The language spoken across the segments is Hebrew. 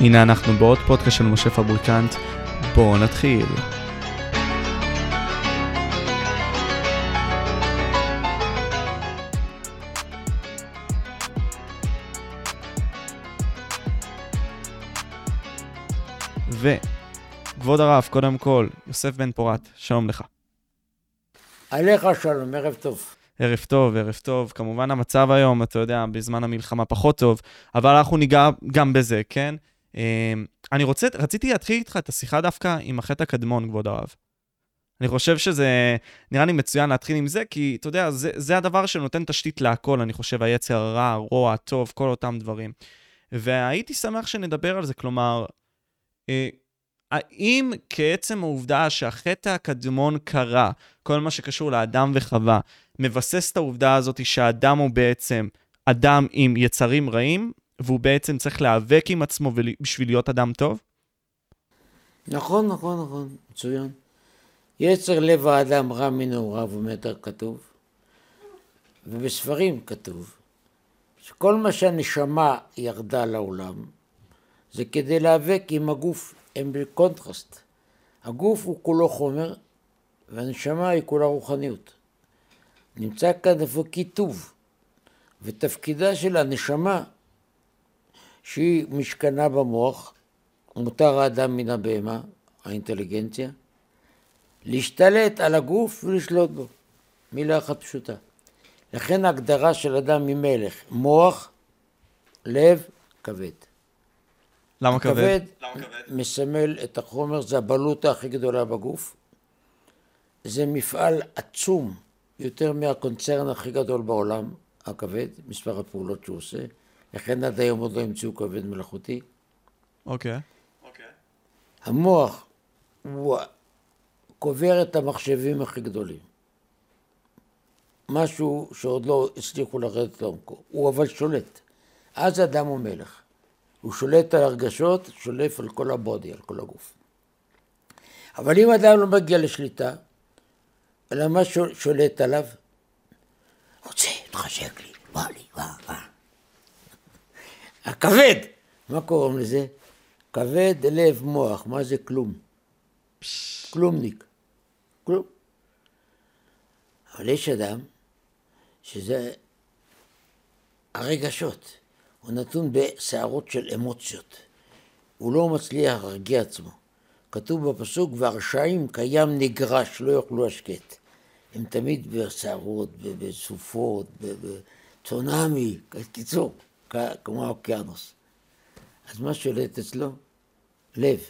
הנה אנחנו בעוד פודקאסט של משה פבריקנט, בואו נתחיל. וכבוד הרב, קודם כל, יוסף בן פורת, שלום לך. עליך שלום, ערב טוב. ערב טוב, ערב טוב. כמובן המצב היום, אתה יודע, בזמן המלחמה פחות טוב, אבל אנחנו ניגע גם בזה, כן? אני רציתי להתחיל איתך את השיחה דווקא עם החטא הקדמון, כבוד הרב. אני חושב שזה נראה לי מצוין להתחיל עם זה, כי אתה יודע, זה הדבר שנותן תשתית להכל, אני חושב, היצר הרע, רוע, טוב, כל אותם דברים. והייתי שמח שנדבר על זה, כלומר, האם כעצם העובדה שהחטא הקדמון קרה, כל מה שקשור לאדם וחווה, מבסס את העובדה הזאת שהאדם הוא בעצם אדם עם יצרים רעים, והוא בעצם צריך להיאבק עם עצמו בשביל להיות אדם טוב? נכון, נכון, נכון, מצוין. יצר לב האדם רע מנעוריו ומתר כתוב, ובספרים כתוב, שכל מה שהנשמה ירדה לעולם, זה כדי להיאבק עם הגוף, הם בקונטרסט. הגוף הוא כולו חומר, והנשמה היא כולה רוחניות. נמצא כאן איפה כיתוב, ותפקידה של הנשמה, שהיא משכנה במוח, מותר האדם מן הבהמה, האינטליגנציה, להשתלט על הגוף ולשלוט בו. מילה אחת פשוטה. לכן ההגדרה של אדם היא מלך, מוח, לב, כבד. למה כבד? מסמל את החומר, זה הבלוטה הכי גדולה בגוף. זה מפעל עצום, יותר מהקונצרן הכי גדול בעולם, הכבד, מספר הפעולות שהוא עושה. לכן עד היום עוד לא המציאו כבד מלאכותי. אוקיי. המוח הוא קובר את המחשבים הכי גדולים. משהו שעוד לא הצליחו לרדת לעומקו. הוא אבל שולט. אז אדם הוא מלך. הוא שולט על הרגשות, שולף על כל הבודי, על כל הגוף. אבל אם אדם לא מגיע לשליטה, אלא מה שולט עליו? רוצה, תחשק לי, בא לי, בא. הכבד! מה קוראים לזה? כבד לב מוח, מה זה כלום? כלומניק. כלום. אבל יש אדם שזה הרגשות. הוא נתון בסערות של אמוציות. הוא לא מצליח להרגיע עצמו. כתוב בפסוק, והרשעים קיים נגרש, לא יוכלו השקט. הם תמיד בסערות, בסופות, בצונאמי, קיצור, כמו האוקיינוס. אז מה שולט אצלו? לב.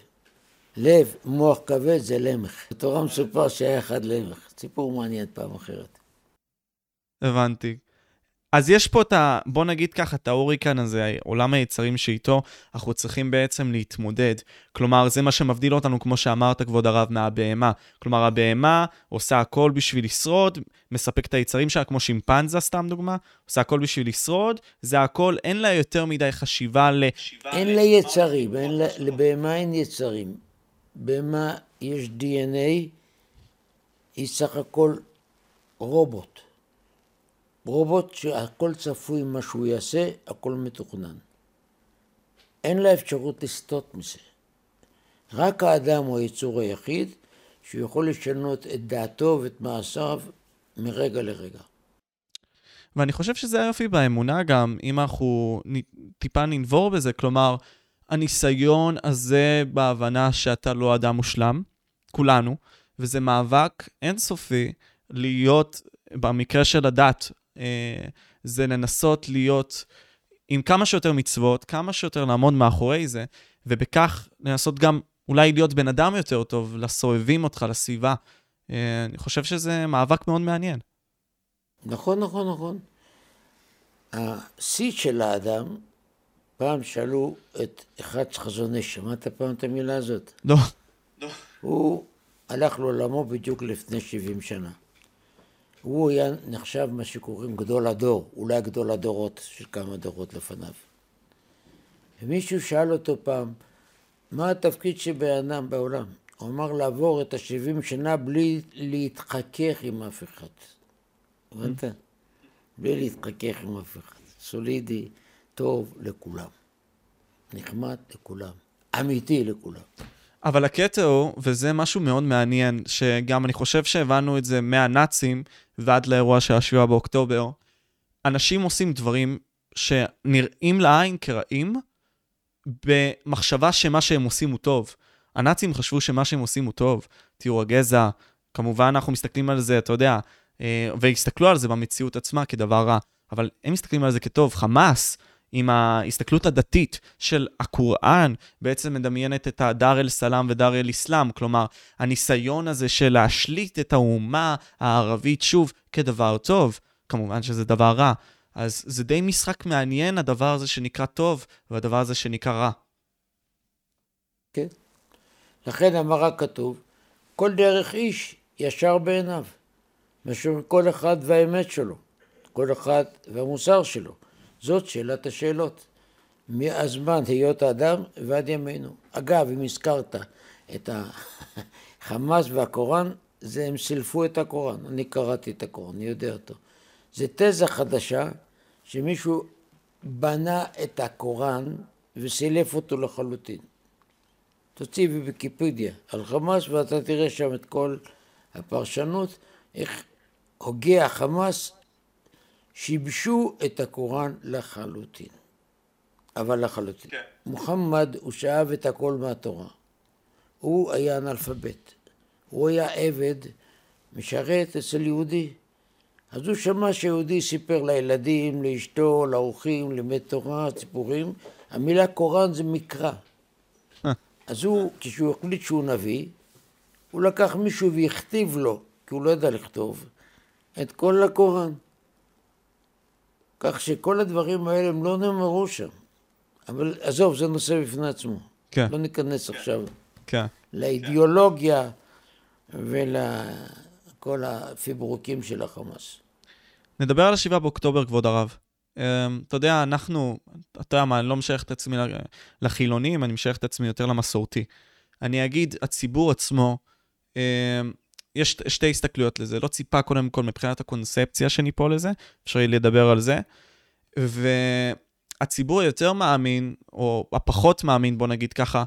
לב, מוח כבד, זה למח. בתורה מסופר שהיה אחד למח. סיפור מעניין פעם אחרת. הבנתי. אז יש פה את ה... בוא נגיד ככה, את האוריקן הזה, עולם היצרים שאיתו, אנחנו צריכים בעצם להתמודד. כלומר, זה מה שמבדיל אותנו, כמו שאמרת, כבוד הרב, מהבהמה. כלומר, הבהמה עושה הכל בשביל לשרוד, מספק את היצרים שלה, כמו שימפנזה, סתם דוגמה, עושה הכל בשביל לשרוד, זה הכל, אין לה יותר מדי חשיבה ל... אין לה יצרים, לבהמה אין יצרים. בהמה יש DNA, היא סך הכל רובוט. רובוט שהכל צפוי מה שהוא יעשה, הכל מתוכנן. אין לה אפשרות לסטות מזה. רק האדם הוא היצור היחיד שיכול לשנות את דעתו ואת מעשיו מרגע לרגע. ואני חושב שזה היופי באמונה גם, אם אנחנו טיפה ננבור בזה, כלומר, הניסיון הזה בהבנה שאתה לא אדם מושלם, כולנו, וזה מאבק אינסופי להיות, במקרה של הדת, זה לנסות להיות עם כמה שיותר מצוות, כמה שיותר לעמוד מאחורי זה, ובכך לנסות גם אולי להיות בן אדם יותר טוב, לסובבים אותך, לסביבה. אני חושב שזה מאבק מאוד מעניין. נכון, נכון, נכון. השיא של האדם, פעם שאלו את אחד שחזוני, שמעת פעם את המילה הזאת? לא. הוא הלך לעולמו בדיוק לפני 70 שנה. הוא היה נחשב מה שקוראים גדול הדור, אולי גדול הדורות של כמה דורות לפניו. ומישהו שאל אותו פעם, מה התפקיד שבאדם בעולם? הוא אמר לעבור את ה-70 שנה בלי להתחכך עם אף אחד. הבנת? בלי להתחכך עם אף אחד. סולידי, טוב לכולם. נחמד לכולם, אמיתי לכולם. אבל הקטע הוא, וזה משהו מאוד מעניין, שגם אני חושב שהבנו את זה מהנאצים ועד לאירוע של 7 באוקטובר, אנשים עושים דברים שנראים לעין כרעים, במחשבה שמה שהם עושים הוא טוב. הנאצים חשבו שמה שהם עושים הוא טוב. תראו, הגזע, כמובן אנחנו מסתכלים על זה, אתה יודע, והסתכלו על זה במציאות עצמה כדבר רע, אבל הם מסתכלים על זה כטוב. חמאס, עם ההסתכלות הדתית של הקוראן, בעצם מדמיינת את הדאר אל סלאם ודאר אל אסלאם, כלומר, הניסיון הזה של להשליט את האומה הערבית שוב כדבר טוב, כמובן שזה דבר רע. אז זה די משחק מעניין, הדבר הזה שנקרא טוב, והדבר הזה שנקרא רע. כן. לכן אמרה כתוב, כל דרך איש ישר בעיניו, משום כל אחד והאמת שלו, כל אחד והמוסר שלו. זאת שאלת השאלות, מהזמן היות האדם ועד ימינו. אגב, אם הזכרת את החמאס והקוראן, זה הם סילפו את הקוראן, אני קראתי את הקוראן, אני יודע אותו. זה תזה חדשה שמישהו בנה את הקוראן וסילף אותו לחלוטין. תוציא בוויקיפדיה על חמאס ואתה תראה שם את כל הפרשנות, איך הוגה חמאס שיבשו את הקוראן לחלוטין. אבל לחלוטין. כן. מוחמד הוא שאב את הכל מהתורה. הוא היה אנאלפבית. הוא היה עבד משרת אצל יהודי. אז הוא שמע שיהודי סיפר לילדים, לאשתו, לאורחים, לימד תורה, ציפורים. המילה קוראן זה מקרא. אז הוא, כשהוא החליט שהוא נביא, הוא לקח מישהו והכתיב לו, כי הוא לא ידע לכתוב, את כל הקוראן. כך שכל הדברים האלה הם לא נאמרו שם. אבל עזוב, זה נושא בפני עצמו. כן. לא ניכנס עכשיו כן. לאידיאולוגיה ולכל הפיברוקים של החמאס. נדבר על 7 באוקטובר, כבוד הרב. אתה יודע, אני לא משייך את עצמי לחילונים, אני משייך את עצמי יותר למסורתי. אני אגיד, הציבור עצמו, יש שתי הסתכלויות לזה, לא ציפה קודם כל מבחינת הקונספציה שניפול לזה, אפשר לדבר על זה, והציבור יותר מאמין, או הפחות מאמין, בוא נגיד ככה,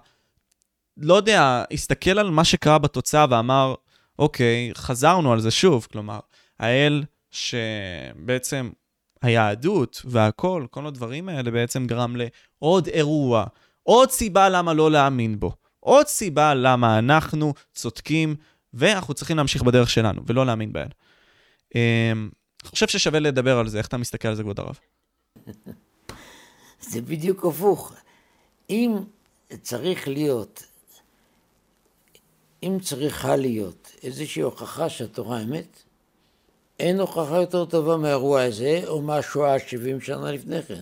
לא יודע, הסתכל על מה שקרה בתוצאה ואמר, אוקיי, חזרנו על זה שוב, כלומר, האל שבעצם היהדות והכל, כל הדברים האלה בעצם גרם לעוד אירוע, עוד סיבה למה לא להאמין בו, עוד סיבה למה אנחנו צודקים, ואנחנו צריכים להמשיך בדרך שלנו, ולא להאמין בהן. אני חושב ששווה לדבר על זה, איך אתה מסתכל על זה, כבוד הרב? זה בדיוק הפוך. אם צריכה להיות איזושהי הוכחה שהתורה אמת, אין הוכחה יותר טובה מהאירוע הזה, או מהשואה 70 שנה לפני כן.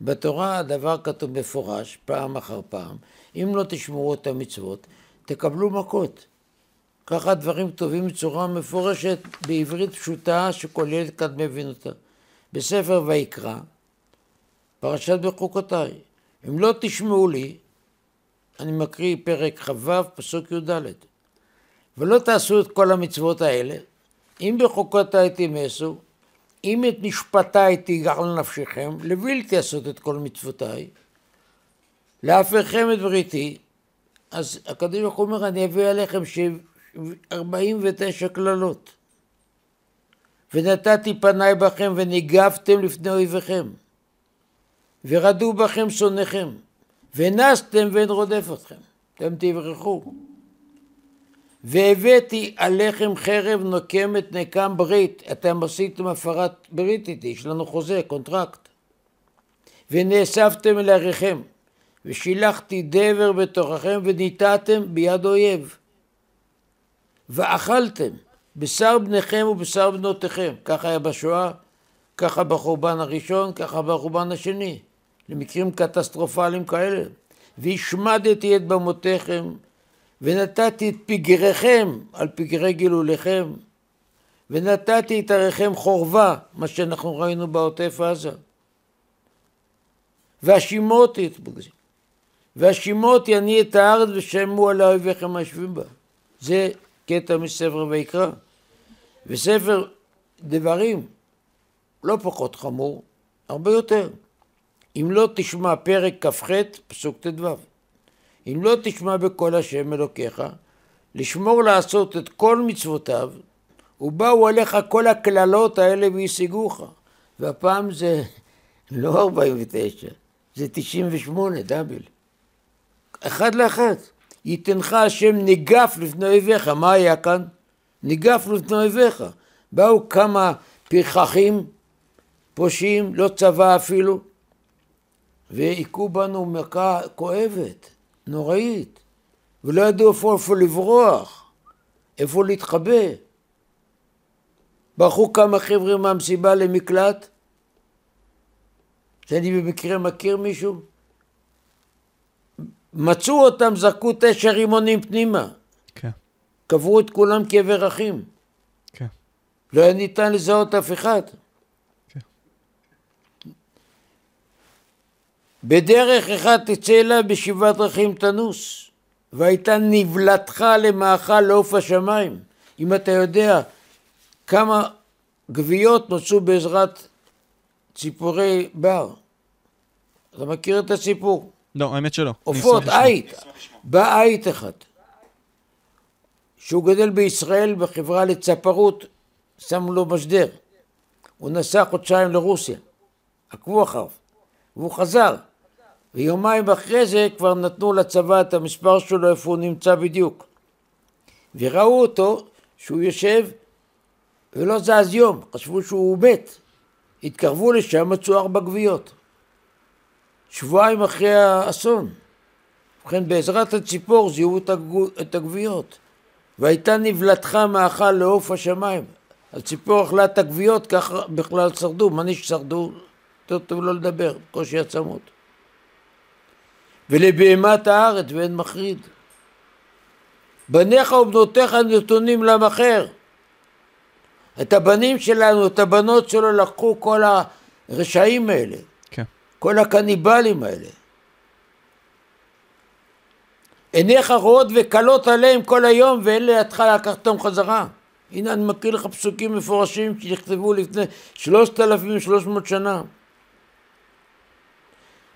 בתורה הדבר כתוב מפורש, פעם אחר פעם, אם לא תשמרו את המצוות, תקבלו מכות. ככה דברים טובים בצורה מפורשת בעברית פשוטה שכל ילד כאן מבין אותה. בספר ויקרא, פרשת בחוקותיי. אם לא תשמעו לי, אני מקריא פרק חו"ב, פסוק י"ד. ולא תעשו את כל המצוות האלה, אם בחוקותיי תימסו, אם את משפטיי תיגעל נפשכם, לבלתי תעשות את כל מצוותיי, להפרכם את בריתי, אז הקדוש ברוך הוא אומר, אני אביא עליכם 49 כללות. ונתתי פניי בכם וניגפתם לפני אויביכם. ורדו בכם שונאיכם. ונסתם ואין רודף אתכם. אתם תברחו. והבאתי עליכם חרב נוקמת נקם ברית. אתם עשיתם הפרת ברית איתי. יש לנו חוזה, קונטרקט. ונאספתם אל עריכם. ושילחתי דבר בתוככם וניטעתם ביד אויב. ואכלתם בשר בניכם ובשר בנותיכם. ככה היה בשואה, ככה בחורבן הראשון, ככה בחורבן השני. למקרים קטסטרופליים כאלה. והשמדתי את במותיכם, ונתתי את פגריכם על פגרי גילוליכם, ונתתי את עריכם חורבה, מה שאנחנו ראינו בעוטף עזה. והשימותי אני את הארץ ושמו על האויביכם היושבים בה. זה קטע מספר ויקרא, וספר דברים, לא פחות חמור, הרבה יותר. אם לא תשמע, פרק כ"ח, פסוק ט"ו, אם לא תשמע בקול השם אלוקיך, לשמור לעשות את כל מצוותיו, ובאו אליך כל הקללות האלה והשיגוך. והפעם זה לא 49, זה 98, דאבל. אחד לאחד. ייתנך השם ניגף לפני אויביך. מה היה כאן? ניגף לפני אויביך. באו כמה פרחחים, פושעים, לא צבא אפילו, והיכו בנו מכה כואבת, נוראית, ולא ידעו איפה לברוח, איפה להתחבא. ברחו כמה חבר'ה מהמסיבה למקלט, שאני במקרה מכיר מישהו, מצאו אותם, זרקו 9 רימונים פנימה. כן. קברו את כולם כעבר אחים. כן. לא היה ניתן לזהות אף אחד. כן. בדרך אחד תצא אליו בשבעת דרכים תנוס, והייתה נבלתך למאכל לעוף השמיים. אם אתה יודע כמה גוויות נוצאו בעזרת ציפורי בר. אתה מכיר את הסיפור? לא, האמת שלא. עופות, עית. בא עית אחד, שהוא גדל בישראל בחברה לצפרות, שמו לו משדר. הוא נסע חודשיים לרוסיה, עקבו אחריו, והוא חזר. ויומיים אחרי זה כבר נתנו לצבא את המספר שלו, איפה הוא נמצא בדיוק. וראו אותו שהוא יושב ולא זז יום, חשבו שהוא מת. התקרבו לשם, מצאו 4 גוויות. שבועיים אחרי האסון. ובכן, בעזרת הציפור זיהו את הגוויות. והייתה נבלתך מאכל לעוף השמיים. הציפור אכלה את הגוויות, כך בכלל שרדו. מני ששרדו, יותר טוב לא לדבר, קושי עצמות. ולבהמת הארץ, ואין מחריד. בניך ובנותיך נתונים למחר. את הבנים שלנו, את הבנות שלו, לקחו כל הרשעים האלה. כן. כל הקניבלים האלה. עיניך רואות וקלות עליהם כל היום, ואין לידך לקחתם חזרה. הנה, אני מכיר לך פסוקים מפורשים שנכתבו לפני 3,300 שנה.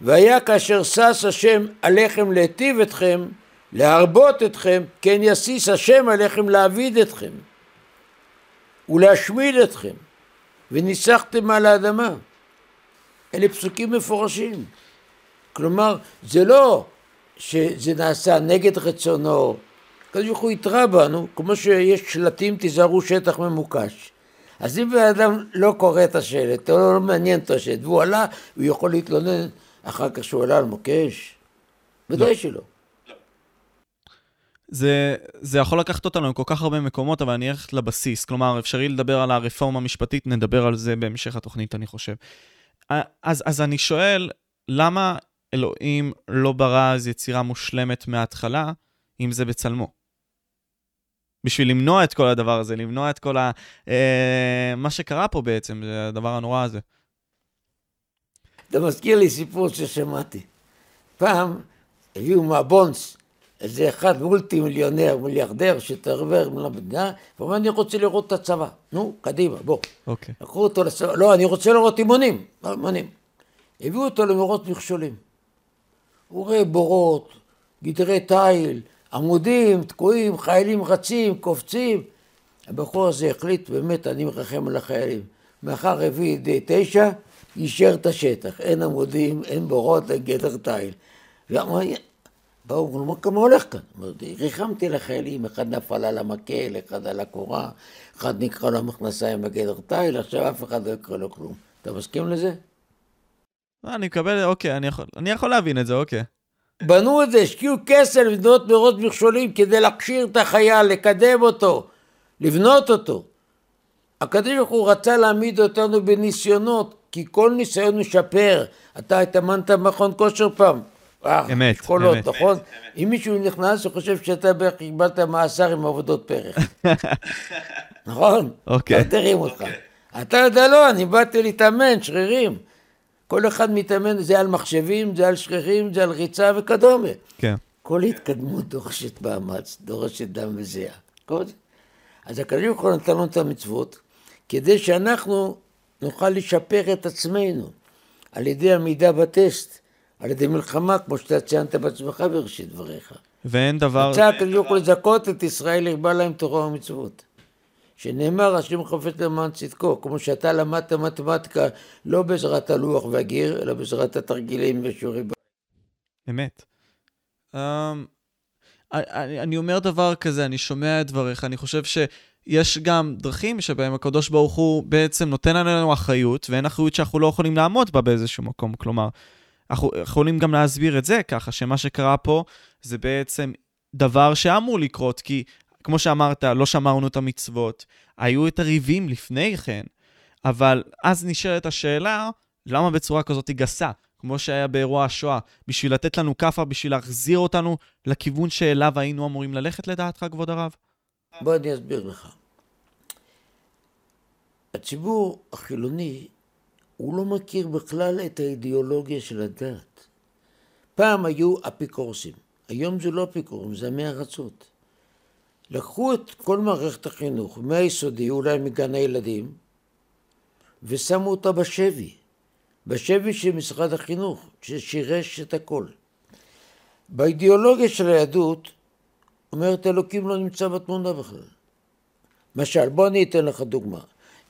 והיה כאשר שש השם עליכם להטיב אתכם, להרבות אתכם, כן יסיס השם עליכם להעביד אתכם. ולהשמיד אתכם, וניסחתם על האדמה. אלה פסוקים מפורשים. כלומר, זה לא שזה נעשה נגד רצונו, כדי שהוא יתרע בנו, כמו שיש שלטים, תיזהרו שטח ממוקש. אז אם האדם לא קורא את השלט, או לא מעניין את השלט, והוא עלה, הוא יכול להתלונן אחר כך שהוא עלה על מוקש. בוודאי שלא. זה יכול לקחת אותנו עם כל כך הרבה מקומות, אבל אני הולכת לבסיס. כלומר, אפשרי לדבר על הרפורמה המשפטית, נדבר על זה בהמשך התוכנית, אני חושב. אז אני שואל, למה אלוהים לא ברא אז יצירה מושלמת מההתחלה, אם זה בצלמו? בשביל למנוע את כל הדבר הזה, למנוע את כל מה שקרה פה בעצם, זה הדבר הנורא הזה. אתה מזכיר לי סיפור ששמעתי. פעם הביאו מהבונס, איזה אחד מולטי מיליונר, מיליארדר, שתערבר מלמדינה, ואומר, אני רוצה לראות את הצבא. נו, קדימה, בוא. אוקיי. לקחו אותו לצבא, לא, אני רוצה לראות אימונים. אימונים. הביאו אותו למראות מכשולים. הוא ראה בורות, גדרי תיל, עמודים, תקועים, חיילים רצים, קופצים. הבחור הזה החליט, באמת, אני מרחם על החיילים. מאחר הביא די 9, יישר את השטח. אין עמודים, אין בורות, אין גדר תיל. ואמר, באו, הוא אומר, כמה הולך כאן? ריחמתי לחיילים, אחד נפל על המקל, אחד על הקורה, אחד נקרא לו מכנסיים בגדר תיל, עכשיו אף אחד לא יקרא לו כלום. אתה מסכים לזה? אני מקבל, אוקיי, אני יכול להבין את זה, אוקיי. בנו את זה, השקיעו כסף לבנות מראות מכשולים כדי להכשיר את החייל, לקדם אותו, לבנות אותו. הקדוש ברוך הוא רצה להעמיד אותנו בניסיונות, כי כל ניסיון משפר. אתה התאמנת מכון כושר פעם. אמת, אמת. אם מישהו נכנס, הוא חושב שאתה בערך קיבלת מאסר עם עבודות פרח. נכון? אוקיי. תרים אותך. אתה יודע לא, אני באתי להתאמן, שרירים. כל אחד מתאמן, זה על מחשבים, זה על שרירים, זה על ריצה וכדומה. כן. כל התקדמות דורשת מאמץ, דורשת דם וזיעה. אז הקדוש ברוך הוא נתן לנו את המצוות, כדי שאנחנו נוכל לשפר את עצמנו. על ידי עמידה בטסט, על ידי מלחמה, כמו שאתה ציינת בעצמך בראשית דבריך. ואין דבר... אתה תלויך לזכות את ישראל, הרבה להם תורה ומצוות. שנאמר, השם חפץ למען צדקו, כמו שאתה למדת מתמטיקה, לא בעזרת הלוח והגיר, אלא בעזרת התרגילים ושיעורי בית. אמת. אני אומר דבר כזה, אני שומע את דבריך, אני חושב שיש גם דרכים שבהם הקדוש ברוך הוא בעצם נותן עלינו אחריות, ואין אחריות שאנחנו לא יכולים לעמוד בה באיזשהו מקום, כלומר, אנחנו יכולים גם להסביר את זה ככה, שמה שקרה פה זה בעצם דבר שאמור לקרות, כי כמו שאמרת, לא שמרנו את המצוות, היו את הריבים לפני כן, אבל אז נשאלת השאלה, למה בצורה כזאת היא גסה? כמו שהיה באירוע השואה, בשביל לתת לנו כפה, בשביל להחזיר אותנו לכיוון שאליו היינו אמורים ללכת לדעתך, כבוד הרב? בוא אני אסביר לך. הציבור החילוני, הוא לא מכיר בכלל את האידיאולוגיה של הדת. פעם היו אפיקורסים, היום זה לא אפיקורסים, זה מהרצות. לקחו את כל מערכת החינוך, מהיסודי, אולי מגן הילדים, ושמו אותה בשבי. בשבי של משרד החינוך, ששירש את הכל. באידיאולוגיה של היהדות, אומרת, אלוקים לא נמצא בתמונה בכלל. משל, בוא אני אתן לך דוגמה.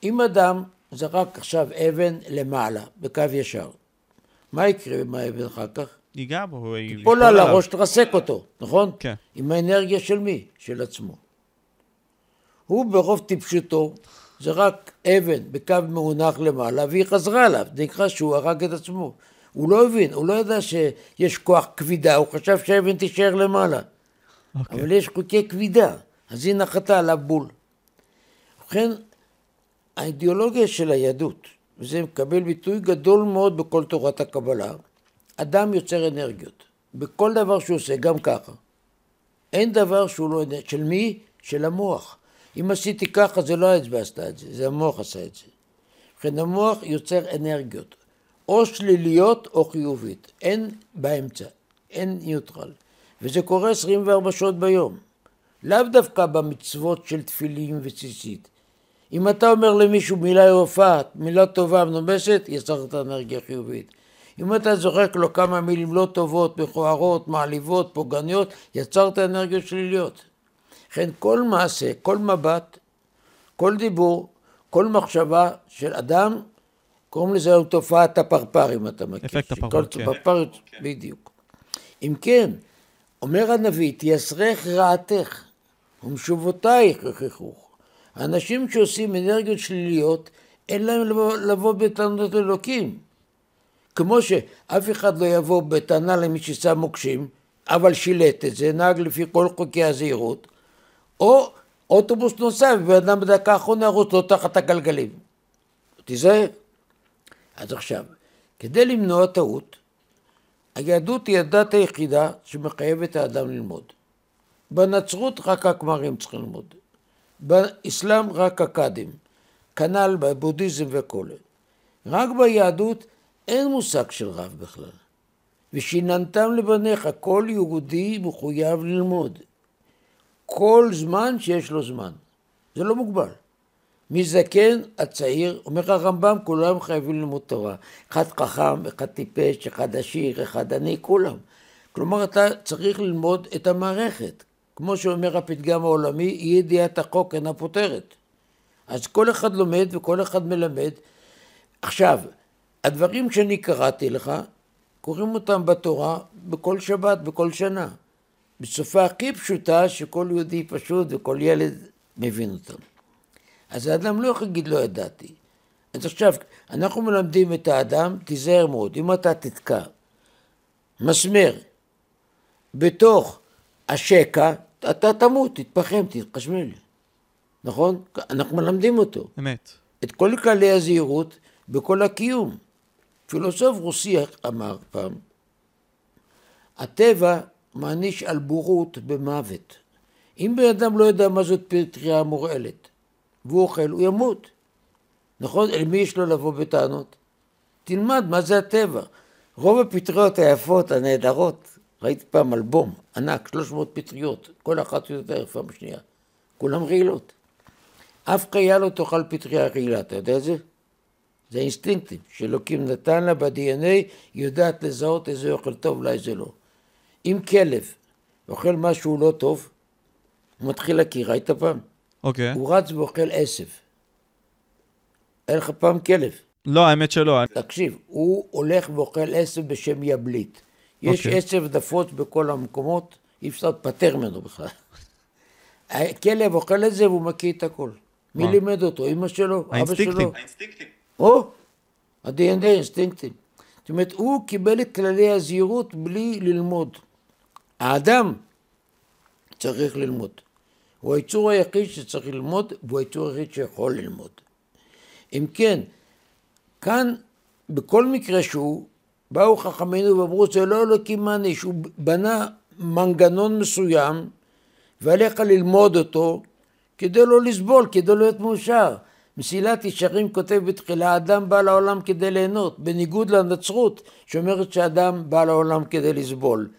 אם אדם זרק עכשיו אבן למעלה, בקו ישר, מה יקרה עם האבן אחר כך? ניגע בו. תיפול על הראש, תרסק אותו, נכון? כן. עם האנרגיה של מי? של עצמו. הוא ברוב טיפשותו, זה רק אבן בקו מעונח למעלה, והיא חזרה עליו, נקרא שהוא הרג את עצמו. הוא לא הבין, הוא לא ידע שיש כוח כבידה, הוא חשב שהאבן תישאר למעלה. Okay. אבל יש חוקי כבידה, אז היא נחתה עליו בול. ובכן, האידיאולוגיה של היהדות, וזה מקבל ביטוי גדול מאוד בכל תורת הקבלה, אדם יוצר אנרגיות, בכל דבר שהוא עושה, גם ככה. אין דבר שהוא לא... של מי? של המוח. אם עשיתי ככה, זה לא האצבע עשתה את זה, זה המוח עשה את זה. לכן המוח יוצר אנרגיות, או שליליות או חיובית, אין באמצע, אין ניוטרל. וזה קורה 24 שעות ביום, לאו דווקא במצוות של תפילים וציצית. אם אתה אומר למישהו מילה יפה, מילה טובה מנומסת, יצר את האנרגיה חיובית. אם אתה זורק לו כמה מילים לא טובות, מכוערות, מעליבות, פוגעניות, יצר את האנרגיות שליליות. לכן כל מעשה, כל מבט, כל דיבור, כל מחשבה של אדם, קוראים לזה היום תופעת הפרפר, אם אתה מכיר. אפקט הפרפר, כן. הפרפר, בדיוק. אם כן, אומר הנביא, תייסרך רעתך, ומשובותייך רכיכוך. האנשים שעושים אנרגיות שליליות, אין להם לבוא בטענות אלוקים. כמו שאף אחד לא יבוא בטענה למי ששם מוקשים, אבל שילט את זה, נהג לפי כל חוקי הזהירות, או אוטובוס נוסע, ובאדם בדקה האחרונה רוץ לו תחת הגלגלים. תיזהר. אז עכשיו, כדי למנוע טעות, היהדות היא הדת היחידה שמחייבת האדם ללמוד. בנצרות רק הכמרים צריכים ללמוד. באסלאם רק הקאדים. כנ"ל בבודהיזם וכל. רק ביהדות אין מושג של רב בכלל. ושיננתם לבניך, כל יהודי מחויב ללמוד. כל זמן שיש לו זמן. זה לא מוגבל. מזקן הצעיר, אומר הרמב"ם, כולם חייבים ללמוד תורה. אחד חכם, אחד טיפש, אחד עשיר, אחד עני, כולם. כלומר, אתה צריך ללמוד את המערכת. כמו שאומר הפתגם העולמי, אי ידיעת החוק אינה פותרת. אז כל אחד לומד וכל אחד מלמד. עכשיו, הדברים שאני קראתי לך, קוראים אותם בתורה בכל שבת, בכל שנה. בשפה הכי פשוטה שכל יהודי פשוט וכל ילד מבין אותם. אז האדם לא יכול להגיד לא ידעתי. אז עכשיו, אנחנו מלמדים את האדם, תיזהר מאוד, אם אתה תתקע מסמר בתוך השקע, אתה תמות, תתפחם, תתחשמל. נכון? אנחנו מלמדים אותו. אמת. את כל כלי הזהירות בכל הקיום. פילוסוף רוסי אמר פעם, הטבע מעניש על בורות במוות. אם בן אדם לא יודע מה זאת פטריה מורעלת, והוא אוכל, הוא ימות. נכון? אל מי יש לו לבוא בטענות? תלמד, מה זה הטבע? רוב הפטריות היפות, הנהדרות, ראיתי פעם אלבום ענק, 300 פטריות, כל אחת יותר יפה בשנייה. כולם רעילות. אף חיה לא תאכל פטריה רעילה, אתה יודע את זה? זה אינסטינקטים, שאלוקים נתן לה ב-DNA, יודעת לזהות איזה אוכל טוב, אולי זה לא. אם כלב אוכל משהו לא טוב, הוא מתחיל להכיר, היית פעם? אוקיי. הוא רץ ואוכל עשב. אין לך פעם כלב? לא, האמת שלא. תקשיב, הוא הולך ואוכל עשב בשם יבלית. יש עשב דפות בכל המקומות, אי אפשר לפטר ממנו בכלל. הכלב אוכל את זה והוא מקיא את הכל. מי לימד אותו? אמא שלו? אבא שלו? האינסטינקטים. או, ה-DNA אינסטינקטים. זאת אומרת, הוא קיבל את כללי הזהירות בלי ללמוד. האדם צריך ללמוד. הוא היצור היחיד שצריך ללמוד, והוא היצור היחיד שיכול ללמוד. אם כן, כאן, בכל מקרה שהוא, באו חכמינו ואמרו, זה לא אלוקים מעניש, הוא בנה מנגנון מסוים, ועליך ללמוד אותו, כדי לא לסבול, כדי לא להיות מאושר. מסילת ישרים כותב בתחילה, האדם בא לעולם כדי ליהנות, בניגוד לנצרות, שאומרת שאדם בא לעולם כדי לסבול.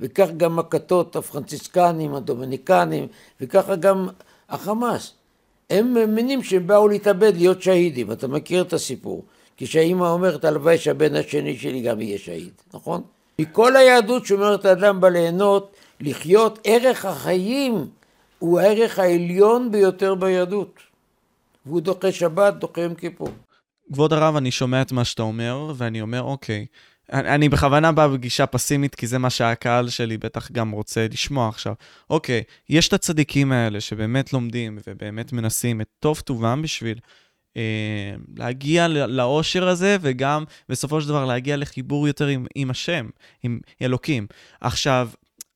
וכך גם הכתות, הפרנציסקנים, הדומיניקנים, וככה גם החמאס. הם מאמינים שהם באו להתאבד, להיות שהידים. אתה מכיר את הסיפור. כשהאימא אומרת, הלוואי שהבן השני שלי גם יהיה שהיד, נכון? מכל היהדות שאומרת האדם בא ליהנות, לחיות, ערך החיים הוא הערך העליון ביותר ביהדות. והוא דוחה שבת, דוחה יום כיפור. כבוד הרב, אני שומע את מה שאתה אומר, ואני אומר, אוקיי, אני בכוונה בא בגישה פסימית, כי זה מה שהקהל שלי בטח גם רוצה לשמוע עכשיו. אוקיי, יש את הצדיקים האלה שבאמת לומדים ובאמת מנסים את טוב טובם בשביל להגיע לאושר הזה, וגם בסופו של דבר להגיע לחיבור יותר עם השם, עם אלוקים. עכשיו,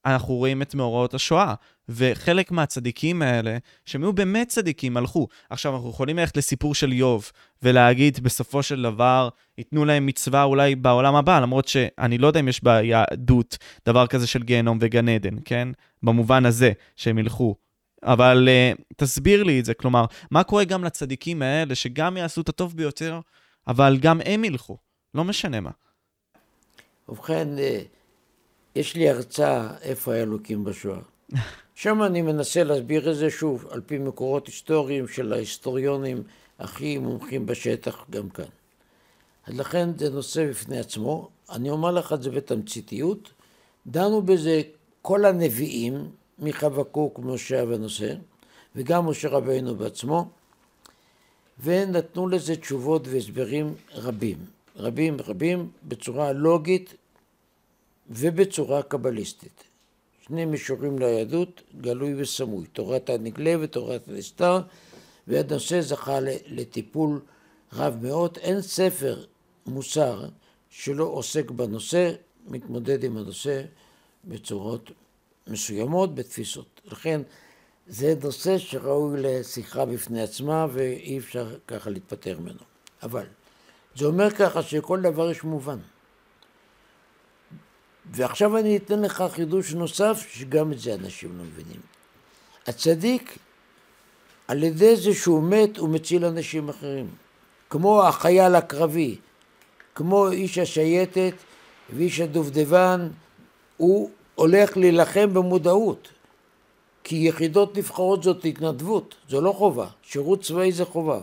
אנחנו רואים את מאורעות השואה, וחלק מהצדיקים האלה, שהם היו באמת צדיקים, הלכו. עכשיו, אנחנו יכולים ללכת לסיפור של איוב, ולהגיד, בסופו של דבר, ייתנו להם מצווה אולי בעולם הבא, למרות שאני לא יודע אם יש ביהדות דבר כזה של גיהנום וגן עדן, כן? במובן הזה, שהם ילכו. אבל תסביר לי את זה, כלומר, מה קורה גם לצדיקים האלה, שגם יעשו את הטוב ביותר, אבל גם הם ילכו, לא משנה מה. ובכן, יש לי הרצאה איפה האלוקים בשואה. שם אני מנסה להסביר את זה שוב, על פי מקורות היסטוריים של ההיסטוריונים הכי מומחים בשטח גם כאן. אז לכן זה נושא בפני עצמו, אני אומר לך את זה בתמציתיות, דנו בזה כל הנביאים, מחבקוק, משה ונושא, וגם משה רבינו בעצמו, ונתנו לזה תשובות והסברים רבים, בצורה לוגית ובצורה קבליסטית. שני מישורים ליהדות, גלוי וסמוי, תורת הנגלה ותורת הנסתר, והנושא זכה לטיפול רב מאוד. אין ספר מוסר שלא עוסק בנושא, מתמודד עם הנושא בצורות מסוימות בתפיסות. לכן זה נושא שראוי לשיחה בפני עצמה ואי אפשר ככה להתפטר ממנו. אבל זה אומר ככה שכל דבר יש מובן. ועכשיו אני אתן לך חידוש נוסף שגם את זה אנשים לא מבינים. הצדיק על ידי זה שהוא מת הוא מציל אנשים אחרים. כמו החייל הקרבי, כמו איש השייטת ואיש הדובדבן, הוא הולך להילחם במודעות, כי יחידות נבחרות זאת התנדבות, זו לא חובה, שירות צבאי זה חובה.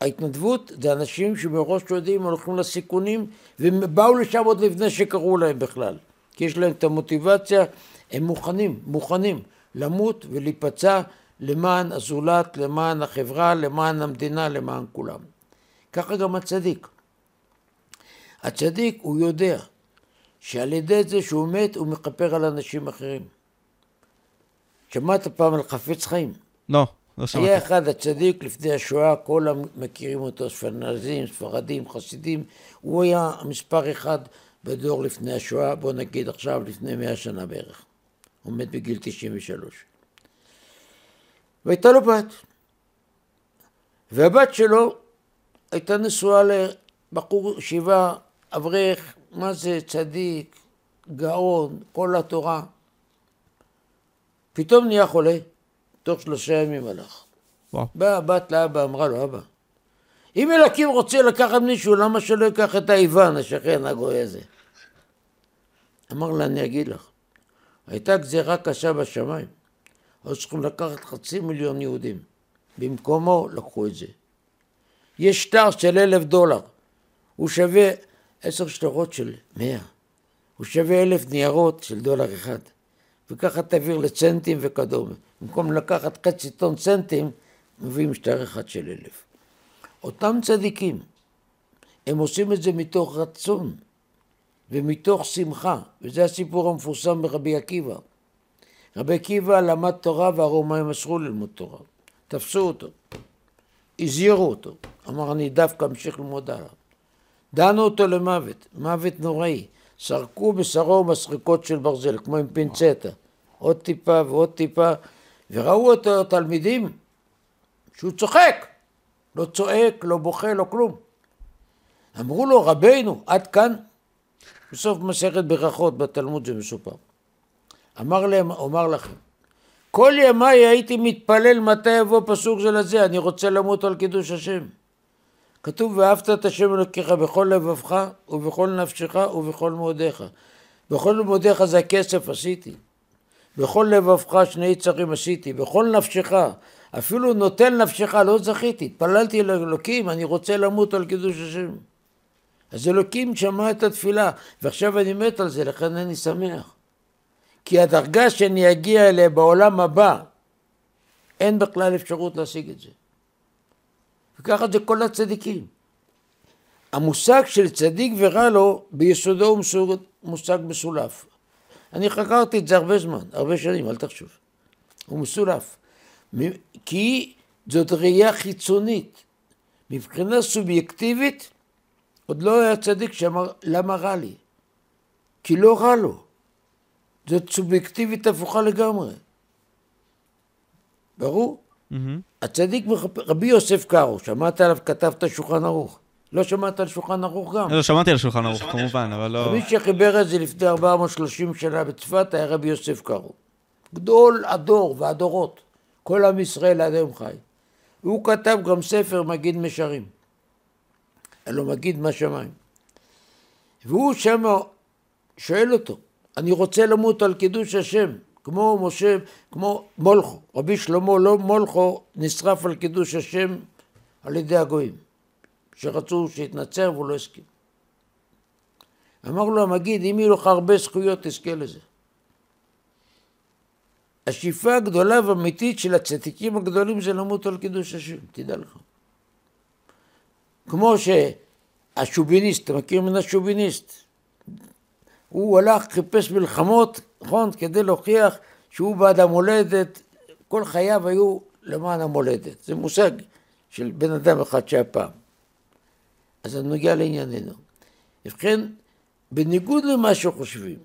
ההתנדבות זה אנשים שמראש יודעים הולכים לסיכונים, ובאו לשם עוד לפני שקראו להם בכלל, כי יש להם את המוטיבציה, הם מוכנים למות ולהיפצע למען הזולת, למען החברה, למען המדינה, למען כולם. ככה גם הצדיק. הצדיק הוא יודע, שעל ידי זה שהוא מת, הוא מכפר על אנשים אחרים. שמעת פעם על חפץ חיים? לא, לא שמעת. היה אחד הצדיק לפני השואה, כל המכירים אותו, ספרנזים, ספרדים, חסידים, הוא היה מספר אחד בדור לפני השואה, בוא נגיד עכשיו לפני 100 שנה בערך. הוא מת בגיל 93. והייתה לו בת. והבת שלו הייתה נשואה לבחור ישיבה אברך, מה זה צדיק, גאון, כל התורה. פתאום נהיה חולה, תוך 3 ימים הלך. באה הבת לאבא, אמרה לו, אבא, אם אלוקים רוצה לקחת מישהו, למה שלא יקח את האיוון, השכן הגוי הזה? אמר לה, אני אגיד לך, הייתה גזירה קשה בשמיים, אז צריכים לקחת 500,000 יהודים. במקומו לקחו את זה. יש שטר של $1,000, הוא שווה 10 שטרות של 100, הוא שווה 1,000 ניירות של $1, וככה תעביר לצנטים וכדומה. במקום לקחת חצי טון צנטים, מביאים שטר אחד של 1,000. אותם צדיקים, הם עושים את זה מתוך רצון ומתוך שמחה, וזה הסיפור המפורסם ברבי עקיבא. רבי עקיבא למד תורה והרומאים אסרו ללמוד תורה. תפסו אותו, הזהירו אותו, אמר אני דווקא אמשיך ללמוד הלאה. דנו אותו למוות, מוות נוראי. סרקו בשרו מסריקות של ברזל, כמו עם פינצטה. עוד טיפה ועוד טיפה, וראו אותו התלמידים שהוא צוחק. לא צועק, לא בוכה, לא כלום. אמרו לו, רבינו, עד כאן. בסוף מסכת ברכות בתלמוד זה מסופר. אמר להם, אומר לכם, כל ימיי הייתי מתפלל מתי יבוא פסוק זה לזה, אני רוצה למות על קידוש השם. כתוב, ואהבת את השם אלוקיך בכל לבבך ובכל נפשך ובכל מאודיך. בכל מאודיך זה הכסף עשיתי. בכל לבבך שני יצרים עשיתי. בכל נפשך, אפילו נותן נפשך, לא זכיתי. התפללתי אל אלוקים, אני רוצה למות על קידוש השם. אז אלוקים שמע את התפילה, ועכשיו אני מת על זה, לכן אני שמח. כי הדרגה שאני אגיע אליה בעולם הבא, אין בכלל אפשרות להשיג את זה. וככה זה כל הצדיקים. המושג של צדיק ורע לו, ביסודו הוא מושג מסולף. אני חקרתי את זה הרבה זמן, הרבה שנים, אל תחשוב. הוא מסולף. כי זאת ראייה חיצונית. מבחינה סובייקטיבית, עוד לא היה צדיק שאמר, למה רע לי? כי לא רע לו. זאת סובייקטיבית הפוכה לגמרי. ברור? הצדיק, רבי יוסף קארו, שמעת עליו, כתבת שולחן ערוך. לא שמעת על שולחן ערוך גם. לא, שמעתי על שולחן ערוך, כמובן, אבל לא... מי שחיבר את זה לפני 430 שנה בצפת, היה רבי יוסף קארו. גדול הדור והדורות. כל עם ישראל עד היום חי. והוא כתב גם ספר מגיד משרים. אלו מגיד מה שמיים. והוא שם שואל אותו, אני רוצה למות על קידוש השם, כמו משה, כמו מולכו. רבי שלמה לא מולכו נשרף על קידוש השם על ידי הגויים, שרצו שיתנצר והוא לא הסכים. אמר לו המגיד, אם יהיו לך הרבה זכויות תזכה לזה. השאיפה הגדולה והאמיתית של הצדיקים הגדולים זה למות על קידוש השם, תדע לך. כמו שהשוביניסט, אתה מכיר מן השוביניסט, הוא הלך, חיפש מלחמות, נכון, כדי להוכיח שהוא בעד המולדת, כל חייו היו למען המולדת. זה מושג של בן אדם אחד שהיה פעם. אז אני נוגע לענייננו. ובכן, בניגוד למה שחושבים,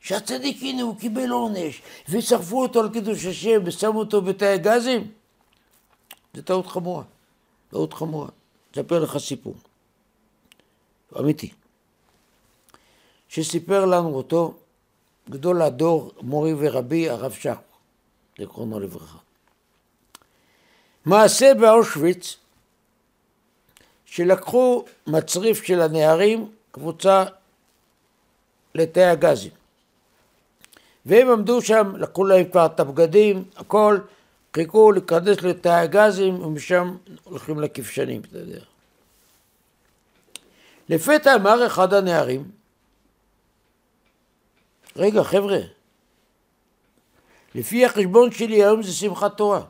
שהצדיק הנה הוא קיבל עונש, ושרפו אותו על קידוש השם ושמו אותו בתאי הגזים, זה טעות חמורה. טעות חמורה. אספר לך סיפור. אמיתי. שסיפר לנו אותו גדול הדור, מורי ורבי, הרב שך, זיכרונו לברכה. מעשה באושוויץ, שלקחו מצריף של הנערים, קבוצה לתאי הגזים. והם עמדו שם, לקחו להם כבר את הבגדים, הכל, חיכו לקדש לתאי הגזים, ומשם הולכים לכבשנים, אתה יודע. לפתע אמר אחד הנערים, רגע חבר'ה, לפי החשבון שלי היום זה שמחת תורה.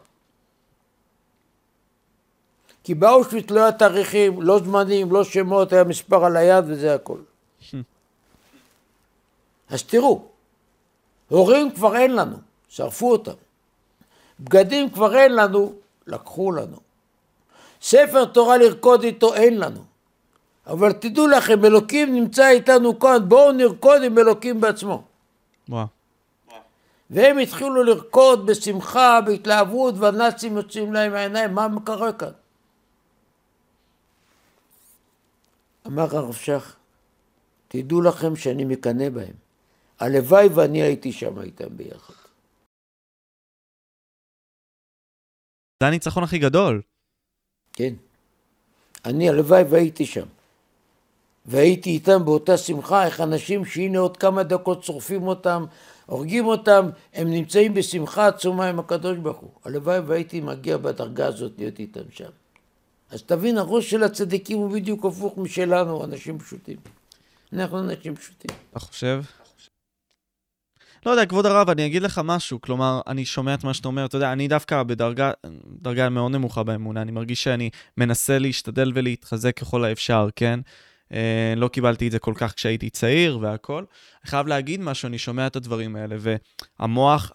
כי באושוויץ לא היה תאריכים, לא זמנים, לא שמות, היה מספר על היד וזה הכל. אז תראו, הורים כבר אין לנו, שרפו אותם. בגדים כבר אין לנו, לקחו לנו. ספר תורה לרקוד איתו אין לנו. אבל תדעו לכם, אלוקים נמצא איתנו כאן, בואו נרקוד עם אלוקים בעצמו. והם התחילו לרקוד בשמחה, בהתלהבות, והנאצים יוצאים להם העיניים, מה מקרה כאן? אמר הרב שך, תדעו לכם שאני מקנא בהם. הלוואי ואני הייתי שם איתם ביחד. זה הניצחון הכי גדול. כן. אני הלוואי והייתי שם. והייתי איתם באותה שמחה, איך אנשים שהנה עוד כמה דקות שורפים אותם, הורגים אותם, הם נמצאים בשמחה עצומה עם הקדוש ברוך הוא. הלוואי והייתי מגיע בדרגה הזאת להיות איתם שם. אז תבין, הראש של הצדיקים הוא בדיוק הפוך משלנו, אנשים פשוטים. אנחנו אנשים פשוטים. אתה חושב? לא יודע, כבוד הרב, אני אגיד לך משהו, כלומר, אני שומע את מה שאתה אומר, אתה יודע, אני דווקא בדרגה מאוד נמוכה באמונה, אני מרגיש שאני מנסה להשתדל ולהתחזק ככל האפשר, כן? לא קיבלתי את זה כל כך כשהייתי צעיר והכל. אני חייב להגיד משהו, אני שומע את הדברים האלה, והמוח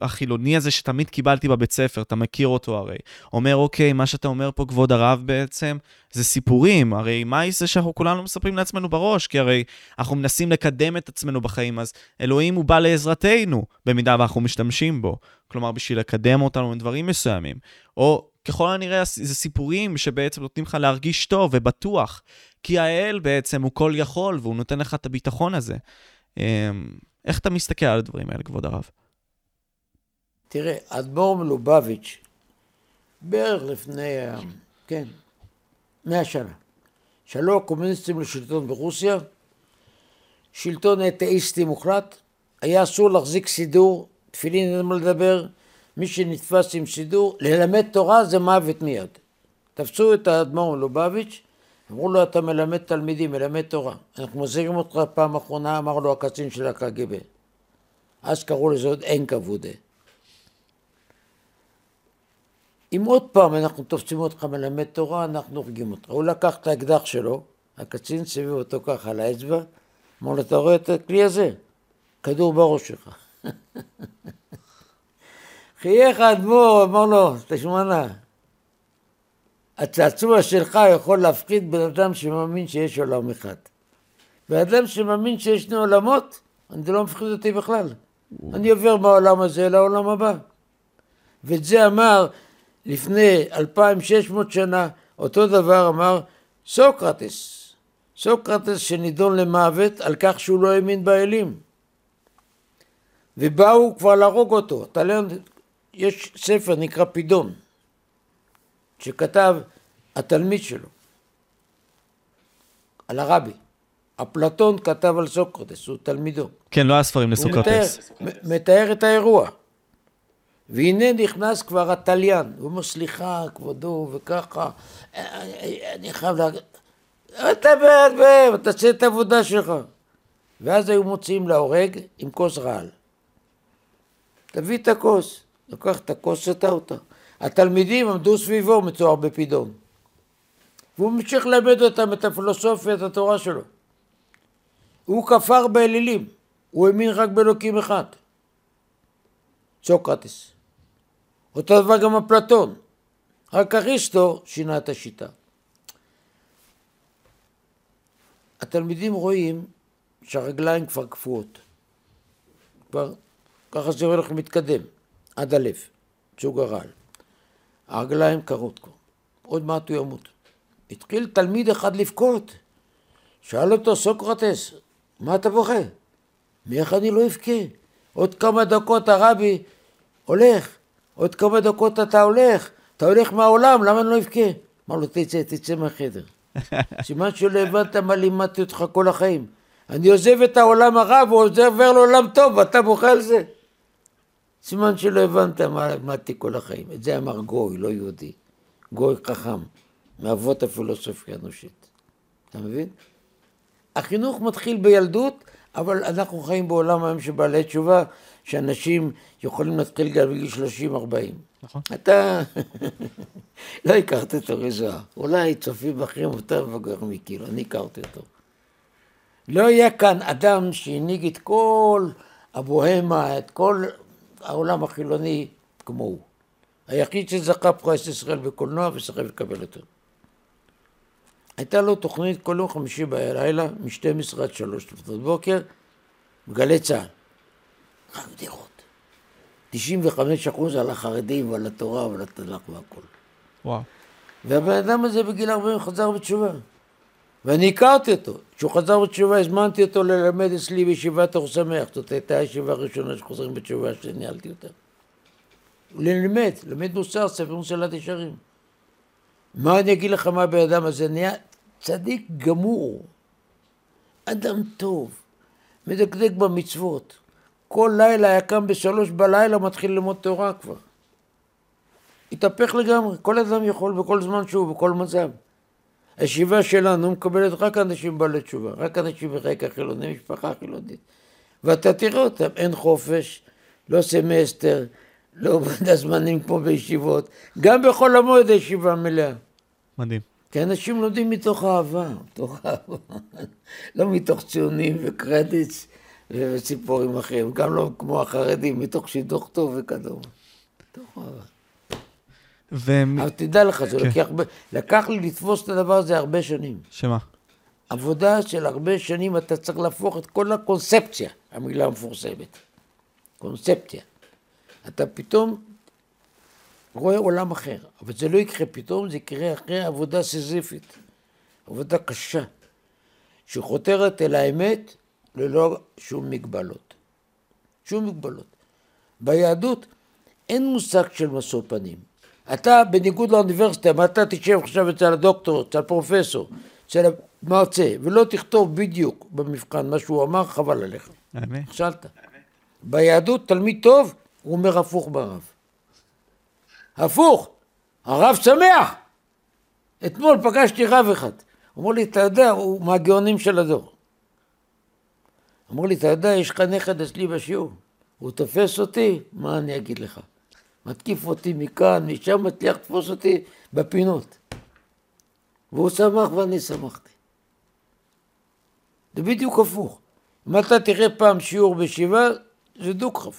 החילוני הזה שתמיד קיבלתי בבית ספר, אתה מכיר אותו הרי, אומר, אוקיי, מה שאתה אומר פה, כבוד הרב בעצם, זה סיפורים, הרי מה זה שאנחנו כולנו מספרים לעצמנו בראש, כי הרי אנחנו מנסים לקדם את עצמנו בחיים, אז אלוהים הוא בא לעזרתנו, במידה ואנחנו משתמשים בו, כלומר בשביל לקדם אותנו מדברים מסוימים, או ככל הנראה זה סיפורים שבעצם נותנים לך להרגיש טוב ובטוח, כי האל בעצם הוא כל יכול, והוא נותן לך את הביטחון הזה. איך אתה מסתכל על הדברים האלה, כבוד הרב? תראה, אדמו"ר מלובביץ' בערך לפני, 100 שנה, שלו הקומוניסטים לשלטון ברוסיה, שלטון אתאיסטי מוחלט, היה אסור להחזיק סידור, תפילין אין מה לדבר, מי שנתפס עם סידור, ללמד תורה זה מוות מיד. תפסו את האדמו"ר מלובביץ', אמרו לו, אתה מלמד תלמידים, מלמד תורה. אנחנו מוזירים אותך פעם אחרונה, אמר לו הקצין של הקג"ב. אז קראו לזה עוד אין כבודה. אם עוד פעם אנחנו תופסים אותך מלמד תורה, אנחנו הורגים אותך. הוא לקח את האקדח שלו, הקצין סביב אותו ככה על האצבע, אמר לו, אתה רואה את הכלי הזה? כדור בראש שלך. חייך האדמו"ר, אמר לו, תשמע נא, הצעצוע שלך יכול להפחיד בן אדם שמאמין שיש עולם אחד. ואדם שמאמין שישנו עולמות, זה לא מפחיד אותי בכלל. אני עובר מהעולם הזה לעולם הבא. ואת זה אמר לפני 2600 שנה, אותו דבר אמר סוקרטס. סוקרטס שנידון למוות על כך שהוא לא האמין באלים. ובאו כבר להרוג אותו. יש ספר נקרא פידון, שכתב התלמיד שלו, על הרבי. אפלטון כתב על סוקרטס, הוא תלמידו. כן, לא הספרים לסוקרטס. הוא מתאר את האירוע. והנה נכנס כבר הטליין, הוא אומר, סליחה, כבודו, וככה, אני חייב להגיד, אתה בעד בהם, תעשה את העבודה שלך. ואז היו מוצאים להורג עם כוס רעל. תביא את הכוס. לוקח את הכוס, שתה אותה. התלמידים עמדו סביבו מצוער בפידון. והוא ממשיך ללמד אותם את הפילוסופיה, את התורה שלו. הוא כפר באלילים. הוא האמין רק באלוקים אחד. סוקרטס. אותו דבר גם אפלטון. רק אריסטו שינה את השיטה. התלמידים רואים שהרגליים כבר קפואות. ככה זה הולך מתקדם. עד הלב, צוג הרעל. הרגליים קרות כבר. עוד מעט הוא ימות. התחיל תלמיד אחד לבכות. שאל אותו סוקרטס, מה אתה בוכה? מאיך אני לא אבכה? עוד כמה דקות הרבי הולך. עוד כמה דקות אתה הולך. אתה הולך מהעולם, למה אני לא אבכה? אמר לו, תצא מהחדר. סימן שלא הבנת מה לימדתי אותך כל החיים. אני עוזב את העולם הרע ועובר לעולם טוב, אתה בוכה על זה. סימן שלא הבנת מה למדתי כל החיים. את זה אמר גוי, לא יהודי. גוי חכם, מאבות הפילוסופיה האנושית. אתה מבין? החינוך מתחיל בילדות, אבל אנחנו חיים בעולם היום שבעלי תשובה, שאנשים יכולים להתחיל גם בגיל 30-40. נכון. אתה לא הכרת אותו רזועה. אולי צופים אחרים יותר מבוגר מכאילו, אני הכרתי אותו. לא היה כאן אדם שהניג את כל הבוהמה, את כל העולם החילוני כמו הוא. היחיד שזכה פרס ישראל בקולנוע וסחב לקבל אותו. הייתה לו תוכנית כל יום חמישי בלילה, מ-12 עד 3 לפנות בוקר, בגלי צה"ל. רק בדיחות. 95% על החרדים ועל התורה ועל התנ"ך והכל. וואו. והבן אדם הזה בגיל 40 חזר בתשובה. ואני הכרתי אותו. כשהוא חזר בתשובה, הזמנתי אותו ללמד אצלי בישיבת אור שמח. זאת הייתה הישיבה הראשונה שחוזרים בתשובה, שניהלתי אותה. ללמד מוסר, ספר מוסלת ישרים. מה אני אגיד לך מה באדם הזה? נהיה צדיק גמור. אדם טוב. מדקדק במצוות. כל לילה היה קם ב3 בלילה, מתחיל ללמוד תורה כבר. התהפך לגמרי, כל אדם יכול בכל זמן שהוא, בכל מצב. הישיבה שלנו מקבלת רק אנשים בעלי תשובה, רק אנשים ברקע חילוני, משפחה חילונית. ואתה תראה אותם, אין חופש, לא סמסטר, לא עובד הזמנים כמו בישיבות, גם בכל המועד הישיבה מלאה. מדהים. כי אנשים לומדים מתוך אהבה, לא מתוך ציונים וקרדיץ וציפורים אחרים, גם לא כמו החרדים, מתוך שידוך טוב וכדומה. מתוך אהבה. אבל תדע לך, לקח לי לתפוס את הדבר הזה הרבה שנים. שמה? עבודה של הרבה שנים, אתה צריך להפוך את כל הקונספציה, המילה המפורסמת. קונספציה. אתה פתאום רואה עולם אחר, אבל זה לא יקרה פתאום, זה יקרה אחרי עבודה סיזיפית, עבודה קשה, שחותרת אל האמת ללא שום מגבלות. שום מגבלות. ביהדות אין מושג של משוא פנים. אתה בניגוד לאוניברסיטה, מה אתה תשב עכשיו אצל הדוקטור, אצל הפרופסור, אצל המרצה, ולא תכתוב בדיוק במבחן מה שהוא אמר, חבל עליך. נכשלת. ביהדות תלמיד טוב, הוא אומר הפוך ברב. הפוך, הרב שמח. אתמול פגשתי רב אחד, אמרו לי, אתה יודע, הוא מהגאונים של הדור. אמרו לי, אתה יודע, יש לך נכד אצלי בשיעור, הוא תופס אותי, מה אני אגיד לך? מתקיף אותי מכאן, משם מצליח תפוס אותי בפינות. והוא שמח ואני שמחתי. זה בדיוק הפוך. אם אתה תראה פעם שיעור בישיבה, זה דו-קרב.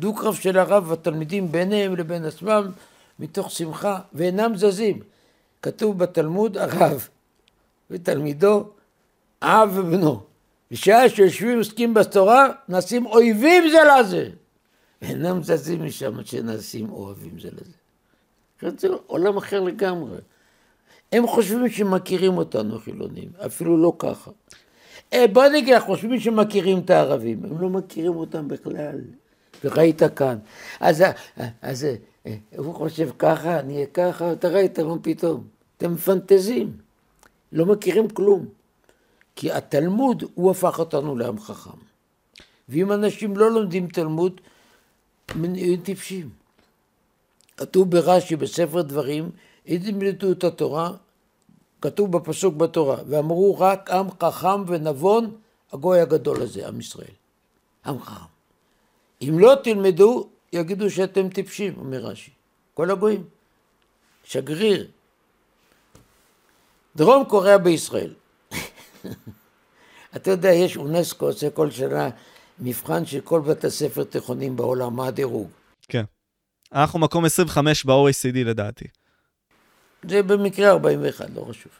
דו-קרב של הרב והתלמידים ביניהם לבין עצמם, מתוך שמחה, ואינם זזים. כתוב בתלמוד הרב ותלמידו, אב ובנו. בשעה שיושבים עוסקים בתורה, נעשים אויבים זה לזה. אינם זזים משם שנעשים אוהבים זה לזה. זה עולם אחר לגמרי. הם חושבים שמכירים אותנו חילונים, אפילו לא ככה. בוא נגיד, חושבים שמכירים את הערבים, הם לא מכירים אותם בכלל. וראית כאן. אז הוא חושב ככה, אני אהיה ככה, אתה ראית מה פתאום. אתם מפנטזים, לא מכירים כלום. כי התלמוד הוא הפך אותנו לעם חכם. ואם אנשים לא לומדים תלמוד, הם טיפשים. כתוב ברש"י בספר דברים, אם תלמדו את התורה, כתוב בפסוק בתורה, ואמרו רק עם חכם ונבון, הגוי הגדול הזה, עם ישראל. עם חכם. אם לא תלמדו, יגידו שאתם טיפשים, אומר רש"י. כל הגויים. שגריר. דרום קוריאה בישראל. אתה יודע, יש אונסקו, עושה כל שנה מבחן של כל בית הספר תיכונים בעולם, מה הדירוג? כן. אנחנו מקום 25 ב-OECD לדעתי. זה במקרה 41, לא חשוב.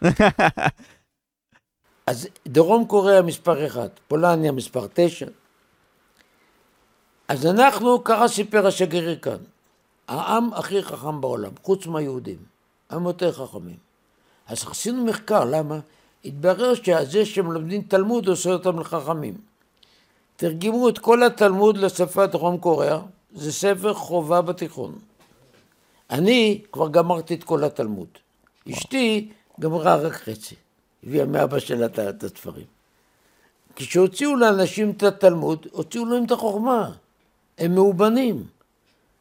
אז דרום קוריאה מספר 1, פולניה מספר 9. אז אנחנו, ככה סיפר השגריר כאן, העם הכי חכם בעולם, חוץ מהיהודים, הם יותר חכמים. אז עשינו מחקר, למה? התברר שזה שמלמדים תלמוד עושה אותם לחכמים. תרגמו את כל התלמוד לשפה דרום קוריאה, זה ספר חובה בתיכון. אני כבר גמרתי את כל התלמוד. אשתי גמרה רק חצי, הביאה מאבא שלה את הספרים. כשהוציאו לאנשים את התלמוד, הוציאו להם את החוכמה. הם מאובנים.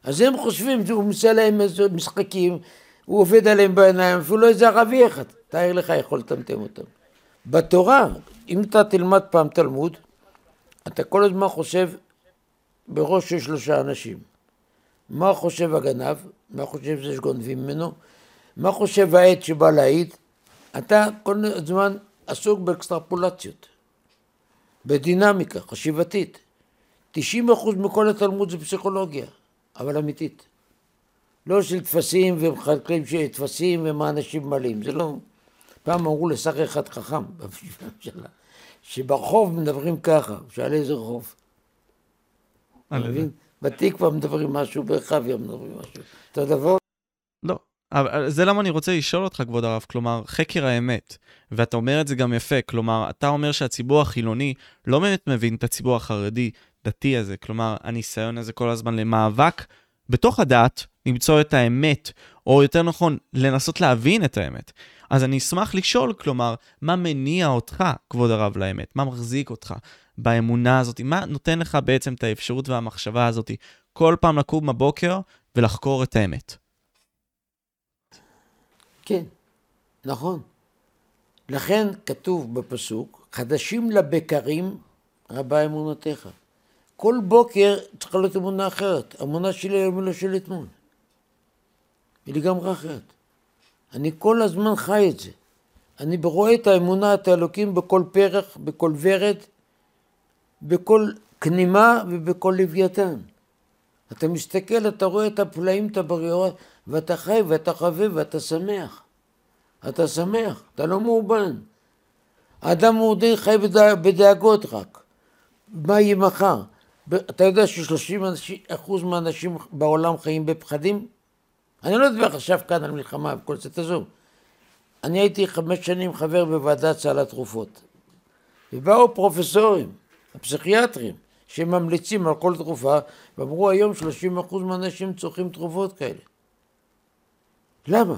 אז הם חושבים, הוא מסע להם משחקים, הוא עובד עליהם בעיניים, אפילו איזה ערבי אחד. תאר לך, יכול לטמטם אותם. בתורה, אם אתה תלמד פעם תלמוד, אתה כל הזמן חושב בראש של 3 אנשים. מה חושב הגנב? מה חושב זה שגונבים ממנו? מה חושב העד שבא להעיד? אתה כל הזמן עסוק באקסטרפולציות, בדינמיקה חשיבתית. 90% מכל התלמוד זה פסיכולוגיה, אבל אמיתית. לא של תפסים ומחלקים של תפסים ומה אנשים מלאים. זה לא... פעם אמרו לשר אחד חכם, שברחוב מדברים ככה, שעל איזה רחוב. בתקווה מדברים משהו, ברחביה מדברים משהו. אתה דבר? לא. אבל זה למה אני רוצה לשאול אותך, כבוד הרב, כלומר, חקר האמת, ואתה אומר את זה גם יפה, כלומר, אתה אומר שהציבור החילוני לא באמת מבין את הציבור החרדי, דתי הזה, כלומר, הניסיון הזה כל הזמן למאבק, בתוך הדת, למצוא את האמת, או יותר נכון, לנסות להבין את האמת. אז אני אשמח לשאול, כלומר, מה מניע אותך, כבוד הרב, לאמת? מה מחזיק אותך באמונה הזאת? מה נותן לך בעצם את האפשרות והמחשבה הזאת? כל פעם לקום בבוקר ולחקור את האמת. כן, נכון. לכן כתוב בפסוק, חדשים לבקרים רבה אמונותיך. כל בוקר צריכה להיות אמונה אחרת. אמונה שלי היום לא של אתמול. היא לגמרי אחרת. אני כל הזמן חי את זה. אני רואה את האמונה, את האלוקים, בכל פרח, בכל ורד, בכל כנימה ובכל לוויתן. אתה מסתכל, אתה רואה את הפלאים, את הבריאות, ואתה חי ואתה חווה ואתה שמח. אתה שמח, אתה לא מאובן. האדם מורדי חי בדאגות רק. מה יהיה מחר? אתה יודע ש30% מהאנשים בעולם חיים בפחדים? אני לא אדבר עכשיו כאן על מלחמה וכל זה, תעזוב. אני הייתי 5 שנים חבר בוועדת סל התרופות. ובאו פרופסורים, הפסיכיאטרים, שממליצים על כל תרופה, ואמרו היום 30% מהאנשים צורכים תרופות כאלה. למה?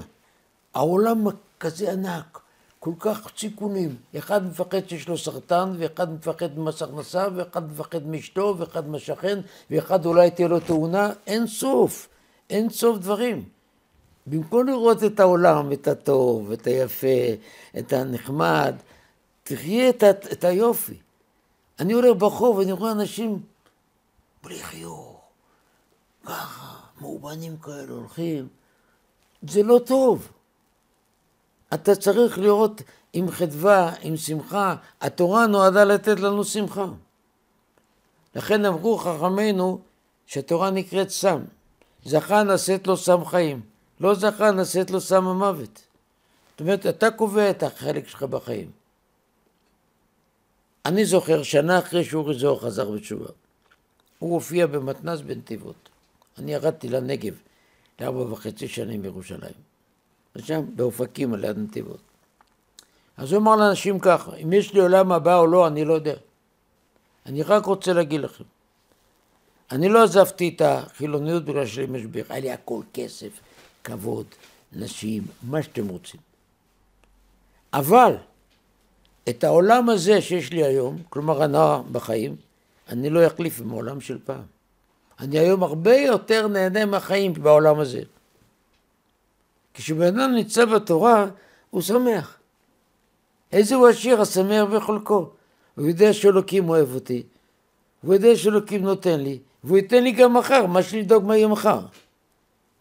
העולם כזה ענק, כל כך סיכונים. אחד מפחד שיש לו סרטן, ואחד מפחד ממס הכנסה, ואחד מפחד מאשתו, ואחד מהשכן, ואחד אולי תהיה לו תאונה. אין סוף, אין סוף דברים. במקום לראות את העולם, את הטוב, את היפה, את הנחמד, תחיה את היופי. אני הולך ברחוב ואני רואה אנשים בלי חיוך, ככה, מאובנים כאלה הולכים. זה לא טוב. אתה צריך לראות עם חדווה, עם שמחה. התורה נועדה לתת לנו שמחה. לכן אמרו חכמינו שהתורה נקראת סם. זכה נשאת לו סם חיים. לא זכה נשאת לו סם המוות. זאת אומרת, אתה קובע את החלק שלך בחיים. אני זוכר שנה אחרי שאורי זוהר חזר בתשובה. הוא הופיע במתנ"ס בנתיבות. אני ירדתי לנגב, 4.5 שנים בירושלים. שם באופקים על יד נתיבות. אז הוא אמר לאנשים ככה, אם יש לי עולם הבא או לא, אני לא יודע. אני רק רוצה להגיד לכם. אני לא עזבתי את החילוניות בגלל שלי משבר. היה לי הכל כסף, כבוד, נשים, מה שאתם רוצים. אבל את העולם הזה שיש לי היום, כלומר הנאה בחיים, אני לא יחליף עם העולם של פעם. אני היום הרבה יותר נהנה מהחיים בעולם הזה. כשבאדם נמצא בתורה, הוא שמח. איזה הוא עשיר, השמח בחלקו. הוא יודע שאלוקים אוהב אותי, הוא יודע שאלוקים נותן לי, והוא ייתן לי גם מחר, מה יש לדאוג מה יהיה מחר.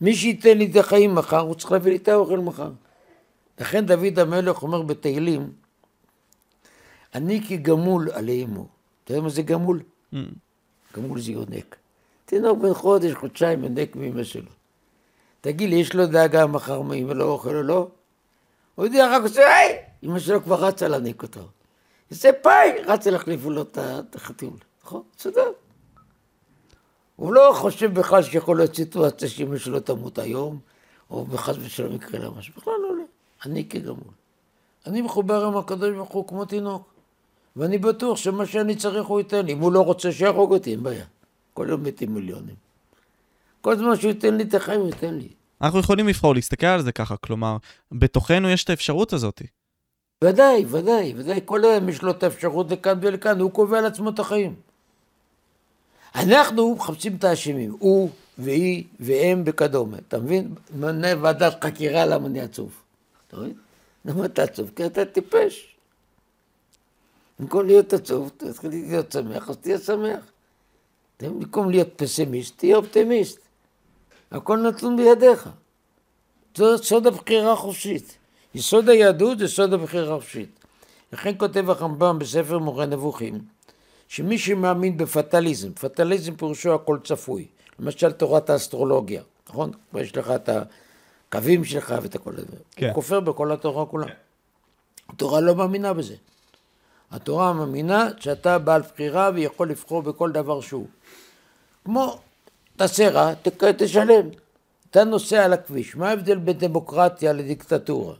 מי שייתן לי את החיים מחר, הוא צריך להביא לי את האוכל מחר. לכן דוד המלך אומר בתהילים, אני כגמול עלינו. אתה יודע מה זה גמול? גמול זה יונק. תינוק בן חודש, חודשיים, יונק מאמא שלו. תגיד לי, יש לו דאגה מחר מאמא לו אוכל או לא? הוא יודע, אחר כך עושה, היי! אמא שלו כבר רצה להניק אותו. עושה פאי! רצה להחליפו לו את החתול. נכון? צודק. הוא לא חושב בכלל שיכול להיות סיטואציה שאמא שלו תמות היום, או בחס ושלום יקרה לה משהו. בכלל לא, לא. אני כגמול. אני מחובר עם הקדוש ברוך הוא כמו תינוק, ואני בטוח שמה שאני צריך הוא ייתן לי. אם הוא לא רוצה שיהרוג אותי, אין בעיה. כל יום מתים מיליונים. כל זמן שהוא ייתן לי את החיים, הוא ייתן לי. אנחנו יכולים לבחור להסתכל על זה ככה, כלומר, בתוכנו יש את האפשרות הזאת. ודאי, ודאי, ודאי. כל היום יש לו את האפשרות לכאן ולכאן, הוא קובע על עצמו את החיים. אנחנו מחפשים את האשמים, הוא והיא והם בקדומה. אתה מבין? מנה ועדת חקירה למה אני עצוב. אתה רואה? למה אתה עצוב? כי אתה טיפש. במקום להיות עצוב, אתה צריך להיות שמח, אז תהיה שמח. במקום להיות פסימיסט, תהיה אופטימיסט. הכל נתון בידיך. זה סוד הבחירה החופשית. יסוד היהדות זה סוד הבחירה החופשית. לכן כותב הרמב"ם בספר מורה נבוכים, שמי שמאמין בפטליזם, פטליזם פירושו הכל צפוי. למשל תורת האסטרולוגיה, נכון? יש לך את ה... קווים שלך ואת הכל הדבר. כן. הוא כופר בכל התורה כולה. כן. התורה לא מאמינה בזה. התורה מאמינה שאתה בעל בחירה ויכול לבחור בכל דבר שהוא. כמו תעשה רע, תשלם. אתה נוסע על הכביש. מה ההבדל בין דמוקרטיה לדיקטטורה?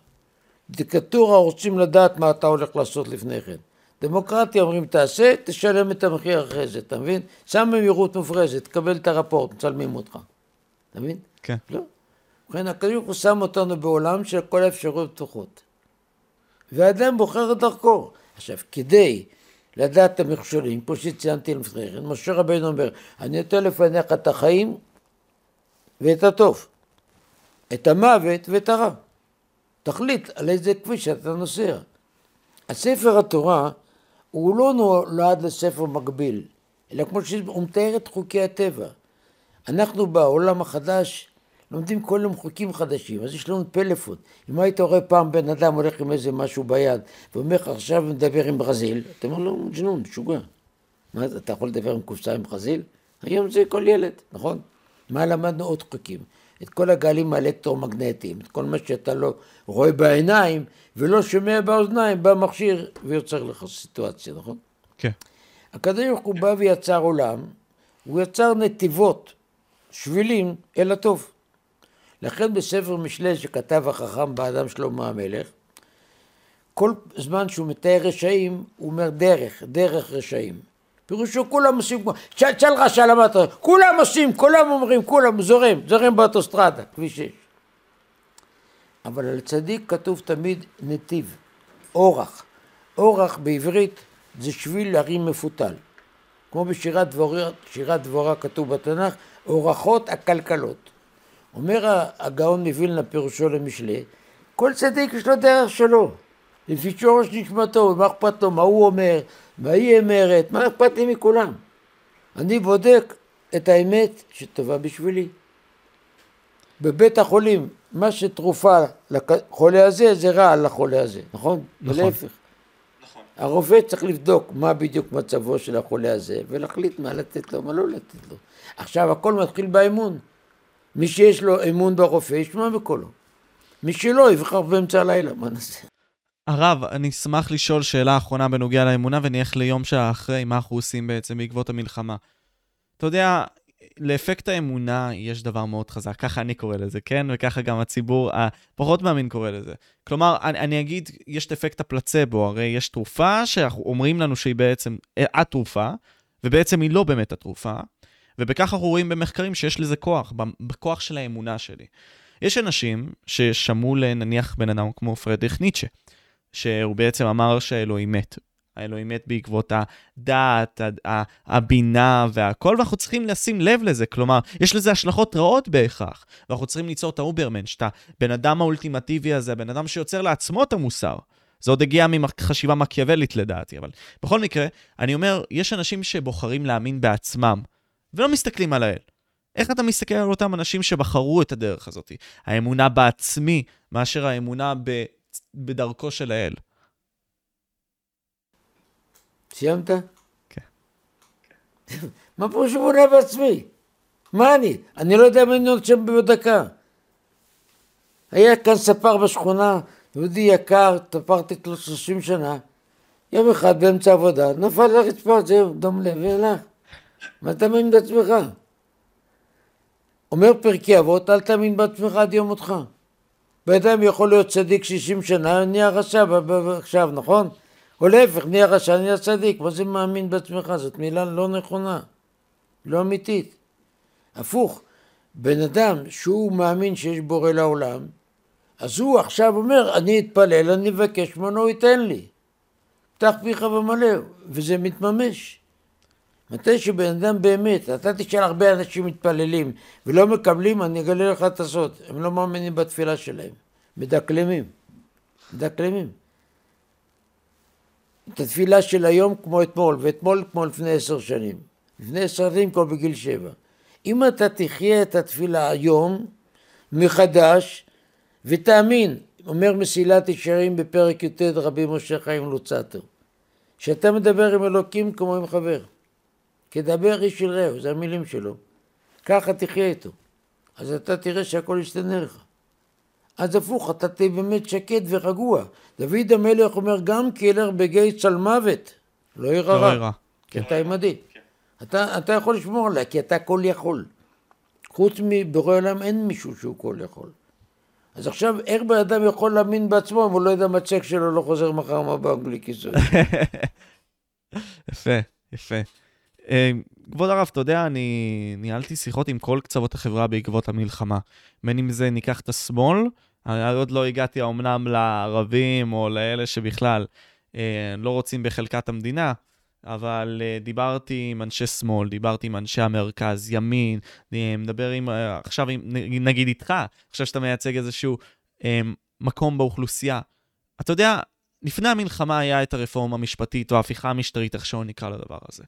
דיקטטורה רוצים לדעת מה אתה הולך לעשות לפני כן. דמוקרטיה אומרים תעשה, תשלם את המחיר אחרי זה, אתה מבין? שם מהירות מופרזת, תקבל את הרפורט, מצלמים אותך. אתה מבין? כן. לא? ובכן, הקדוש ברוך הוא שם אותנו בעולם של כל האפשרויות פתוחות. והאדם בוחר את דרכו. עכשיו, כדי לדעת את המכשולים, כמו שציינתי לפני כן, משה רבינו אומר, אני נותן לפניך את החיים ואת הטוב, את המוות ואת הרע. תחליט על איזה כביש אתה נוסע. הספר התורה הוא לא נולד לספר מקביל, אלא כמו שהוא מתאר את חוקי הטבע. אנחנו בעולם החדש לומדים כל יום חוקים חדשים, אז יש לנו פלאפון. אם היית רואה פעם בן אדם הולך עם איזה משהו ביד, ואומר לך עכשיו מדבר עם ברזיל, אתה אומר לו, ג'נון, שוגע. מה, אתה יכול לדבר עם קופסה עם ברזיל? היום זה כל ילד, נכון? מה למדנו עוד חוקים? את כל הגלים האלקטרומגנטיים, את כל מה שאתה לא רואה בעיניים, ולא שומע באוזניים, במכשיר, ויוצר לך סיטואציה, נכון? כן. הקדוש ברוך הוא בא ויצר עולם, הוא יצר נתיבות, שבילים, אל הטוב. לכן בספר משלי שכתב החכם באדם שלמה המלך, כל זמן שהוא מתאר רשעים, הוא אומר דרך רשעים. פירושו כולם עושים, שאל לך שאלה מה אתה, כולם עושים, כולם אומרים, כולם זורם באוטוסטרדה, כביש 6. אבל על צדיק כתוב תמיד נתיב, אורח. אורח בעברית זה שביל הרים מפותל. כמו בשירת דבורה, שירת דבורה כתוב בתנ"ך, אורחות הכלכלות. אומר הגאון מווילנה פירושו למשלי, כל צדיק יש לו דרך שלו, לפי שורש נשמתו, מה אכפת לו, מה הוא אומר, מה היא אמרת, מה אכפת לי מכולם. אני בודק את האמת שטובה בשבילי. בבית החולים, מה שתרופה לחולה הזה, זה רע לחולה הזה, נכון? נכון. ולהפך. נכון. הרופא צריך לבדוק מה בדיוק מצבו של החולה הזה, ולהחליט מה לתת לו, מה לא לתת לו. עכשיו הכל מתחיל באמון. מי שיש לו אמון ברופא, ישמע בקולו. מי שלא, יבחר באמצע הלילה, מה נעשה? הרב, אני אשמח לשאול שאלה אחרונה בנוגע לאמונה, ונלך ליום שעה אחרי, מה אנחנו עושים בעצם בעקבות המלחמה. אתה יודע, לאפקט האמונה יש דבר מאוד חזק, ככה אני קורא לזה, כן? וככה גם הציבור הפחות מאמין קורא לזה. כלומר, אני אגיד, יש את אפקט הפלצבו, הרי יש תרופה שאנחנו אומרים לנו שהיא בעצם התרופה, ובעצם היא לא באמת התרופה, ובכך אנחנו רואים במחקרים שיש לזה כוח, בכוח של האמונה שלי. יש אנשים ששמעו לנניח בן אדם כמו פרדריך ניטשה, שהוא בעצם אמר שהאלוהים מת. האלוהים מת בעקבות הדעת, הבינה והכל, ואנחנו צריכים לשים לב לזה, כלומר, יש לזה השלכות רעות בהכרח, ואנחנו צריכים ליצור את האוברמן, שאתה בן אדם האולטימטיבי הזה, בן אדם שיוצר לעצמו את המוסר. זה עוד הגיע מחשיבה מקיאבלית לדעתי, אבל בכל מקרה, אני אומר, יש אנשים שבוחרים להאמין בעצמם, ולא מסתכלים על האל. איך אתה מסתכל על אותם אנשים שבחרו את הדרך הזאת? האמונה בעצמי, מאשר האמונה בדרכו של האל. סיימת? כן. מה פה שבונה בעצמי? מה אני? אני לא יודע מה אני נוצר בדקה. היה כאן ספר בשכונה, יהודי יקר, ספרתי לו 30 שנה, יום אחד באמצע עבודה, נפל לרצפה, זהו, דום לב, והלך. מה אתה מאמין בעצמך? אומר פרקי אבות, אל תאמין בעצמך עד יום אותך. בידיים יכול להיות צדיק 60 שנה, נהיה רשע עכשיו, נכון? או להפך, נהיה רשע, נהיה צדיק. מה זה מאמין בעצמך? זאת מילה לא נכונה, לא אמיתית. הפוך, בן אדם שהוא מאמין שיש בורא לעולם, אז הוא עכשיו אומר, אני אתפלל, אני אבקש ממנו, הוא ייתן לי. פתח פיך ומלאו, וזה מתממש. מתי שבן אדם באמת, אתה תשאל הרבה אנשים מתפללים ולא מקבלים, אני אגלה לך את הסוד. הם לא מאמינים בתפילה שלהם, מדקלמים. את התפילה של היום כמו אתמול, ואתמול כמו לפני 10 שנים. לפני 10 שנים כבר בגיל 7. אם אתה תחיה את התפילה היום מחדש ותאמין, אומר מסילת ישרים בפרק י"ט רבי משה חיים לוצאטו, שאתה מדבר עם אלוקים כמו עם חבר. כדבר איש אל רעהו, זה המילים שלו. ככה תחיה איתו. אז אתה תראה שהכל ישתנה לך. אז הפוך, אתה תהיה באמת שקט ורגוע. דוד המלך אומר, גם כי ילך בגיא צל מוות, לא ירא רע. כי אתה עמדי. אתה יכול לשמור עליה, כי אתה כל יכול. חוץ מבורא עולם אין מישהו שהוא כל יכול. אז עכשיו, איך באדם יכול להאמין בעצמו, אם הוא לא יודע מה צ'ק שלו, לא חוזר מחר מהבנק בלי כיסוי. יפה. כבוד הרב, אתה יודע, אני ניהלתי שיחות עם כל קצוות החברה בעקבות המלחמה. בין אם זה ניקח את השמאל, אני עוד לא הגעתי אומנם לערבים או לאלה שבכלל לא רוצים בחלקת המדינה, אבל דיברתי עם אנשי שמאל, דיברתי עם אנשי המרכז, ימין, מדבר עם, עכשיו נגיד איתך, עכשיו שאתה מייצג איזשהו מקום באוכלוסייה. אתה יודע, לפני המלחמה היה את הרפורמה המשפטית, או ההפיכה המשטרית, איך שהוא נקרא לדבר הזה.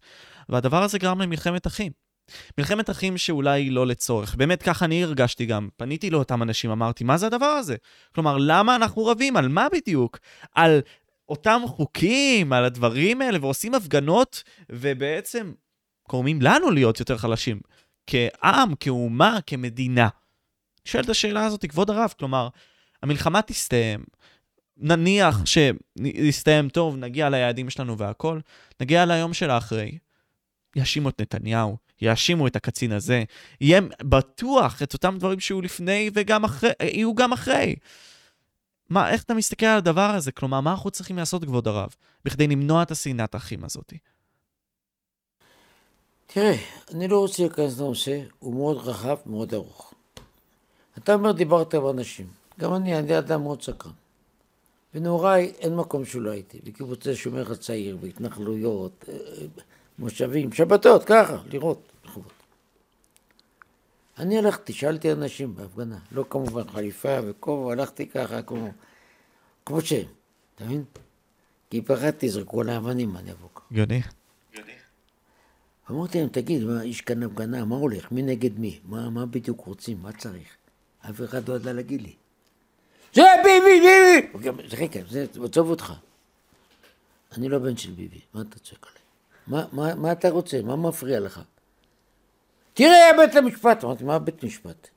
והדבר הזה גרם למלחמת אחים. מלחמת אחים שאולי לא לצורך. באמת כך אני הרגשתי גם. פניתי לאותם אנשים, אמרתי, מה זה הדבר הזה? כלומר, למה אנחנו רבים? על מה בדיוק? על אותם חוקים, על הדברים האלה, ועושים הפגנות, ובעצם קורמים לנו להיות יותר חלשים. כעם, כאומה, כמדינה. שאלת השאלה הזאת, כבוד הרב, כלומר, המלחמה תסתיים, נניח שתסתיים טוב, נגיע ליעדים שלנו והכל, נגיע ליום שלה אחרי, יאשימו את נתניהו, יאשימו את הקצין הזה, יהיה בטוח את אותם דברים שיהיו לפני וגם אחרי, יהיו גם אחרי. מה, איך אתה מסתכל על הדבר הזה? כלומר, מה אנחנו צריכים לעשות, כבוד הרב, בכדי למנוע את השנאת האחים הזאת? תראה, אני לא רוצה להיכנס לנושא, הוא מאוד רחב, מאוד ארוך. אתה אומר, דיברת עם אנשים, גם אני אדם מאוד סקרן. בנעוריי אין מקום שלא הייתי, בקיבוצי שומר הצעיר, בהתנחלויות, מושבים, שבתות, ככה, לראות. אני הלכתי, שאלתי אנשים בהפגנה, לא כמובן חליפה וכובע, הלכתי ככה, כמו שם, אתה מבין? כי פחדתי, זרקו על האבנים, אני אבוא ככה. גוני. אמרתי להם, תגיד, מה, יש כאן הפגנה, מה הולך? מי נגד מי? מה בדיוק רוצים? מה צריך? אף אחד לא יודע להגיד לי. זה ביבי! זה חיקה, זה מצוב אותך. אני לא בן של ביבי, מה אתה צועק עליי? מה אתה רוצה? מה מפריע לך? תראה, בית המשפט. אמרתי, מה בית משפט?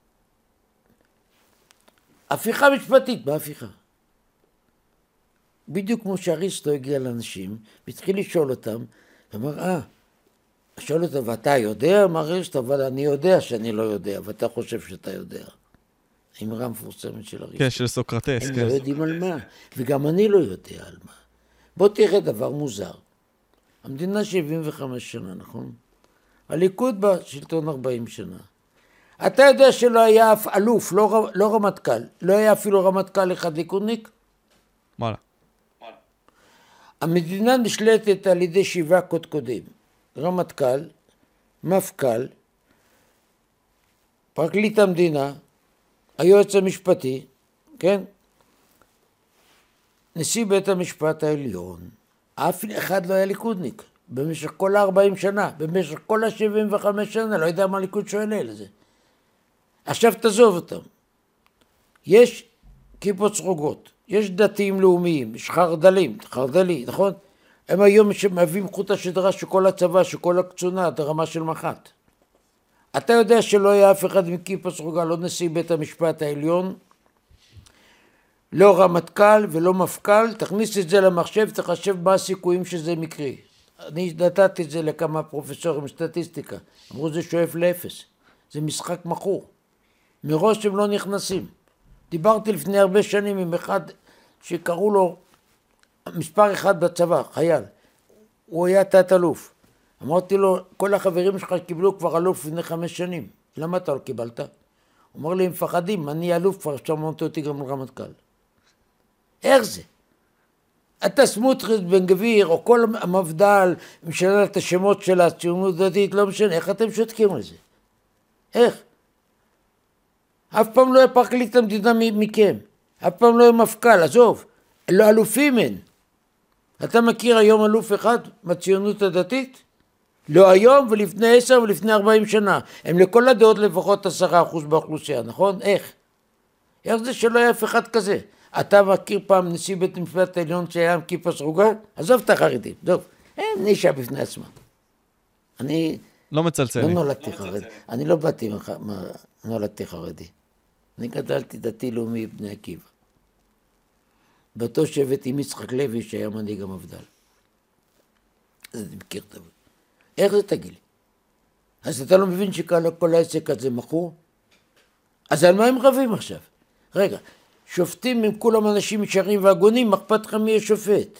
הפיכה משפטית, מה הפיכה? בדיוק כמו שאריסטו הגיע לאנשים, והתחיל לשאול אותם, ואמר, שואל אותו, ואתה יודע מה אריסטו? אבל אני יודע שאני לא יודע, ואתה חושב שאתה יודע. אמרה מפורסמת של אריסטו. כן, של סוקרטס. הם לא יודעים על מה, וגם אני לא יודע על מה. בוא תראה דבר מוזר. המדינה 75 שנה, נכון? הליכוד בשלטון 40 שנה. אתה יודע שלא היה אף אלוף, לא רמטכ"ל, לא היה אפילו רמטכ"ל אחד ליכודניק? וואלה. המדינה נשלטת על ידי 7 קודקודים. רמטכ"ל, מפכ"ל, פרקליט המדינה, היועץ המשפטי, כן? נשיא בית המשפט העליון, אף אחד לא היה ליכודניק, במשך כל 40 שנה, במשך כל 75 שנה, לא יודע מה ליכוד שואלה על זה. עכשיו תעזוב אותם. יש כיפות סרוגות, יש דתיים לאומיים, יש חרדלי, נכון? הם היום שמהווים חוט השדרה שכל הצבא, שכל הקצונה, את הרמה של מח"ט. אתה יודע שלא היה אף אחד מכיפה סרוגה, לא נשיא בית המשפט העליון, לא רמטכ"ל ולא מפכ"ל, תכניס את זה למחשב, תחשב מה הסיכויים שזה מקרי. אני נתתי את זה לכמה פרופסורים סטטיסטיקה, אמרו זה שואף לאפס, זה משחק מכור. מראש הם לא נכנסים. דיברתי לפני הרבה שנים עם אחד שקראו לו מספר אחד בצבא, חייל, הוא היה תת-אלוף. אמרתי לו, כל החברים שלך קיבלו כבר אלוף לפני 5 שנים. למה אתה לא קיבלת? הוא אומר לי, הם פחדים, אני אלוף כבר, שמעתי אותי גם לרמטכ"ל. איך זה? אתה סמוטריץ, בן גביר, או כל המבדל, משנה את השמות של הציונות הדתית, לא משנה, איך אתם שותקים על זה? איך? אף פעם לא היה פרקליט המדינה מכם, אף פעם לא היה מפכ"ל, עזוב. לא אלופים הן. אתה מכיר היום אלוף אחד מהציונות הדתית? לא היום ולפני 10 ולפני 40 שנה. הם לכל הדעות לפחות 10% באוכלוסייה, נכון? איך זה שלא היה אף אחד כזה? אתה מכיר פעם נשיא בית המשפט העליון שהיה עם כיפה סרוגה? עזוב את החרדים, עזוב. הם נשאר בפני עצמם. אני לא מצלצלי. לא נולדתי חרדי. אני לא באתי נולדתי חרדי. אני גדלתי דתי לאומי בני עקיבא. באותו שבט עם יצחק לוי שהיה מנהיג המבדל. אז אני מכיר את זה. איך זה תגיד לי? אז אתה לא מבין שכל העסק הזה מכור? אז על מה הם רבים עכשיו? רגע, שופטים עם כולם אנשים ישרים והגונים, מאכפת לך מי יהיה שופט.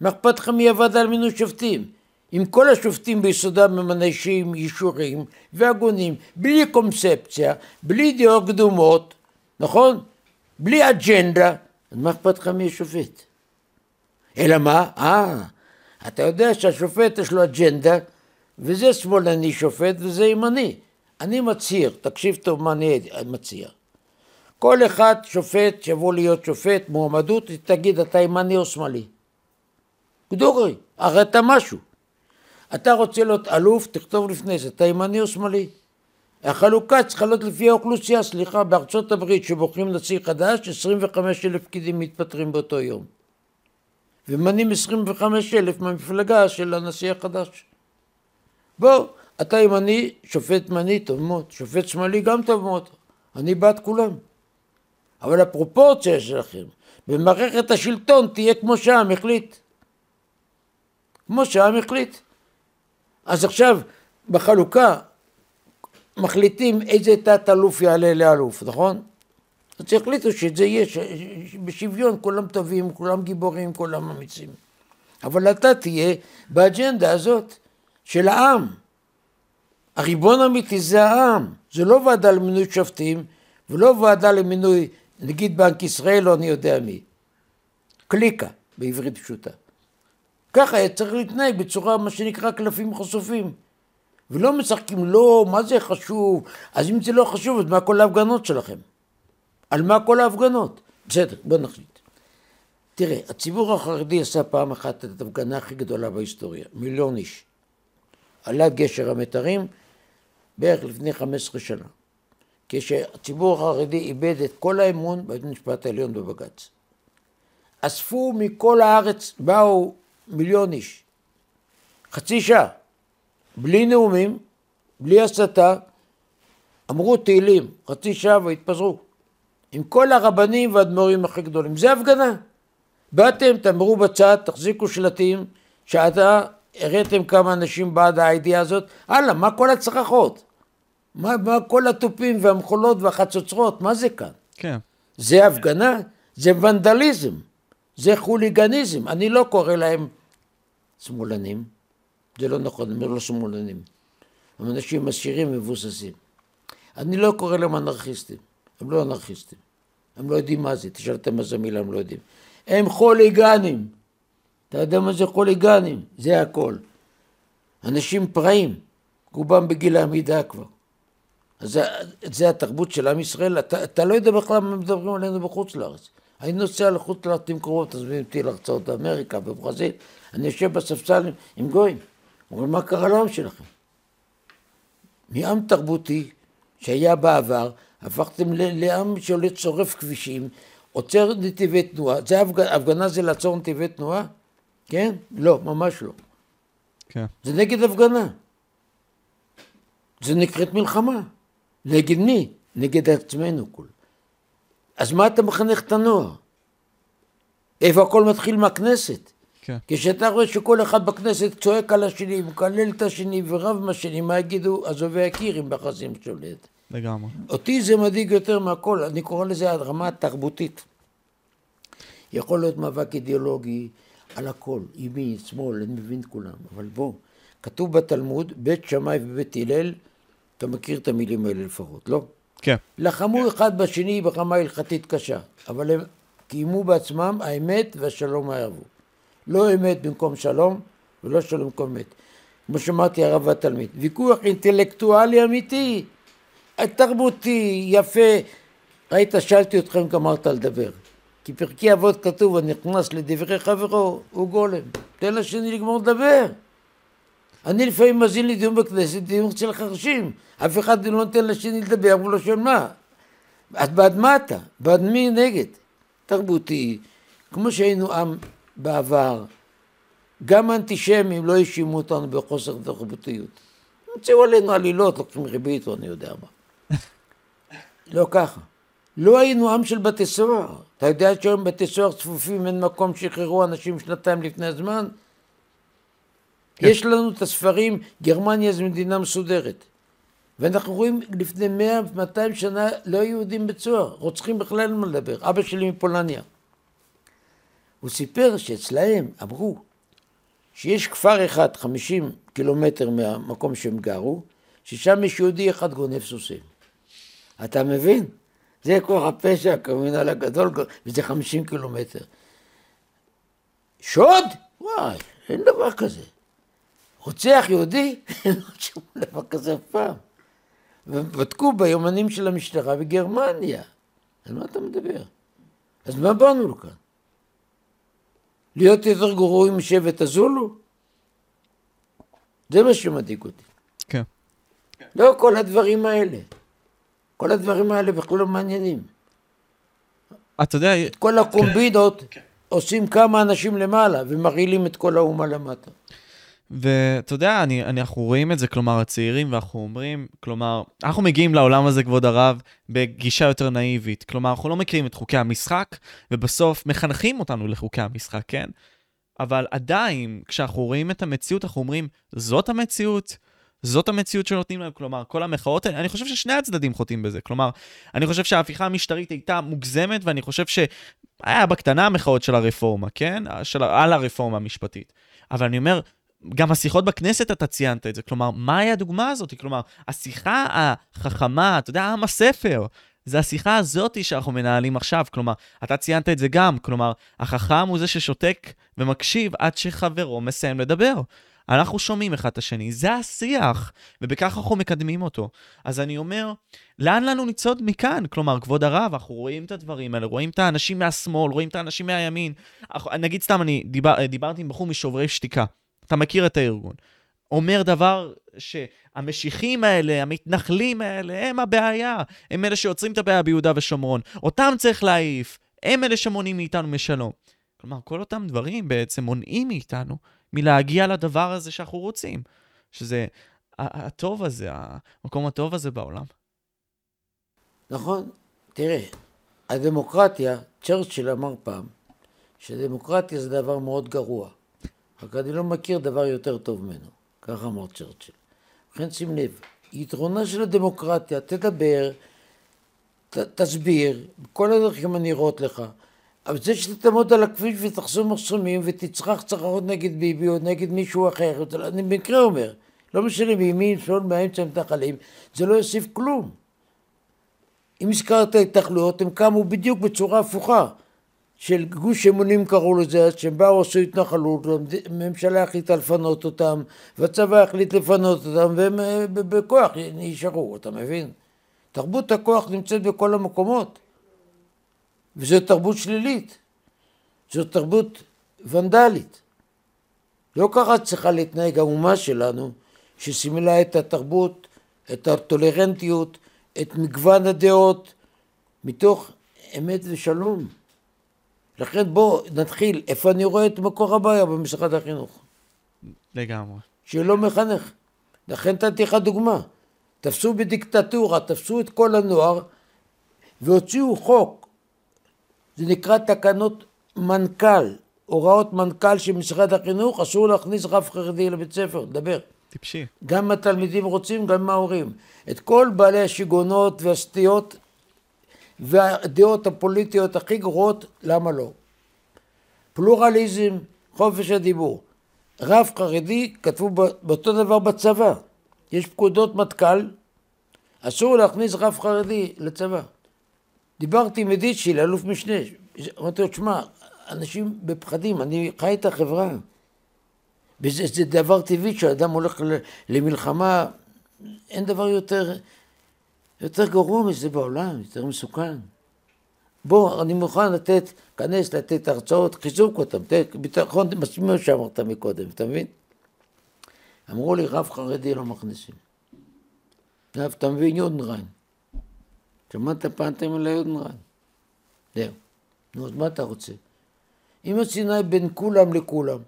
מאכפת לך מי עבד על מינוי שופטים. עם כל השופטים ביסודם הם אנשים ישורים והגונים, בלי קונספציה, בלי דעות קדומות, נכון? בלי אג'נדה. אז מה אכפת לך מי שופט? אלא מה? אתה יודע שהשופט יש לו אג'נדה, וזה שמאלני שופט וזה ימני. אני מציע, תקשיב טוב מה אני מציע. כל אחד שופט שיבוא להיות שופט, מועמדות, תגיד אתה ימני או שמאלי. גדורי, הרי אתה משהו. אתה רוצה להיות אלוף, תכתוב לפני זה, אתה ימני או שמאלי. החלוקה צריכה להיות לפי האוכלוסייה, סליחה, בארצות הברית שבוחרים נשיא חדש, 25,000 פקידים מתפטרים באותו יום. ומנים 25,000 מהמפלגה של הנשיא החדש. בוא, אתה ימני, שופט מני טוב מאוד, שופט שמאלי גם טוב מאוד. אני בעד כולם. אבל הפרופורציה שלכם, במערכת השלטון תהיה כמו שהעם החליט. כמו שהעם החליט. אז עכשיו, בחלוקה, מחליטים איזה תת-אלוף יעלה לאלוף, נכון? אז החליטו שזה יהיה בשוויון, כולם טובים, כולם גיבורים, כולם אמיצים. אבל אתה תהיה באג'נדה הזאת של העם. הריבון האמיתי זה העם. זה לא ועדה למינוי שופטים, ולא ועדה למינוי, נגיד בנק ישראל או אני יודע מי. קליקה, בעברית פשוטה. ככה צריך להתנהג בצורה מה שנקרא קלפים חשופים. ולא משחקים, לא, מה זה חשוב? אז אם זה לא חשוב, אז מה כל ההפגנות שלכם? על מה כל ההפגנות? בסדר, בוא נחליט. תראה, הציבור החרדי עשה פעם אחת את ההפגנה הכי גדולה בהיסטוריה, 1,000,000 איש. עלה גשר המתרים בערך לפני 15 שנה. כשהציבור החרדי איבד את כל האמון בית המשפט העליון בבג"ץ. אספו מכל הארץ, באו 1,000,000 איש. חצי שעה. בלי נאומים, בלי הסתה, אמרו תהילים, חצי שעה והתפזרו. עם כל הרבנים והאדמו"רים הכי גדולים. זה הפגנה. באתם, תאמרו בצד, תחזיקו שלטים, שעתה הראיתם כמה אנשים בעד האידיאה הזאת. הלאה, מה כל הצרחות? מה כל התופים והמחולות והחצוצרות? מה זה כאן? כן. זה הפגנה, זה ונדליזם, זה חוליגניזם. אני לא קורא להם שמאלנים. זה לא נכון, אני אומר לא שמאלנים. הם אנשים עשירים מבוססים. אני לא קורא להם אנרכיסטים. הם לא אנרכיסטים. הם לא יודעים מה זה. תשאלתם מה זה מילה, הם לא יודעים. הם חוליגנים. אתה יודע מה זה חוליגנים? זה הכל. אנשים פראים. רובם בגיל העמידה כבר. אז זה התרבות של עם ישראל. אתה לא יודע בכלל מה מדברים עלינו בחוץ לארץ. אני נוסע לחוץ לארץ עם קרובות, תזמין אותי להרצאות באמריקה, בברזיל. אני יושב בספסל עם גויים. אבל מה קרה לעם שלכם? מעם תרבותי שהיה בעבר, הפכתם לעם שעולה צורף כבישים, עוצר נתיבי תנועה. זה הפגנה זה לעצור נתיבי תנועה? כן? לא, ממש לא. כן. זה נגד הפגנה. זה נקראת מלחמה. נגד מי? נגד עצמנו כול. אז מה אתה מחנך את הנוער? איפה הכל מתחיל מהכנסת? כן. כשאתה רואה שכל אחד בכנסת צועק על השני, מקלל את השני ורב מה שני, מה יגידו? עזובי הקיר עם בחזים שולט. לגמרי. אותי זה מדאיג יותר מהכל, אני קורא לזה הרמה התרבותית. יכול להיות מאבק אידיאולוגי על הכל, ימין, שמאל, אני מבין כולם, אבל בוא, כתוב בתלמוד, בית שמאי ובית הלל, אתה מכיר את המילים האלה לפחות, לא? כן. לחמו אחד בשני ברמה הלכתית קשה, אבל הם קיימו בעצמם האמת והשלום האהבו. לא אמת במקום שלום, ולא שלום במקום אמת. כמו שמעתי הרב והתלמיד. ויכוח אינטלקטואלי אמיתי, תרבותי, יפה. ראית, שאלתי אתכם גמרת לדבר. כי פרקי אבות כתוב, הנכנס לדברי חברו, הוא גולם. תן לשני לגמור לדבר. אני לפעמים מזין לי דיון בכנסת, דיון של חרשים. אף אחד לא נותן לשני לדבר, אבל לא שואל מה. אז בעד מה אתה? בעד מי נגד? תרבותי. כמו שהיינו עם... בעבר, גם האנטישמים לא ישימו אותנו בחוסר תרבותיות. נמצאו עלינו עלילות, לוקחים ריבית או אני יודע מה. לא ככה. לא היינו עם של בתי סוהר. אתה יודע שהיום בתי סוהר צפופים, אין מקום שחררו אנשים שנתיים לפני הזמן? יש לנו את הספרים, גרמניה זו מדינה מסודרת. ואנחנו רואים לפני 100-200 שנה לא יהודים בצוהר. רוצחים בכלל מה לדבר. אבא שלי מפולניה. הוא סיפר שאצלהם אמרו שיש כפר אחד, 50 קילומטר מהמקום שהם גרו, ששם יש יהודי אחד גונב סוסים. אתה מבין? זה כוח הפשע, הקרימינל הגדול, וזה 50 קילומטר. שוד? וואי, אין דבר כזה. רוצח יהודי? אין דבר כזה אף פעם. ובדקו ביומנים של המשטרה בגרמניה. על מה אתה מדבר? אז מה באנו לכאן? להיות יותר גרועים משבט הזולו? זה מה שמדאיג אותי. כן. לא, כל הדברים האלה. כל הדברים האלה בכלל לא מעניינים. אתה יודע... את כל הקומבינות עושים כמה אנשים למעלה, ומרעילים את כל האומה למטה. ואתה יודע, אנחנו רואים את זה, כלומר, הצעירים, ואנחנו אומרים, כלומר, אנחנו מגיעים לעולם הזה, כבוד הרב, בגישה יותר נאיבית. כלומר, אנחנו לא מכירים את חוקי המשחק, ובסוף מחנכים אותנו לחוקי המשחק, כן? אבל עדיין, כשאנחנו רואים את המציאות, אנחנו אומרים, זאת המציאות שנותנים להם, כלומר, כל המחאות, אני חושב ששני הצדדים חוטאים בזה, כלומר, אני חושב שההפיכה המשטרית הייתה מוגזמת, ואני חושב שהיה בקטנה המחאות של הרפורמה, כן? על הרפורמה המשפטית. אבל אני אומר, גם השיחות בכנסת אתה ציינת את זה, כלומר, מהי הדוגמה הזאת? כלומר, השיחה החכמה, אתה יודע, עם הספר, זה השיחה הזאת שאנחנו מנהלים עכשיו, כלומר, אתה ציינת את זה גם, כלומר, החכם הוא זה ששותק ומקשיב עד שחברו מסיים לדבר. אנחנו שומעים אחד את השני, זה השיח, ובכך אנחנו מקדמים אותו. אז אני אומר, לאן לנו ניצוד מכאן? כלומר, כבוד הרב, אנחנו רואים את הדברים האלה, רואים את האנשים מהשמאל, רואים את האנשים מהימין. נגיד סתם, אני דיברתי עם בחור משוברי שתיקה, אתה מכיר את הארגון. אומר דבר שהמשיחים האלה, המתנחלים האלה, הם הבעיה, הם אלה שיוצרים את הבעיה ביהודה ושומרון, אותם צריך להעיף, הם אלה שמונעים מאיתנו משלום. כלומר, כל אותם דברים בעצם מונעים מאיתנו, מלהגיע לדבר הזה שאנחנו רוצים, שזה הטוב הזה, המקום הטוב הזה בעולם. נכון, תראה, הדמוקרטיה, צ'רצ'יל אמר פעם, שדמוקרטיה זה דבר מאוד גרוע, רק אני לא מכיר דבר יותר טוב ממנו, ככה אמר צ'רצ'יל. לכן שים לב, יתרונה של הדמוקרטיה, תדבר, תסביר, כל הדרכים הנראות לך, אבל זה שתתעמוד על הכביש ותחסום מחסומים ותצרח צרחות נגד ביבי או נגד מישהו אחר, אני במקרה אומר, לא משנה בימין, שמאל, מהאמצע מתנחלים, זה לא יוסיף כלום. אם הזכרת התנחלויות, הם קמו בדיוק בצורה הפוכה, של גוש אמונים קראו לזה, שהם באו עשו התנחלות, הממשלה החליטה לפנות אותם, והצבא החליט לפנות אותם, והם בכוח נשארו, אתה מבין? תרבות הכוח נמצאת בכל המקומות. וזו תרבות שלילית, זו תרבות ונדלית. לא ככה צריכה להתנהג האומה שלנו, שסימלה את התרבות, את הטולרנטיות, את מגוון הדעות, מתוך אמת ושלום. לכן בוא נתחיל, איפה אני רואה את מקור הבעיה במשרד החינוך? לגמרי. שלא מחנך. לכן תתתי לך דוגמה. תפסו בדיקטטורה, תפסו את כל הנוער, והוציאו חוק. זה נקרא תקנות מנכ"ל, הוראות מנכ"ל של משרד החינוך, אסור להכניס רב חרדי לבית ספר, דבר. טיפשי. גם התלמידים רוצים, גם ההורים. את כל בעלי השיגונות והסטיות והדעות הפוליטיות הכי גרועות, למה לא? פלורליזם, חופש הדיבור. רב חרדי כתבו באותו דבר בצבא. יש פקודות מטכ"ל, אסור להכניס רב חרדי לצבא. דיברתי עם אדיצ'י, לאלוף משנה, אמרתי לו, תשמע, אנשים בפחדים, אני חי את החברה. וזה דבר טבעי, שהאדם הולך למלחמה, אין דבר יותר גרוע מזה בעולם, יותר מסוכן. בוא, אני מוכן לתת, כנס, לתת הרצאות, חיזוק אותם, ביטחון, מה שאמרת מקודם, אתה מבין? אמרו לי, רב חרדי לא מכניסים. אתה מבין, יודנריין. שמעת פענתם עליי עוד נראה. זהו. נו, אז מה אתה רוצה? אם הסיני בין כולם לכולם,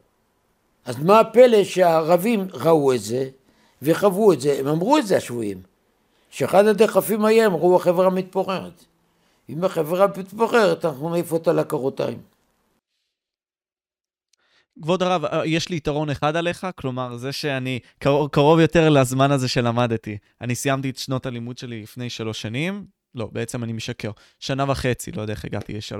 אז מה הפלא שהערבים ראו את זה וחוו את זה? הם אמרו את זה השבויים. שאחד הדחפים היה, אמרו, החברה מתפוררת. אם החברה מתפוררת, אנחנו נעיף אותה לקרותיים. כבוד הרב, יש לי יתרון אחד עליך, כלומר, זה שאני קרוב יותר לזמן הזה שלמדתי. אני סיימתי את שנות הלימוד שלי לפני 3 שנים, לא, בעצם אני משקר. 1.5 שנה, לא יודע איך הגעתי ל3.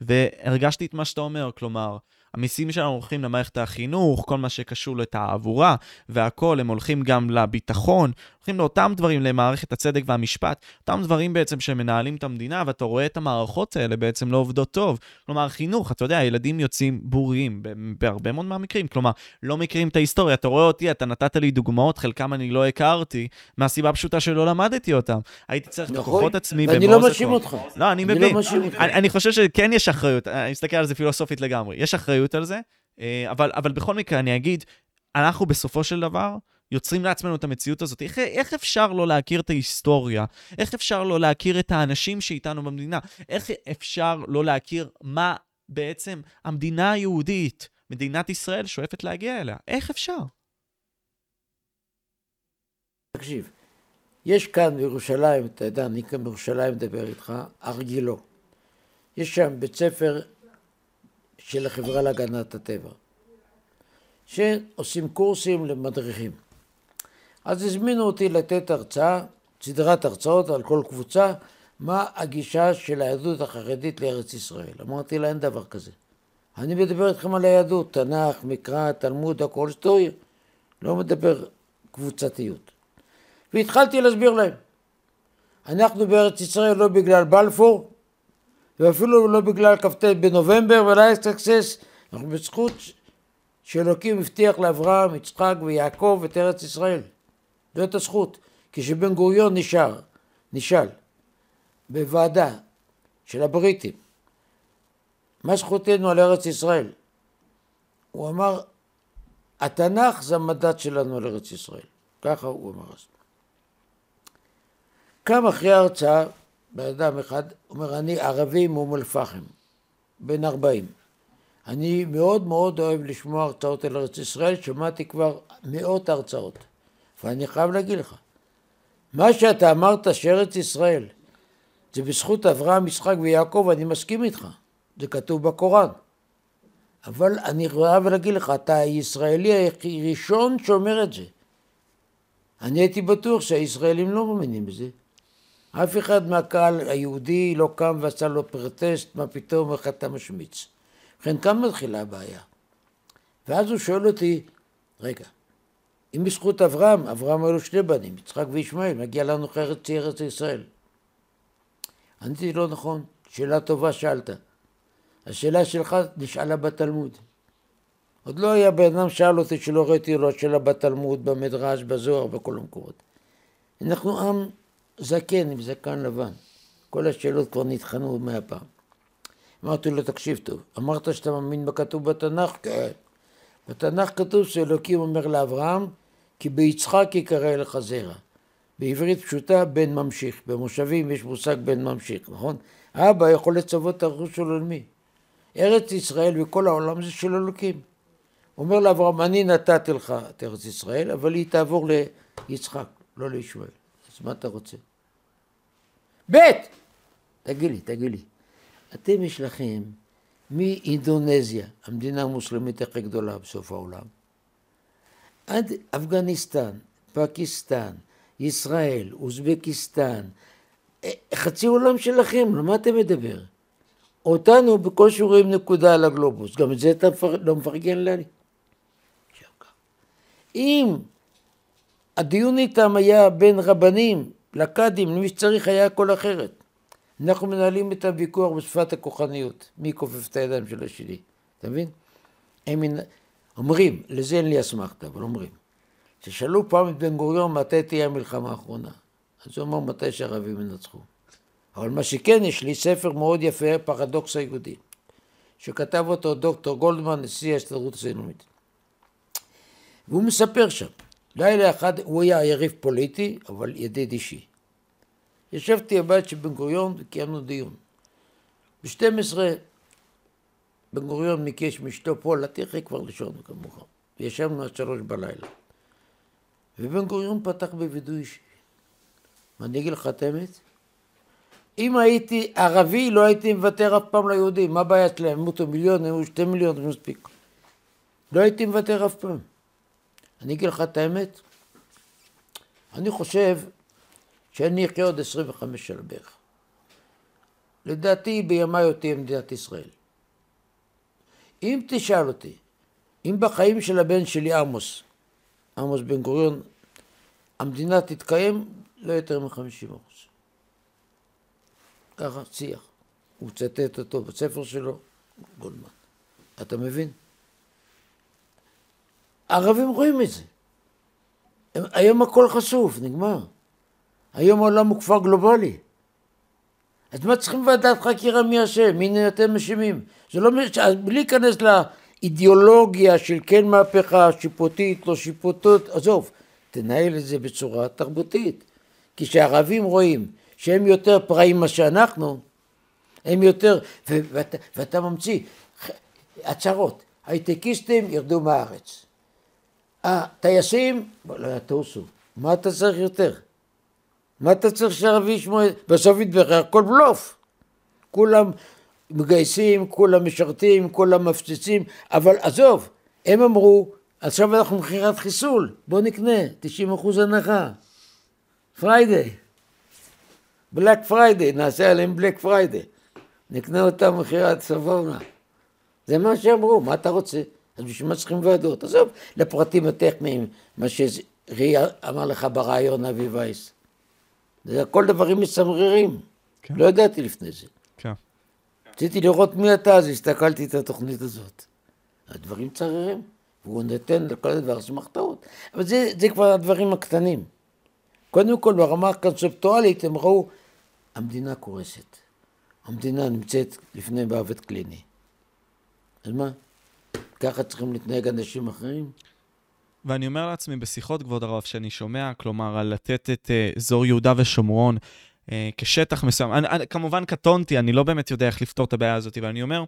והרגשתי את מה שאתה אומר, כלומר, המיסים שלנו הולכים למערכת החינוך, כל מה שקשור לתעבורה, והכל, הם הולכים גם לביטחון, הולכים לאותם דברים, למערכת הצדק והמשפט, אותם דברים בעצם שמנהלים את המדינה, ואתה רואה את המערכות האלה בעצם לא עובדות טוב. כלומר, חינוך, אתה יודע, הילדים יוצאים בורים בהרבה מאוד מהמקרים, כלומר, לא מכירים את ההיסטוריה, אתה רואה אותי, אתה נתת לי דוגמאות, חלקם אני לא הכרתי, מהסיבה הפשוטה שלא למדתי אותם. הייתי צריך לכוחות עצמי במוזיקות. ואני לא משאיר אותך. לא, אני מבין. אני חושב שכן יש אחריות, אני מסתכל על זה פילוסופית לגמרי, יש אחריות על זה, אבל בכל מקרה אני אגיד, אנחנו בסופו של דבר יוצרים לעצמנו את המציאות הזאת. איך אפשר לא להכיר את ההיסטוריה? איך אפשר לא להכיר את האנשים שאיתנו במדינה? איך אפשר לא להכיר מה בעצם המדינה היהודית, מדינת ישראל, שואפת להגיע אליה? איך אפשר? תקשיב, יש כאן בירושלים, אתה יודע, אני כאן בירושלים מדבר איתך, ארגילו. יש שם בית ספר של החברה להגנת הטבע, שעושים קורסים למדריכים. אז הזמינו אותי לתת הרצאה, סדרת הרצאות על כל קבוצה, מה הגישה של היהדות החרדית לארץ ישראל. אמרתי לה, אין דבר כזה. אני מדבר איתכם על היהדות, תנ"ך, מקרא, תלמוד, הכל היסטוריה. לא מדבר קבוצתיות. והתחלתי להסביר להם. אנחנו בארץ ישראל לא בגלל בלפור, ואפילו לא בגלל כ"ט בנובמבר ולא סקסס, אנחנו בזכות שאלוקים הבטיח לאברהם, יצחק ויעקב את ארץ ישראל. זאת הזכות. כשבן גוריון נשאל בוועדה של הבריטים, מה זכותנו על ארץ ישראל? הוא אמר, התנ"ך זה המדד שלנו על ארץ ישראל. ככה הוא אמר. קם אחרי ההרצאה, באדם אחד אומר, אני ערבי מאום אל-פחם, בן 40. אני מאוד מאוד אוהב לשמוע הרצאות על ארץ ישראל, שמעתי כבר מאות הרצאות. ואני חייב להגיד לך, מה שאתה אמרת שארץ ישראל, זה בזכות אברהם, יצחק ויעקב, אני מסכים איתך. זה כתוב בקוראן. אבל אני חייב להגיד לך, אתה הישראלי הראשון שאומר את זה. אני הייתי בטוח שהישראלים לא מאמינים בזה. אף אחד מהקהל היהודי לא קם ועשה לו פרטסט, מה פתאום איך אתה משמיץ. וכן כאן מתחילה הבעיה. ואז הוא שואל אותי, רגע, אם בזכות אברהם, אברהם היו לו שני בנים, יצחק וישמעאל, מגיע לנו חרץ ארץ ישראל. עניתי, לא נכון, שאלה טובה שאלת. השאלה שלך נשאלה בתלמוד. עוד לא היה בן אדם שאל אותי שלא ראיתי לו שאלה בתלמוד, במדרש, בזוהר, בכל המקורות. אנחנו עם זקן עם זקן לבן. כל השאלות כבר נתחנו 100 פעם. אמרתי לו, תקשיב טוב, אמרת שאתה מאמין בכתוב בתנ"ך? כן. בתנ"ך כתוב שאלוקים אומר לאברהם, כי ביצחק יקרא לך זרע. בעברית פשוטה, בן ממשיך. במושבים יש מושג בן ממשיך, נכון? אבא יכול לצוות את הרכוש שלו למי. ארץ ישראל וכל העולם זה של אלוקים. אומר לאברהם, אני נתתי לך את ארץ ישראל, אבל היא תעבור ליצחק, לא לישמעאל. אז מה אתה רוצה? בית! תגיד לי. אתם יש לכם מאינדונזיה, המדינה המוסלמית הכי גדולה בסוף העולם, עד אפגניסטן, פקיסטן, ישראל, אוזבקיסטן, חצי עולם שלכם, למה אתם מדבר? אותנו בקושי רואים נקודה על הגלובוס, גם את זה אתה לא מפרגן לי. אם הדיון איתם היה בין רבנים לקדים, למי שצריך היה הכל אחרת. אנחנו מנהלים את הוויכוח בשפת הכוחניות, מי כופף את הידיים של השני, אתה מבין? הם אומרים, לזה אין לי אסמכת, אבל אומרים, ששאלו פעם את בן גוריון מתי תהיה המלחמה האחרונה, אז הוא אומר מתי שהערבים ינצחו. אבל מה שכן, יש לי ספר מאוד יפה, פרדוקס היהודי, שכתב אותו דוקטור גולדמן, נשיא ההסתדרות הציונית. והוא מספר שם, לילה אחד הוא היה יריב פוליטי, אבל ידיד אישי. ישבתי בבית של בן גוריון וקיימנו דיון. ב-12 בן גוריון ביקש מאשתו פה, תלכי כבר לישון כמוך. וישבנו עד 3 בלילה. ובן גוריון פתח בווידוי אישי. ואני אגיד לך את האמת, אם הייתי ערבי לא הייתי מוותר אף פעם ליהודים. מה הבעיה שלהם? מותו מיליון, היו 2 מיליון, זה מספיק. לא הייתי מוותר אף פעם. אני אגיד לך את האמת, אני חושב שאני אחיה עוד 25 שנה בערך. לדעתי בימיי אותי מדינת ישראל. אם תשאל אותי, אם בחיים של הבן שלי עמוס בן גוריון, המדינה תתקיים לא יותר מ-50%. ככה, שיח. הוא צטט אותו בספר שלו, גולדמן. אתה מבין? הערבים רואים את זה. היום הכל חשוף, נגמר. היום העולם הוא כפר גלובלי. אז מה צריכים ועדת חקירה מי אשם? הנה אתם משימים. זה לא משנה, בלי להיכנס לאידיאולוגיה של כן מהפכה שיפוטית, לא שיפוטות, עזוב, תנהל את זה בצורה תרבותית. כי כשערבים רואים שהם יותר פראים מה שאנחנו, הם יותר, ואתה ממציא, הצהרות, הייטקיסטים ירדו מהארץ. הטייסים, לא, תעשו, מה אתה צריך יותר? מה אתה צריך שערבי ישמע? בסוף יתברר, הכל בלוף. כולם מגייסים, כולם משרתים, כולם מפציצים, אבל עזוב, הם אמרו, עכשיו אנחנו מכירת חיסול, בוא נקנה, 90% הנחה. פריידי, בלאק פריידי, נעשה עליהם בלאק פריידי. נקנה אותם מכירת סבונה. זה מה שאמרו, מה אתה רוצה? אז בשביל מה צריכים ועדות? עזוב, לפרטים הטכניים, מה שריה אמר לך ברעיון אבי וייס. זה הכל דברים מסמררים. כן. לא ידעתי לפני זה. כן. רציתי לראות מי אתה, אז הסתכלתי את התוכנית הזאת. הדברים צררים, והוא נתן לכל הדבר שמחתאות. אבל זה כבר הדברים הקטנים. קודם כל, ברמה הקונספטואלית, הם ראו, המדינה קורסת. המדינה נמצאת לפני מוות קליני. אז מה? ככה צריכים להתנהג אנשים אחרים? ואני אומר לעצמי בשיחות, כבוד הרב, שאני שומע, כלומר, על לתת את אזור יהודה ושומרון כשטח מסוים. אני, כמובן קטונתי, אני לא באמת יודע איך לפתור את הבעיה הזאת, ואני אומר,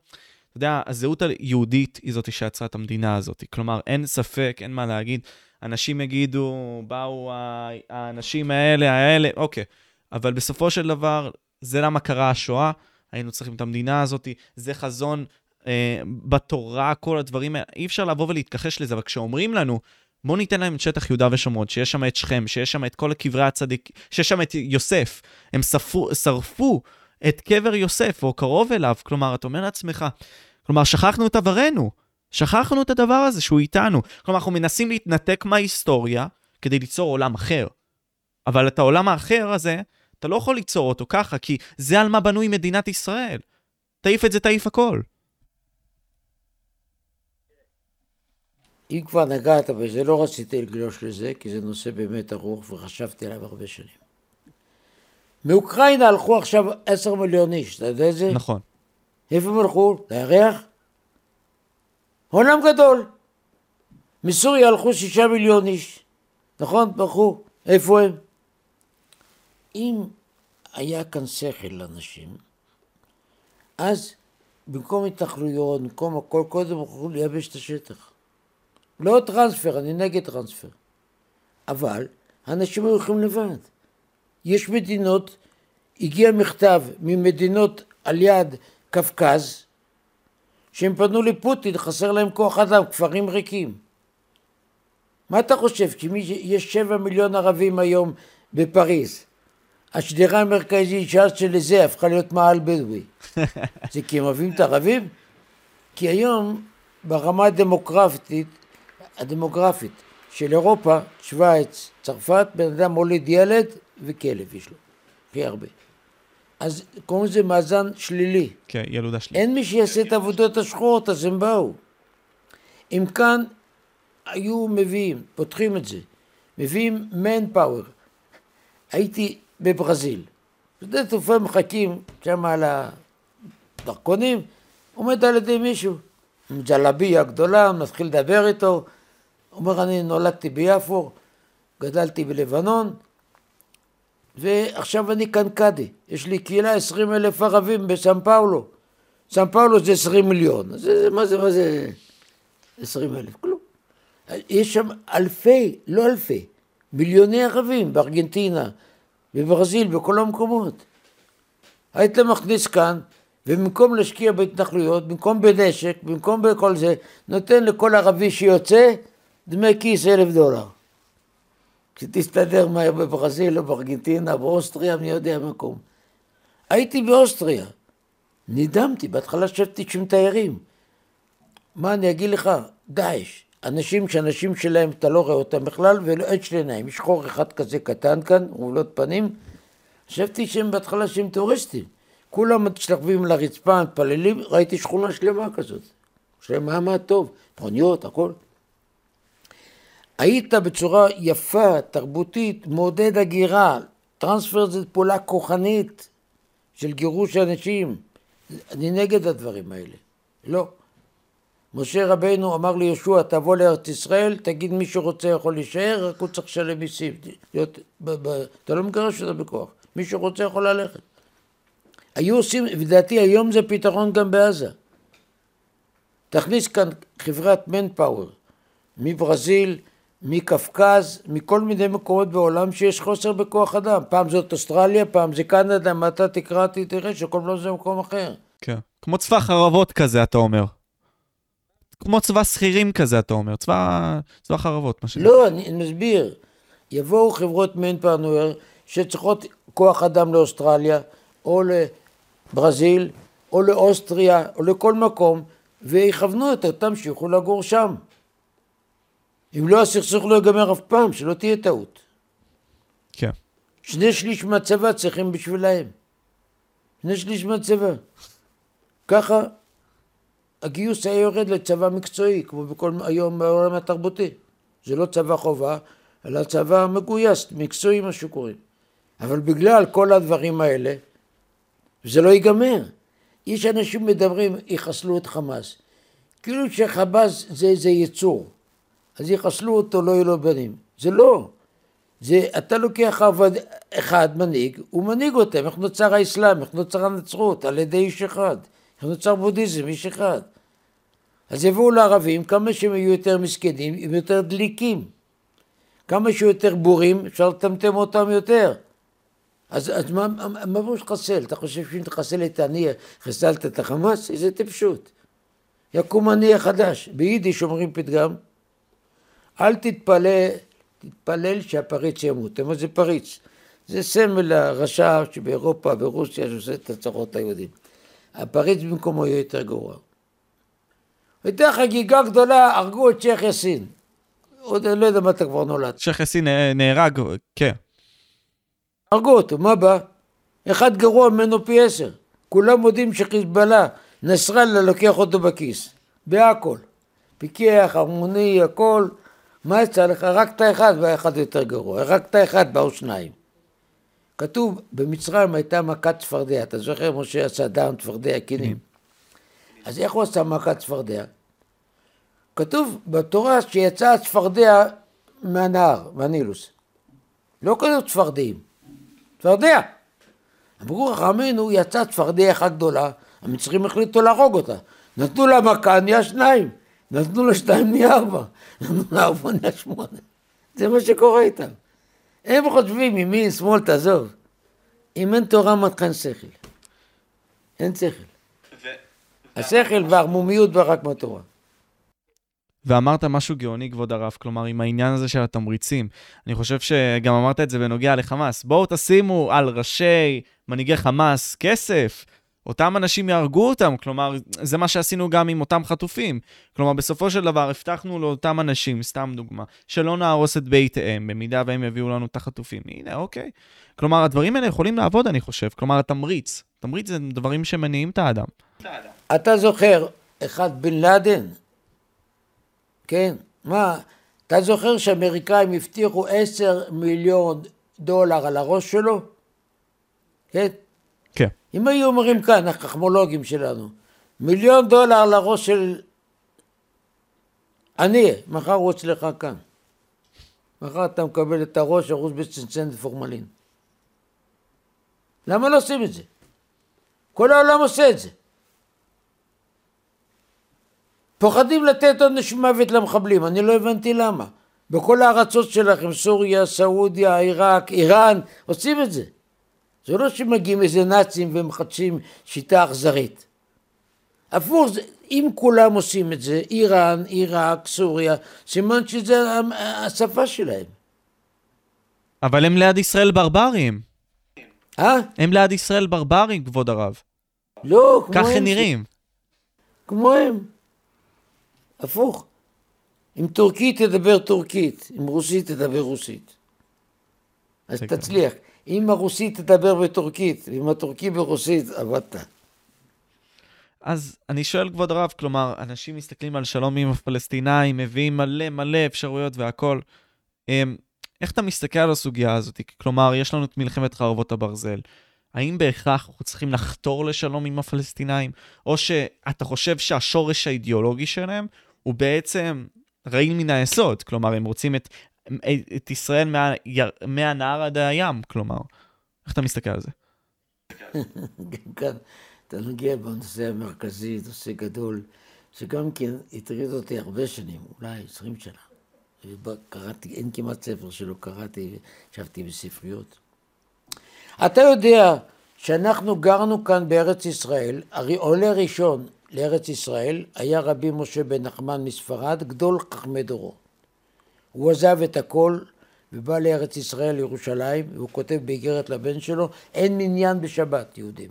אתה יודע, הזהות היהודית היא זאת שיצרה את המדינה הזאת. כלומר, אין ספק, אין מה להגיד. אנשים יגידו, באו האנשים האלה, אוקיי. אבל בסופו של דבר, זה למה קרה השואה, היינו צריכים את המדינה הזאת, זה חזון בתורה, כל הדברים האלה. אי אפשר לבוא ולהתכחש לזה, אבל כשאומרים לנו, בוא ניתן להם את שטח יהודה ושומרון, שיש שם את שכם, שיש שם את כל הקברי הצדיק, שיש שם את יוסף, הם שרפו את קבר יוסף, או קרוב אליו, כלומר, אתה אומר לעצמך, כלומר, שכחנו את עברנו, שכחנו את הדבר הזה שהוא איתנו, כלומר, אנחנו מנסים להתנתק מההיסטוריה, כדי ליצור עולם אחר, אבל את העולם האחר הזה, אתה לא יכול ליצור אותו ככה, כי זה על מה בנוי מדינת ישראל, תעיף את זה, תעיף הכל. אם כבר נגעת, אבל זה לא רציתי לגלוש לזה, כי זה נושא באמת ארוך, וחשבתי עליו הרבה שנים. מאוקראינה הלכו עכשיו 10 מיליון איש, אתה יודע זה? נכון. איפה הם הלכו? לירח? עולם גדול. מסוריה הלכו 6 מיליון איש, נכון? הלכו, איפה הם? אם היה כאן שכל לאנשים, אז במקום התנחלויות, במקום הכל, קודם הלכו לייבש את השטח. לא טרנספר, אני נגד טרנספר. אבל האנשים הולכים לבד. יש מדינות, הגיע מכתב ממדינות על יד קפקז, שהם פנו לפוטין, חסר להם כוח אדם, כפרים ריקים. מה אתה חושב? שיש 7 מיליון ערבים היום בפריז. השדרה המרכזית של זה הפכה להיות מעל בדואי. זה כי הם אוהבים את הערבים? כי היום ברמה הדמוגרפית, הדמוגרפית של אירופה, שוויץ, צרפת, בן אדם מוליד ילד וכלב יש לו, הכי הרבה. אז קוראים לזה מאזן שלילי. כן, ילודה שלילי. אין מי שיעשה את עבודות השחורות, אז הם באו. אם כאן היו מביאים, פותחים את זה, מביאים manpower. הייתי בברזיל. שדה תופעה מחכים שם על הדרכונים, עומד על ידי מישהו. עם ג'לביה גדולה, נתחיל לדבר איתו, אומר אני נולדתי ביפו, גדלתי בלבנון, ועכשיו אני כאן קאדי, יש לי קהילה 20,000 ערבים בסן פאולו, סן פאולו זה 20 מיליון, זה, מה זה 20,000, כלום. יש שם אלפי, לא אלפי, מיליוני ערבים בארגנטינה, בברזיל, בכל המקומות. היית מכניס כאן, ובמקום להשקיע בהתנחלויות, במקום בנשק, במקום בכל זה, נותן לכל ערבי שיוצא דמי כיס $1,000. שתסתדר מהר בברזיל או בארגנטינה, באוסטריה, אני יודע מקום. הייתי באוסטריה, נדמתי, בהתחלה שבתי שמתיירים. מה אני אגיד לך? דאעש, אנשים שאנשים שלהם אתה לא רואה אותם בכלל, ואין שלהם, יש חור אחד כזה קטן כאן, רעולות פנים, חשבתי שהם בהתחלה שהם טרוריסטים, כולם מתשלחבים לרצפה, מתפללים, ראיתי שכונה שלמה כזאת, שלמה מה טוב, פרוניות, הכל. היית בצורה יפה, תרבותית, מעודד הגירה, טרנספר זה פעולה כוחנית של גירוש אנשים, אני נגד הדברים האלה, לא. משה רבנו אמר לי ישוע, תבוא לארץ ישראל, תגיד מי שרוצה יכול להישאר, רק הוא צריך לשלם מיסים. אתה לא מגרש אותה בכוח, מי שרוצה יכול ללכת. היו עושים, לדעתי היום זה פתרון גם בעזה. תכניס כאן חברת מנפאוור, מברזיל, מקפקז, מכל מיני מקומות בעולם שיש חוסר בכוח אדם. פעם זאת אוסטרליה, פעם זה קנדה, מה אתה תקראתי, תראה שכל לא זה מקום אחר. כן, כמו צבא חרבות כזה אתה אומר. כמו צבא שכירים כזה, אתה אומר, צבא חרבות, מה שדע. לא, אני מסביר. יבואו חברות מנפאוור שצריכות כוח אדם לאוסטרליה, או לברזיל, או לאוסטריה, או לכל מקום, ויכוונו את אותם שיוכלו לגור שם. אם לא, הסכסוך לא יגמר אף פעם, שלא תהיה טעות. כן. 2/3 מהצבא צריכים בשבילהם. 2/3 מהצבא. ככה... הגיוס היה יורד לצבא מקצועי, כמו בכל היום בעולם התרבותי. זה לא צבא חובה, אלא צבא מגויס, מקצועי מה שקוראים. אבל בגלל כל הדברים האלה, זה לא ייגמר. יש אנשים מדברים, יחסלו את חמאס. כאילו שחמאס זה איזה יצור. אז יחסלו אותו, לא יהיו לו בנים. זה לא. זה, אתה לוקח אחד מנהיג, הוא מנהיג אותם. איך נוצר האסלאם, איך נוצר הנצרות, על ידי איש אחד. נוצר בודיזם, איש אחד. אז יבואו לערבים, כמה שהם יהיו יותר מסכנים, הם יותר דליקים. כמה שיותר בורים, אפשר לטמטם אותם יותר. אז מה בוא שחסל? אתה חושב שאם תחסל את אני, חסלת את החמאס? איזה טיפשות. יקום אני החדש. ביידיש אומרים פתגם, אל תתפלל שהפריץ ימות. מה זה פריץ? זה סמל הרשע שבאירופה, ברוסיה, שעושה את הצרות היהודים. הפריץ במקומו יהיה יותר גרוע. הייתה חגיגה גדולה, הרגו את שייח יאסין. עוד אני לא יודע מה אתה כבר נולד. שייח יאסין נהרג, כן. הרגו אותו, מה בא? אחד גרוע ממנו פי 10. כולם מודים שחיזבאללה, נסראללה לוקח אותו בכיס. בהכל. פיקח, המוני, הכל. מה יצא לך? הרגת אחד, והאחד יותר גרוע. הרגת אחד, באו שניים. כתוב, במצרים הייתה מכת צפרדע, אתה זוכר משה עשה דם צפרדע קינים. אז איך הוא עשה מכת צפרדע? כתוב בתורה שיצא צפרדע מהנהר, מהנילוס. לא כתוב צפרדעים, צפרדע. אמרו חכמינו, יצא צפרדע אחת גדולה, המצרים החליטו להרוג אותה. נתנו לה מכה, נהיה 2, נתנו לה 2 נהיה 4, נתנו לה 4 נהיה 8. זה מה שקורה איתם. הם חושבים, ימין, שמאל, תעזוב. אם אין תורה מתכן שכל. אין שכל. השכל והרמומיות ורק מהתורה. ואמרת משהו גאוני, כבוד הרב, כלומר, עם העניין הזה של התמריצים. אני חושב שגם אמרת את זה בנוגע לחמאס. בואו תשימו על ראשי מנהיגי חמאס כסף. אותם אנשים יארגו אותם, כלומר, זה מה שעשינו גם עם אותם חטופים. כלומר, בסופו של דבר, הבטחנו לאותם אנשים, סתם דוגמה, שלא נהרוס את ביתיהם, במידה והם יביאו לנו את החטופים. הנה, אוקיי. כלומר, הדברים האלה יכולים לעבוד, אני חושב. כלומר, התמריץ. תמריץ זה דברים שמניעים את האדם. אתה זוכר, אחד בן לאדן? כן. מה? אתה זוכר שאמריקאים הבטיחו $10 מיליון על הראש שלו? כן. אם היו אומרים כאן, החכמולוגים שלנו, $1,000,000 לראש של אני, מחר הוא אצלך כאן. מחר אתה מקבל את הראש, הראש בצנצנת ופורמלין. למה לא עושים את זה? כל העולם עושה את זה. פוחדים לתת עוד נשמוות למחבלים, אני לא הבנתי למה. בכל הארצות שלכם, סוריה, סעודיה, עיראק, איראן, עושים את זה. זה לא שמגיעים איזה נאצים ומחדשים שיטה אכזרית. אפור, אם כולם עושים את זה, איראן, עיראק, סוריה, סימן שזה השפה שלהם. אבל הם ליד ישראל ברברים. הם ליד ישראל ברברים, כבוד הרב. לא, כמו הם. כך הם נראים. כמו הם. אפוך. אם טורקית תדבר טורקית, אם רוסית תדבר רוסית. אז תצליח. אם הרוסית תדבר בטורקית, אם הטורקי ברוסית, עבדת. אז אני שואל כבוד הרב, כלומר, אנשים מסתכלים על שלום עם הפלסטינאים, מביאים מלא אפשרויות והכל. איך אתה מסתכל על הסוגיה הזאת? כלומר, יש לנו את מלחמת חרבות הברזל. האם בהכרח אנחנו צריכים לחתור לשלום עם הפלסטינאים? או שאתה חושב שהשורש האידיאולוגי שלהם הוא בעצם רעיל מן היסוד? כלומר, הם רוצים את ישראל מהנהר עד הים, כלומר. איך אתה מסתכל על זה? גם כאן, אתה נוגע בנושא המרכזי, נושא גדול, שגם כן הטריד אותי הרבה שנים, אולי 20 שנה. קראתי, אין כמעט ספר שלא קראתי, שבתי בספריות. אתה יודע שאנחנו גרנו כאן בארץ ישראל, עולה ראשון לארץ ישראל, היה רבי משה בן נחמן מספרד, גדול חכמי דורו. הוא עזב את הכל ובא לארץ ישראל, לירושלים, והוא כותב באיגרת לבן שלו, אין מניין בשבת יהודים.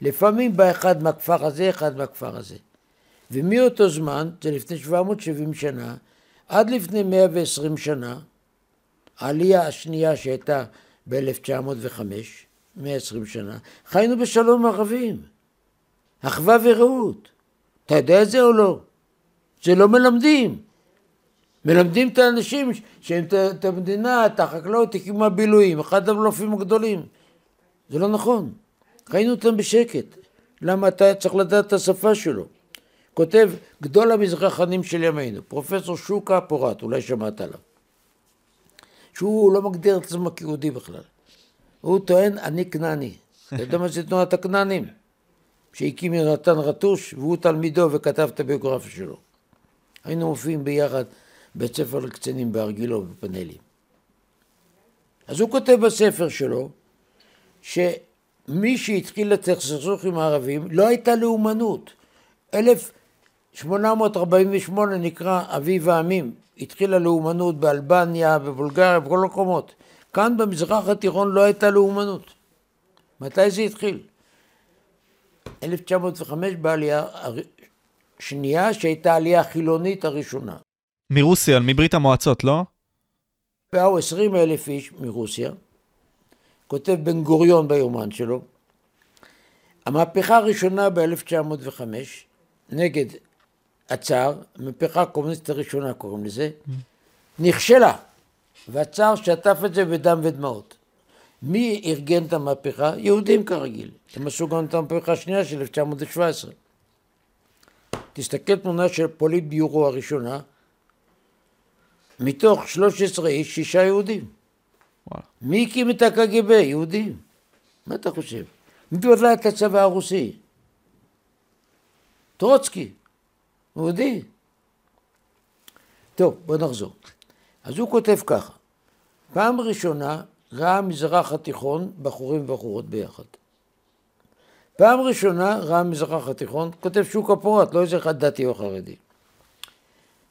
לפעמים בא אחד מהכפר הזה, אחד מהכפר הזה. ומאותו זמן, זה לפני 770 שנה, עד לפני 120 שנה, העלייה השנייה שהייתה ב-1905, 120 שנה, חיינו בשלום ערבים, אחווה ורעות. אתה יודע את זה או לא? זה לא מלמדים. מלמדים את האנשים שהם את המדינה, את החקלאות, הקימו הבילויים, אחד הבלופים הגדולים. זה לא נכון. חיינו אותם בשקט. למה? אתה צריך לדעת את השפה שלו. כותב גדול המזרחנים של ימינו, פרופסור שוקה פורט, אולי שמעת עליו. שהוא לא מגדיר את עצמו כיהודי בכלל. הוא טוען, אני כנעני. אתה יודע מה זה תנועת הכנענים? שהקים יונתן רטוש, והוא תלמידו וכתב את הביוגרפיה שלו. היינו מופיעים ביחד בית ספר לקצינים בארגילו ובפנלים. אז הוא כותב בספר שלו, שמי שהתחיל לסכסוך עם הערבים, לא הייתה לאומנות. 1848 נקרא אביב העמים, התחילה לאומנות באלבניה, בבולגריה, בכל מקומות. כאן במזרח התיכון לא הייתה לאומנות. מתי זה התחיל? 1905 בעלייה השנייה, שהייתה העלייה החילונית הראשונה. מרוסיה, מברית המועצות, לא? באו 20,000 איש מרוסיה, כותב בן גוריון ביומן שלו. המהפכה הראשונה ב-1905, נגד הצער, המהפכה הקומוניסטית הראשונה קוראים לזה, נכשלה, והצער שטף את זה בדם ודמעות. מי ארגן את המהפכה? יהודים כרגיל. הם עשו גם את המהפכה השנייה של 1917. תסתכל תמונה של פוליט ביורו הראשונה, מתוך 13 איש, 6 יהודים. מי הקים את הקג"ב? יהודים. מה אתה חושב? מי בדלה את הצבא הרוסי? טרוצקי, יהודי. טוב, בוא נחזור. אז הוא כותב ככה, פעם ראשונה ראה מזרח התיכון בחורים ובחורות ביחד. פעם ראשונה ראה מזרח התיכון, כותב שוק הפורט, לא איזה אחד דתי או חרדי.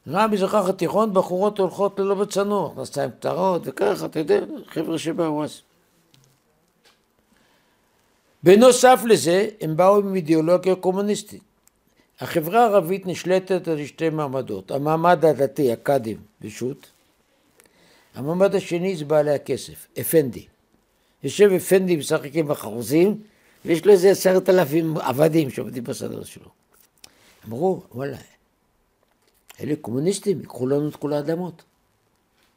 ראה מזרח התיכון, בחורות הולכות ללא בצנוע, נסיים פטרות וככה, אתה יודע, חבר'ה שבאו אז. בנוסף לזה, הם באו עם אידיאולוגיה קומוניסטית. החברה הערבית נשלטת על שתי מעמדות, המעמד הדתי, הקאדים ושות, המעמד השני זה בעלי הכסף, אפנדי. יושב אפנדי משחקים בחרוזים, ויש לו איזה 10,000 עבדים שעובדים בסדר שלו. אמרו, וואלה, אלה קומוניסטים, יקחו לנו את כל האדמות.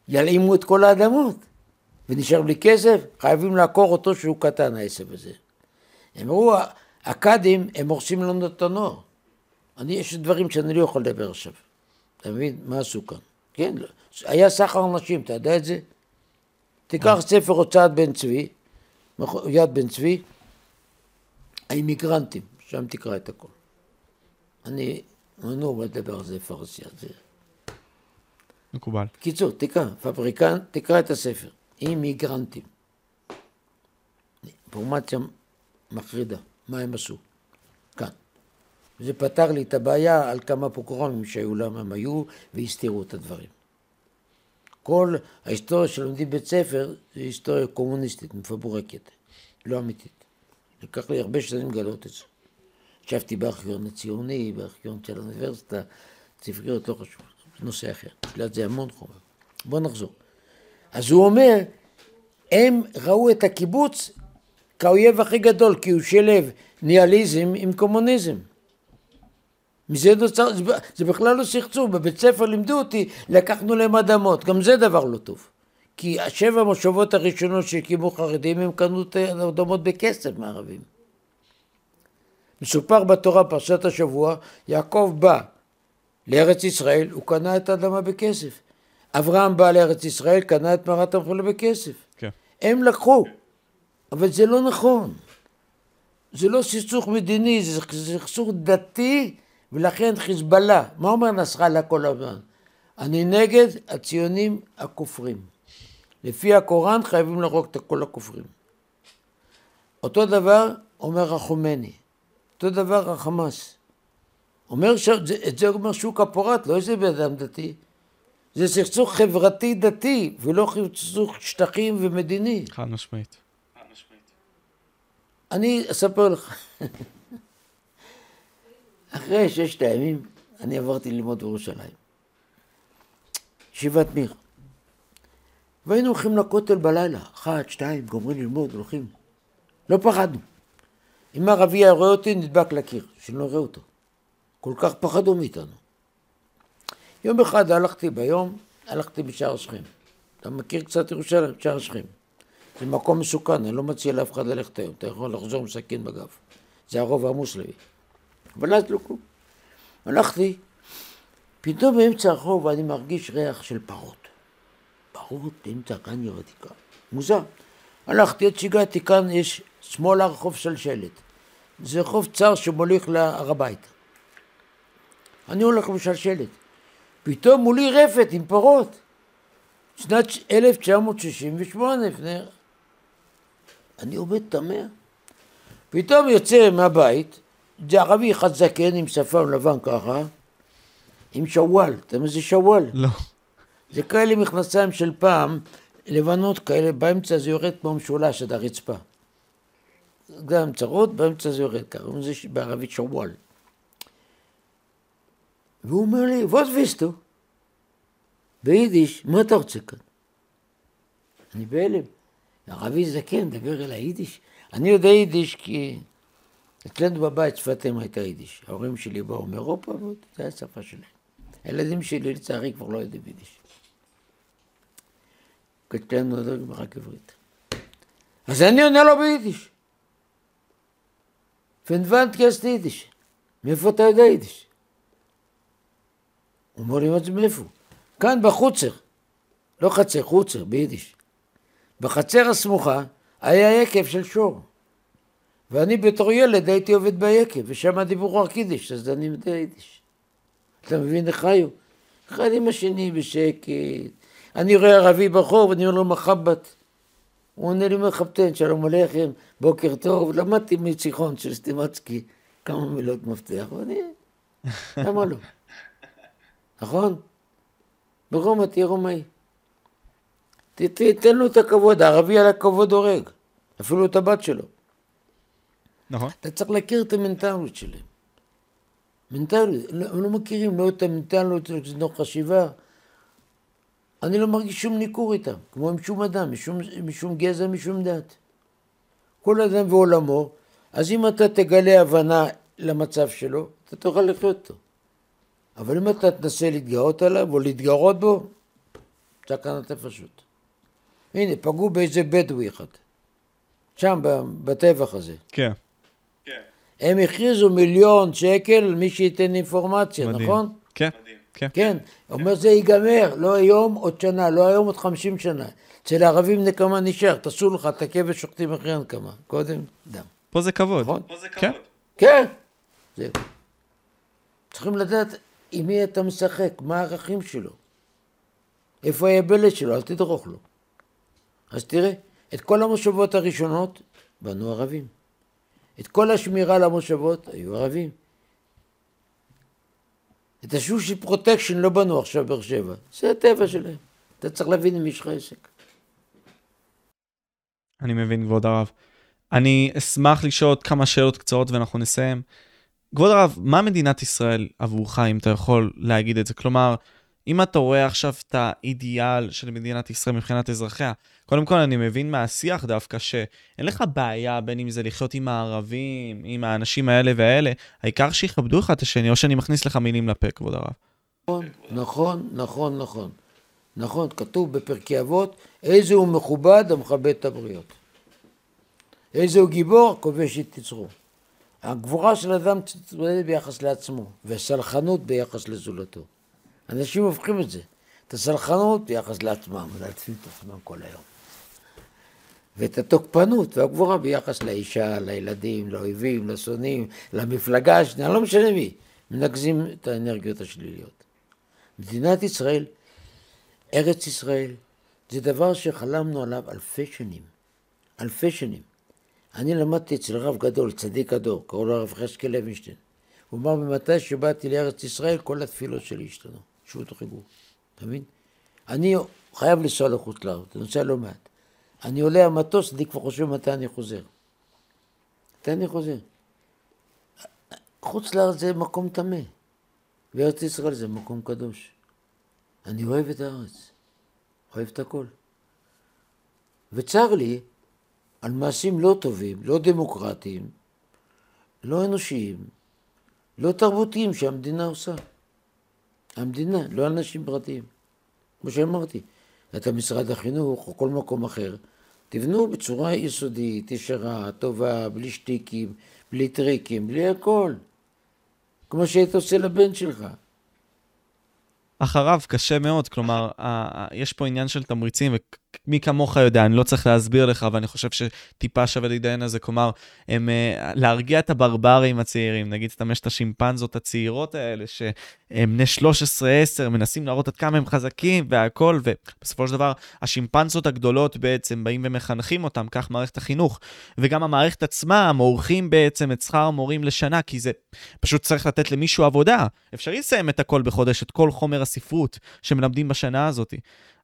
ילעימו את כל האדמות, ונשאר בלי כסף, חייבים לעקור אותו שהוא קטן, העשב הזה. אמרו, הקאדים הם הורסים לנו את הנוער. יש דברים שאני לא יכול לדבר עכשיו. אתה מבין? מה עשו כאן? כן, היה סחר נשים, אתה יודע את זה? תיקח ספר הוצאת בן צבי, יד בן צבי, האימיגרנטים, שם תקרא את הכל. אני מנוע לדבר על זה פרסיה, זה... מקובל. קיצור, תקרא, פבריקן, תקרא את הספר, אימיגרנטים. אינפורמציה מחרידה, מה הם עשו? כאן. זה פתר לי את הבעיה על כמה פוגרומים שהיו להם הם היו, והסתירו את הדברים. כל ההיסטוריה שלומדים בית ספר, זה היסטוריה קומוניסטית, מפברקת, לא אמיתית. לקח לי הרבה שנים לגלות את זה. ישבתי בארכיון הציוני, בארכיון של האוניברסיטה, ספריות לא חשוב. נושא אחר. שלט זה המון חומר. בוא נחזור. אז הוא אומר, הם ראו את הקיבוץ כאויב הכי גדול, כי הוא שלב ניאליזם עם קומוניזם. מזה נוצר, זה בכלל לא סכסוך, בבית ספר לימדו אותי, לקחנו להם אדמות, גם זה דבר לא טוב. כי שבע המושבות הראשונות שהקימו חרדים, הם קנו את האדמות בכסף מערבים. מסופר בתורה פרשת השבוע, יעקב בא לארץ ישראל, הוא קנה את האדמה בכסף. אברהם בא לארץ ישראל, קנה את מערת המכפלה בכסף. כן. הם לקחו, אבל זה לא נכון. זה לא סכסוך מדיני, זה סכסוך דתי, ולכן חיזבאללה, מה אומר נסראללה כל הזמן? אני נגד הציונים הכופרים. לפי הקוראן חייבים להרוג את כל הכופרים. אותו דבר אומר החומני, אותו דבר החמאס. אומר את זה אומר שוק הפורט, לא איזה באדם דתי. זה סכסוך חברתי דתי, ולא סכסוך שטחים ומדיני. חד משמעית. אני אספר לך. אחרי 6 ימים, אני עברתי ללמוד בירושלים. ישיבת מיר. והיינו הולכים לכותל בלילה, 1, 2, גומרים ללמוד, הולכים. לא פחדנו. אם הרבי היה רואה אותי, נדבק לקיר, שלא ראה אותו. כל כך פחדו מאיתנו. יום אחד הלכתי בשער שכם. אתה מכיר קצת ירושלים, שער שכם. זה מקום מסוכן, אני לא מציע לאף אחד ללכת היום. אתה יכול לחזור עם סכין בגב. זה הרוב המוסלמי. אבל אז לא כלום. הלכתי, פתאום באמצע הרחוב אני מרגיש ריח של פרות. פרות באמצע כאן ירדיקה. מוזר. הלכתי, עד שהגעתי כאן, יש שמאלה רחוב שלשלת. זה רחוב צר שמוליך להר הבית. אני הולך בשלשלת. פתאום מולי רפת עם פרות. שנת 1968, אני עומד תמה. פתאום יוצא מהבית, זה ערבי אחד זקן עם שפם לבן ככה, עם שוואל, אתה יודע מה זה שוואל? לא. זה כאלה מכנסיים של פעם, לבנות כאלה, באמצע זה יורד כמו משולש עד הרצפה. גם צרות, באמצע זה יורד ככה, זה בערבית שוואל. והוא אומר לי, וואט ויסטו? ביידיש, מה אתה רוצה כאן? אני בהלם. ערבי זקן, דבר אל היידיש. אני יודע יידיש כי... אצלנו בבית שפתם הייתה יידיש. ההורים שלי באו מאירופה, אבל זה היה שפה שלהם. הילדים שלי לצערי כבר לא יודעים יידיש. אצלנו נדרג רק עברית. אז אני עונה לו ביידיש. פנבנט קסט יידיש. מאיפה אתה יודע יידיש? הוא אומר לי, מה זה מאיפה? כאן בחוצר. לא חצר, חוצר, ביידיש. בחצר הסמוכה היה יקב של שור. ואני בתור ילד הייתי עובד ביקב, ושם הדיבור הוא הרקידיש, אז אני יודע יידיש. אתה מבין איך היו? אחד עם השני בשקט. אני רואה ערבי ברחוב, אני אומר לו מחבת. הוא עונה לי מחבתן, שלום עליכם, בוקר טוב. למדתי מציחון של סטימצקי כמה מילות מפתח, ואני... למה לא? נכון? ברומא תהיה רומאי. תן לו את הכבוד, הערבי על הכבוד הורג. אפילו את הבת שלו. נכון. אתה צריך להכיר את המנטליות שלהם. מנטליות, הם לא מכירים לא את המנטליות, זה לא חשיבה. אני לא מרגיש שום ניכור איתם, כמו עם שום אדם, משום גזע, משום דת. כל אדם ועולמו, אז אם אתה תגלה הבנה למצב שלו, אתה תוכל לחיות אותו. אבל אם אתה תנסה להתגאות עליו או להתגרות בו, זה כאן אתה פשוט. הנה, פגעו באיזה בדואי אחד. שם, בטבח הזה. כן. הם הכריזו 1,000,000 שקל, מי שייתן אינפורמציה, מדהים. נכון? כן. מדהים. כן. כן. אומר, זה ייגמר, לא היום עוד שנה, לא היום עוד 50 שנה. אצל הערבים נקמה נשאר, תעשו לך, תקה ושוחטים אחרי הנקמה. קודם, דם. פה זה כבוד. נכון? פה זה כבוד. כן. כן. זהו. צריכים לדעת עם מי אתה משחק, מה הערכים שלו. איפה היבלת שלו, אז תדרוך לו. אז תראה, את כל המושבות הראשונות בנו ערבים. את כל השמירה למושבות היו ערבים. את השוב של פרוטקשן לא בנו עכשיו בר שבע. זה הטבע שלהם. אתה צריך להבין עם איש חסק. אני מבין, כבוד הרב. אני אשמח לשאול עוד כמה שאלות קצרות ואנחנו נסיים. כבוד הרב, מה מדינת ישראל עבורך, אם אתה יכול להגיד את זה? כלומר, אם אתה רואה עכשיו את האידיאל של מדינת ישראל מבחינת אזרחיה, קודם כל אני מבין מהשיח דווקא שאין לך בעיה בין אם זה לחיות עם הערבים, עם האנשים האלה והאלה, העיקר שיכבדו אחד את השני, או שאני מכניס לך מילים לפה, כבוד הרב. נכון, כתוב בפרקי אבות, איזה הוא מכובד המכבד את הבריות. איזה הוא גיבור, כובש את יצרו. הגבורה של אדם תתמודד ביחס לעצמו, והסלחנות ביחס לזולתו. אנשים הופכים את זה. את הסלחנות ביחס לעצמם, ולעצמי את עצמם כל היום. ואת התוקפנות והגבורה ביחס לאישה, לילדים, לאויבים, לשונאים, למפלגה השנייה, לא משנה מי. מנגזים את האנרגיות השליליות. מדינת ישראל, ארץ ישראל, זה דבר שחלמנו עליו אלפי שנים. אני למדתי אצל רב גדול, צדיק הדור, קראו לו הרב חזקאל לוינשטיין. הוא אמר, ממתי שבאתי לארץ ישראל, כל התפילות שלי השתנו. שהוא תחיגו, תבין? אני חייב לנסוע לחוץ לארץ, אני נוסע לא מעט. אני עולה המטוס, אני כבר חושב מתי אני חוזר. חוץ לארץ זה מקום תמה. וארץ ישראל זה מקום קדוש. אני אוהב את הארץ. אוהב את הכל. וצר לי, על מעשים לא טובים, לא דמוקרטיים, לא אנושיים, לא תרבותיים שהמדינה עושה. המדינה, לא אנשים פרטיים. כמו שאמרתי, את משרד החינוך או כל מקום אחר, תבנו בצורה יסודית, ישרה, טובה, בלי שטיקים, בלי טריקים, בלי הכל. כמו שאתה עושה לבן שלך. אחריו קשה מאוד, כלומר, יש פה עניין של תמריצים, ומי כמוך יודע, אני לא צריך להסביר לך, ואני חושב שטיפה שווה להידיין על זה, כלומר, להרגיע את הברברים הצעירים, נגיד, תמש את השימפנזות הצעירות האלה, שהם בני 13-10, מנסים להראות עד כמה הם חזקים, והכל, ובסופו של דבר, השימפנזות הגדולות בעצם באים ומחנכים אותם, כך מערכת החינוך, וגם המערכת עצמה, מעורכים בעצם את שכר מורים לשנה, כי זה פשוט צריך לתת למישהו עבודה. אפשרי לסיים את הכל בחודש, את כל חומר הספרות שמלמדים בשנה הזאת.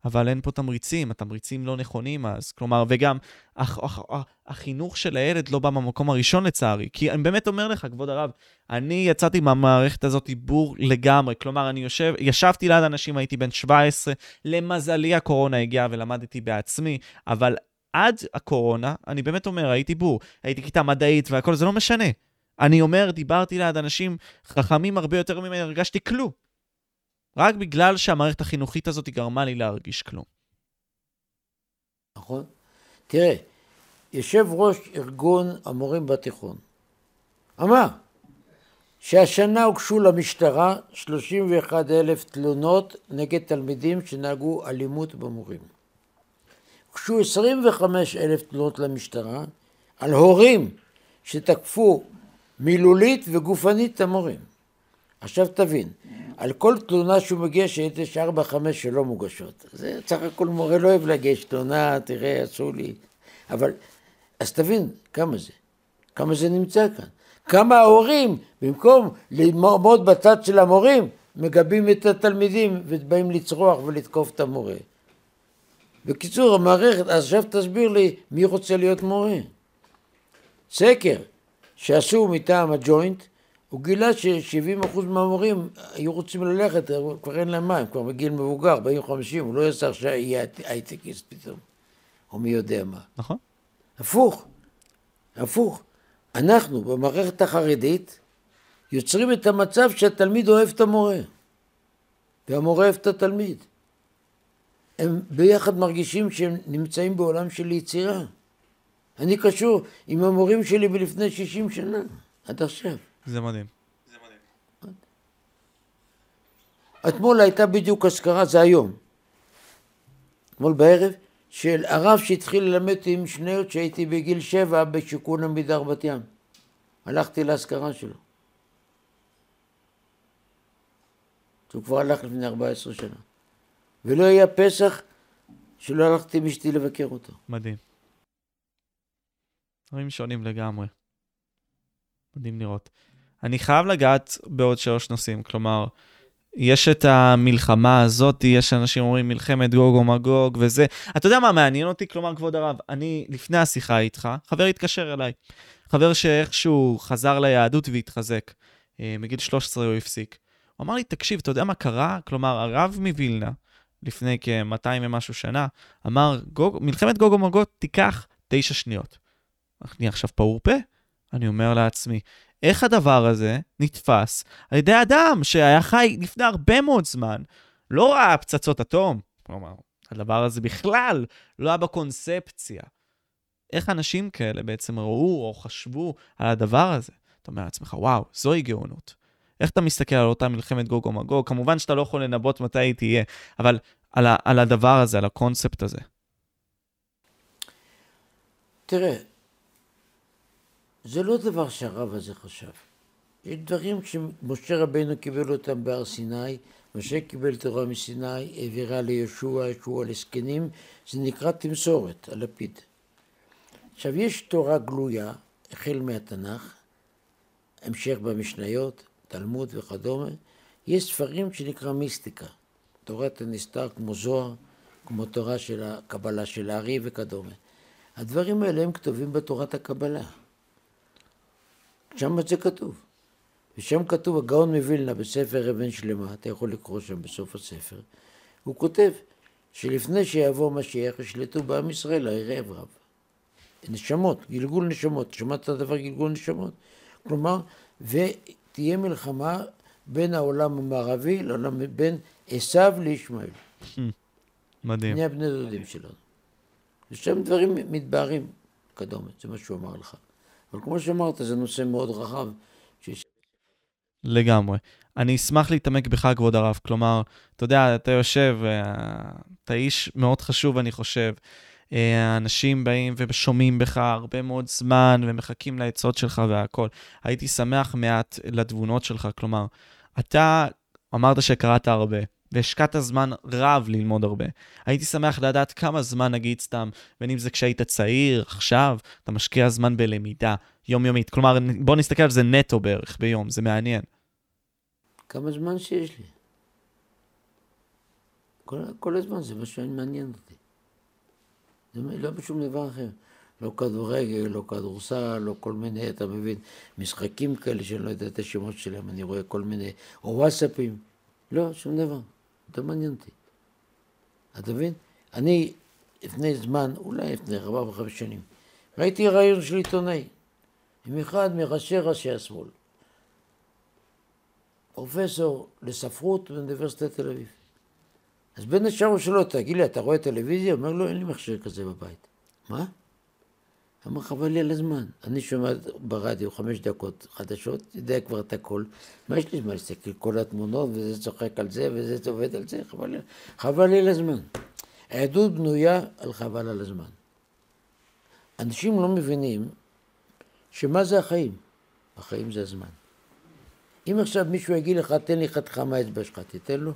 אבל אין פה תמריצים, התמריצים לא נכונים אז, כלומר, וגם החינוך של הילד לא בא במקום הראשון לצערי, כי אני באמת אומר לך, כבוד הרב, אני יצאתי מהמערכת הזאת בור לגמרי, כלומר, אני ישבתי ליד אנשים, הייתי בן 17, למזלי הקורונה הגיעה ולמדתי בעצמי, אבל עד הקורונה, אני באמת אומר, הייתי בור, הייתי כיתה מדעית והכל, זה לא משנה. אני אומר, דיברתי ליד אנשים חכמים הרבה יותר ממני, הרגשתי כלום. רק בגלל שהמערכת החינוכית הזאת גרמה לי להרגיש כלום. נכון. תראה, יושב ראש ארגון המורים בתיכון. אמר שהשנה הוגשו למשטרה 31,000 תלונות נגד תלמידים שנהגו אלימות במורים. הוגשו 25,000 תלונות למשטרה על הורים שתקפו מילולית וגופנית את המורים. עכשיו תבין, על כל תלונה שהוא מגיש, יש 4-5 שלא מוגשות. זה צריך הכל מורה לא אוהב להגיש תלונה, תראה, עשו לי. אבל, אז תבין, כמה זה? כמה זה נמצא כאן? כמה ההורים, במקום ללמוד בצד של המורים, מגבים את התלמידים ובאים לצרוח ולתקוף את המורה. בקיצור, המערכת, אז עכשיו תסביר לי מי רוצה להיות מורה. סקר שעשו מטעם הג'וינט, הוא גילה ש-70% מהמורים היו רוצים ללכת, כבר אין להם מים, כבר בגיל מבוגר, 40-50, הוא לא יעשה עכשיו, יהיה הייטקיסט פתאום, או מי יודע מה. נכון. הפוך. אנחנו, במערכת החרדית, יוצרים את המצב שהתלמיד אוהב את המורה, והמורה אוהב את התלמיד. הם ביחד מרגישים שהם נמצאים בעולם של יצירה. אני קשור עם המורים שלי בלפני 60 שנה, עד עכשיו. זה מדהים. אתמול הייתה בדיוק הזכרה, זה היום. אתמול בערב, של הרב שהתחיל ללמד עם שניות שהייתי בגיל 7 בשיכון עמידר בת ים. הלכתי להזכרה שלו. הוא כבר הלך לפני 14 שנה. ולא היה פסח שלא הלכתי עם אשתי לבקר אותו. מדהים. דברים שונים לגמרי. מדהים לראות. אני חייב לגעת בעוד 3 נושאים, כלומר, יש את המלחמה הזאת, יש אנשים אומרים מלחמת גוג ומגוג וזה, אתה יודע מה מעניין אותי, כלומר כבוד הרב, אני לפני השיחה איתך, חבר התקשר אליי, חבר שאיכשהו חזר ליהדות והתחזק, מגיל 13 הוא הפסיק, הוא אמר לי, תקשיב, אתה יודע מה קרה? כלומר, הרב מבילנה, לפני כ-200 ומשהו שנה, אמר, מלחמת גוג ומגוג תיקח 9 שניות. אני עכשיו פעור פה? אני אומר לעצמי, איך הדבר הזה נתפס על ידי אדם שהיה חי לפני הרבה מאוד זמן, לא ראה פצצות אטום, כלומר, הדבר הזה בכלל לא היה בקונספציה. איך אנשים כאלה בעצם ראו או חשבו על הדבר הזה? אתה אומר לעצמך, וואו, זוהי גאונות. איך אתה מסתכל על אותה מלחמת גוג ומגוג? כמובן שאתה לא יכול לנבוט מתי היא תהיה, אבל על הדבר הזה, על הקונספט הזה. תראה, זה לא דבר שהרב הזה חשב. יש דברים שמשה רבנו קיבל אותם בהר סיני, משה קיבל תורה מסיני, העבירה לישוע, ישוע לזקנים, זה נקרא תמסורת, הלפיד. עכשיו, יש תורה גלויה, החל מהתנ"ך, המשך במשניות, תלמוד וכדומה, יש ספרים שנקרא מיסטיקה, תורת הנסתר כמו זוהר, כמו תורה של הקבלה של הארי וכדומה. הדברים האלה הם כתובים בתורת הקבלה. שם זה כתוב. ושם כתוב הגאון מווילנה בספר אבן שלמה, אתה יכול לקרוא שם בסוף הספר, הוא כותב שלפני שיבוא משיח ישלטו בעם ישראל, הירב רב. נשמות, גלגול נשמות, שמעת את הדבר גלגול נשמות? כלומר, ותהיה מלחמה בין העולם המערבי, בין עשיו לישמעאל. מדהים. בני הבני דודים שלנו. ושם דברים מתבהרים, כדומה, זה מה שהוא אמר לך. אבל כמו שאמרת, זה נושא מאוד רחב. לגמרי. אני אשמח להתעמק בך, כבוד הרב. כלומר, אתה יודע, אתה יושב, אתה איש מאוד חשוב, אני חושב. האנשים באים ושומעים בך הרבה מאוד זמן ומחכים לעצות שלך והכל. הייתי שמח מעט לתבונות שלך, כלומר, אתה אמרת שקראת הרבה והשקעת זמן רב ללמוד הרבה. הייתי שמח לדעת כמה זמן, נגיד סתם, בין אם זה כשהיית צעיר, עכשיו, אתה משקיע זמן בלמידה יומיומית. כלומר, בוא נסתכל על זה נטו בערך ביום, זה מעניין. כמה זמן שיש לי? כל הזמן זה משהו מעניין אותי. זה לא בשום דבר אחר, לא כדורגל, לא כדורסל, לא כל מיני, אתה מבין, משחקים כאלה שאני לא יודע את השמות שלהם, אני רואה כל מיני, או וואטסאפים, לא, שום דבר, אתה מעניין אותי. אתה מבין? אני לפני זמן, אולי לפני 4-5 שנים, ראיתי רעיון של עיתונאי, עם אחד מראשי השמאל, פרופסור לספרות באוניברסיטת תל אביב. אז בין השאר הוא שלא, תגיד לי, אתה רואה טלוויזיה? אומר לו, אין לי מכשיר כזה בבית. מה? אמר, חבל לי על הזמן. אני שומע ברדיו 5 דקות חדשות, יודע כבר את הכל. מה יש לי זמן? להסתכל כל התמונות, וזה צוחק על זה, וזה צובד על זה, חבל לי על הזמן. העדות בנויה על חבל על הזמן. אנשים לא מבינים שמה זה החיים. החיים זה הזמן. אם עכשיו מישהו יגיד לך, תן לי חתך מהאצבע שלך, תיתן לו.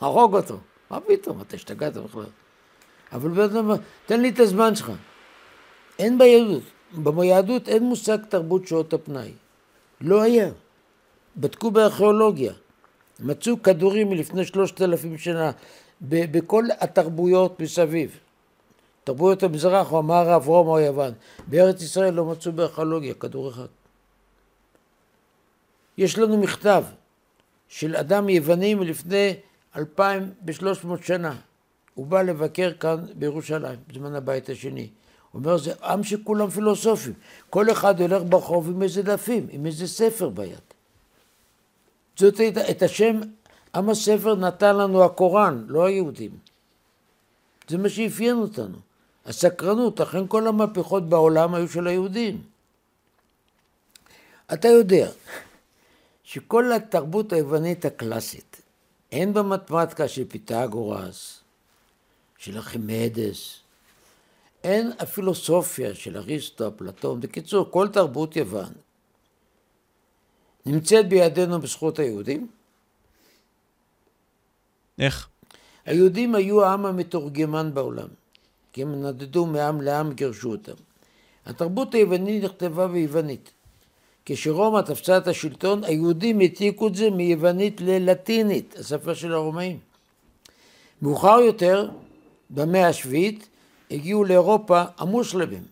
הרוג אותו, מה פתאום, אתה השתגעת בכלל. אבל בעצם, תן לי את הזמן שלך. אין ביהדות, ביהדות אין מושג תרבות שעות הפנאי. לא היה. בדקו בארכיאולוגיה, מצאו כדורים מלפני 3,000 שנה, בכל התרבויות מסביב. תרבויות המזרח או המערב, רומא או יוון. בארץ ישראל לא מצאו בארכיאולוגיה, כדור אחד. יש לנו מכתב של אדם יווני מלפני 2,300 שנה, הוא בא לבקר כאן בירושלים, בזמן הבית השני. הוא אומר, זה עם שכולם פילוסופים. כל אחד הולך ברחוב עם איזה דפים, עם איזה ספר ביד. זאת הייתה, את השם, עם הספר נתן לנו הקוראן, לא היהודים. זה מה שאפיין אותנו. הסקרנות, אכן כל המהפכות בעולם היו של היהודים. אתה יודע, שכל התרבות היוונית הקלאסית, אין במתמטיקה של פיתגורס, של ארכימדס, אין הפילוסופיה של אריסטו, אפלטון, בקיצור, כל תרבות יוון נמצאת בידינו בזכות היהודים. איך? היהודים היו העם המתורגמן בעולם, כי הם נדדו מעם לעם, גרשו אותם. התרבות היוונית נכתבה ביוונית. כשרומא תפסה את השלטון, היהודים העתיקו את זה מיוונית ללטינית, השפה של הרומאים. מאוחר יותר, במאה השביעית, הגיעו לאירופה המוסלמים,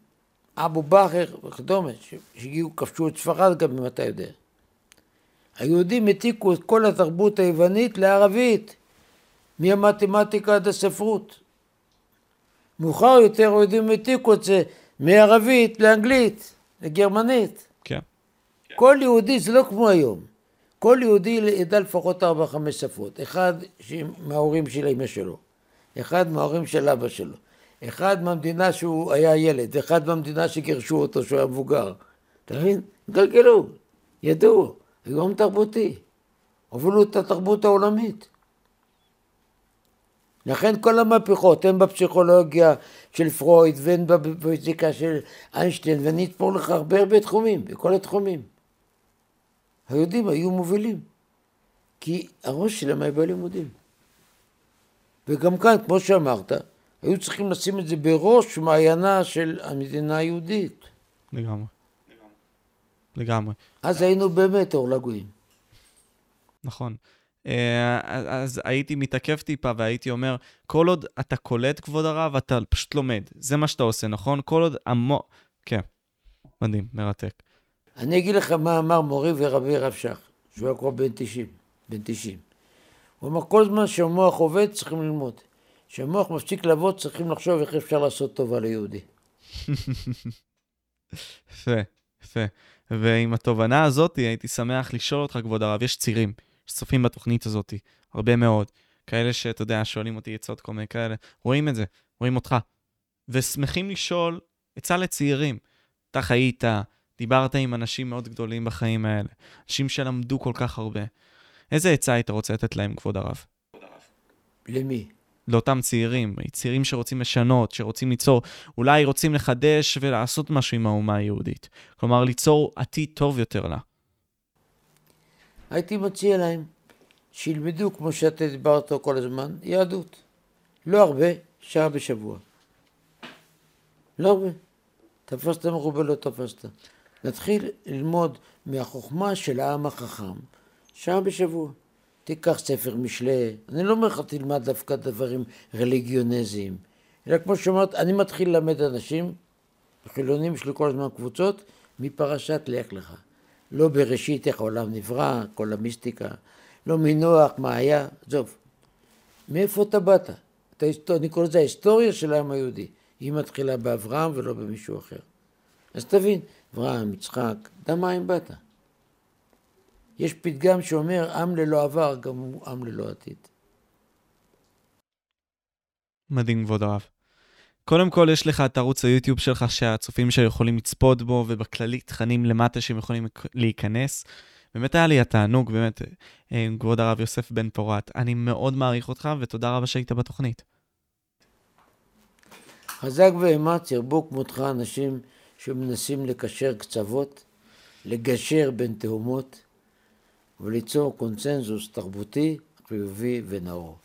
אבו בכר וכדומה, שהגיעו, כבשו את ספרד גם אם אתה יודע. היהודים העתיקו את כל התרבות היוונית לערבית, מהמתמטיקה עד הספרות. מאוחר יותר היהודים העתיקו את זה מערבית לאנגלית, לגרמנית. כן. כל יהודי זה לא כמו היום. כל יהודי ידע לפחות 4-5 שפות. אחד מההורים של אמא שלו, אחד מההורים של אבא שלו, אחד מהמדינה שהוא היה ילד, אחד מהמדינה שגירשו אותו שהוא היה מבוגר. אתה מבין? גלגלו, ידעו, היום תרבותי. הובילו את התרבות העולמית. לכן כל המהפכות, הן בפסיכולוגיה של פרויד, והן בפיזיקה של איינשטיין, ונתפור לך הרבה תחומים, בכל התחומים. היהודים היו מובילים, כי הראש שלהם היה בלימודים. וגם כאן, כמו שאמרת, היו צריכים לשים את זה בראש מעיינה של המדינה היהודית. לגמרי. לגמרי. אז היינו באמת אור לגויים. נכון. אז הייתי מתעכב טיפה והייתי אומר, כל עוד אתה קולט כבוד הרב, אתה פשוט לומד. זה מה שאתה עושה, נכון? כל עוד כן, מדהים, מרתק. אני אגיד לך מה אמר מורי ורבי רב שך, שהוא היה כבר בן 90. הוא אמר, כל זמן שהמוח עובד צריכים ללמוד. כשהמוח מפסיק לעבוד צריכים לחשוב איך אפשר לעשות טובה ליהודי. יפה. ועם התובנה הזאת הייתי שמח לשאול אותך, כבוד הרב, יש צירים שצופים בתוכנית הזאת, הרבה מאוד, כאלה שאתה יודע, שואלים אותי יצאות כל מיני כאלה, רואים את זה, רואים אותך, ושמחים לשאול, יצא לצעירים, אתה חיית, דיברת עם אנשים מאוד גדולים בחיים האלה, אנשים שלמדו כל כך הרבה, איזה יצא אתה רוצה לתת להם, כבוד הרב? למי? לאותם צעירים, צעירים שרוצים לשנות, שרוצים ליצור, אולי רוצים לחדש ולעשות משהו עם האומה היהודית. כלומר, ליצור עתיד טוב יותר לה. הייתי מציע להם שילמדו, כמו שאתה דיברת כל הזמן, יהדות. לא הרבה, שעה בשבוע. לא הרבה. תפסת מרובה, לא תפסת. נתחיל ללמוד מהחוכמה של העם החכם, שעה בשבוע. תיקח ספר משלי, אני לא אומר לך תלמד דווקא דברים רליגיונזיים, אלא כמו שאומרת, אני מתחיל ללמד אנשים, חילונים שלי כל הזמן קבוצות, מפרשת לך לך. לא בראשית איך העולם נברא, כל המיסטיקה, לא מנוח, מה היה, זוב. מאיפה אתה באת? אני קורא לזה ההיסטוריה של העם היהודי, היא מתחילה באברהם ולא במישהו אחר. אז תבין, אברהם, יצחק, דם מה הם באת? יש פתגם שאומר, עם ללא עבר, גם הוא עם ללא עתיד. מדהים, כבוד הרב. קודם כל, יש לך את ערוץ היוטיוב שלך, שהצופים שיכולים לצפות בו, ובכללי תכנים למטה שהם יכולים להיכנס. באמת היה לי התענוג, באמת, כבוד הרב יוסף בן פורת. אני מאוד מעריך אותך, ותודה רבה שהיית בתוכנית. חזק ואמץ, ירבו כמותך אנשים שמנסים לקשר קצוות, לגשר בין תאומות, וליצור קונצנזוס תרבותי, חיובי ונאור.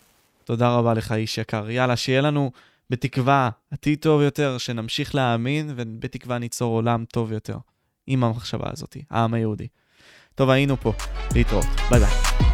תודה רבה לך, איש יקר. יאללה, שיהיה לנו בתקווה עתיד טוב יותר, שנמשיך להאמין, ובתקווה ניצור עולם טוב יותר. עם המחשבה הזאת, העם היהודי. טוב, היינו פה. להתראות. ביי ביי.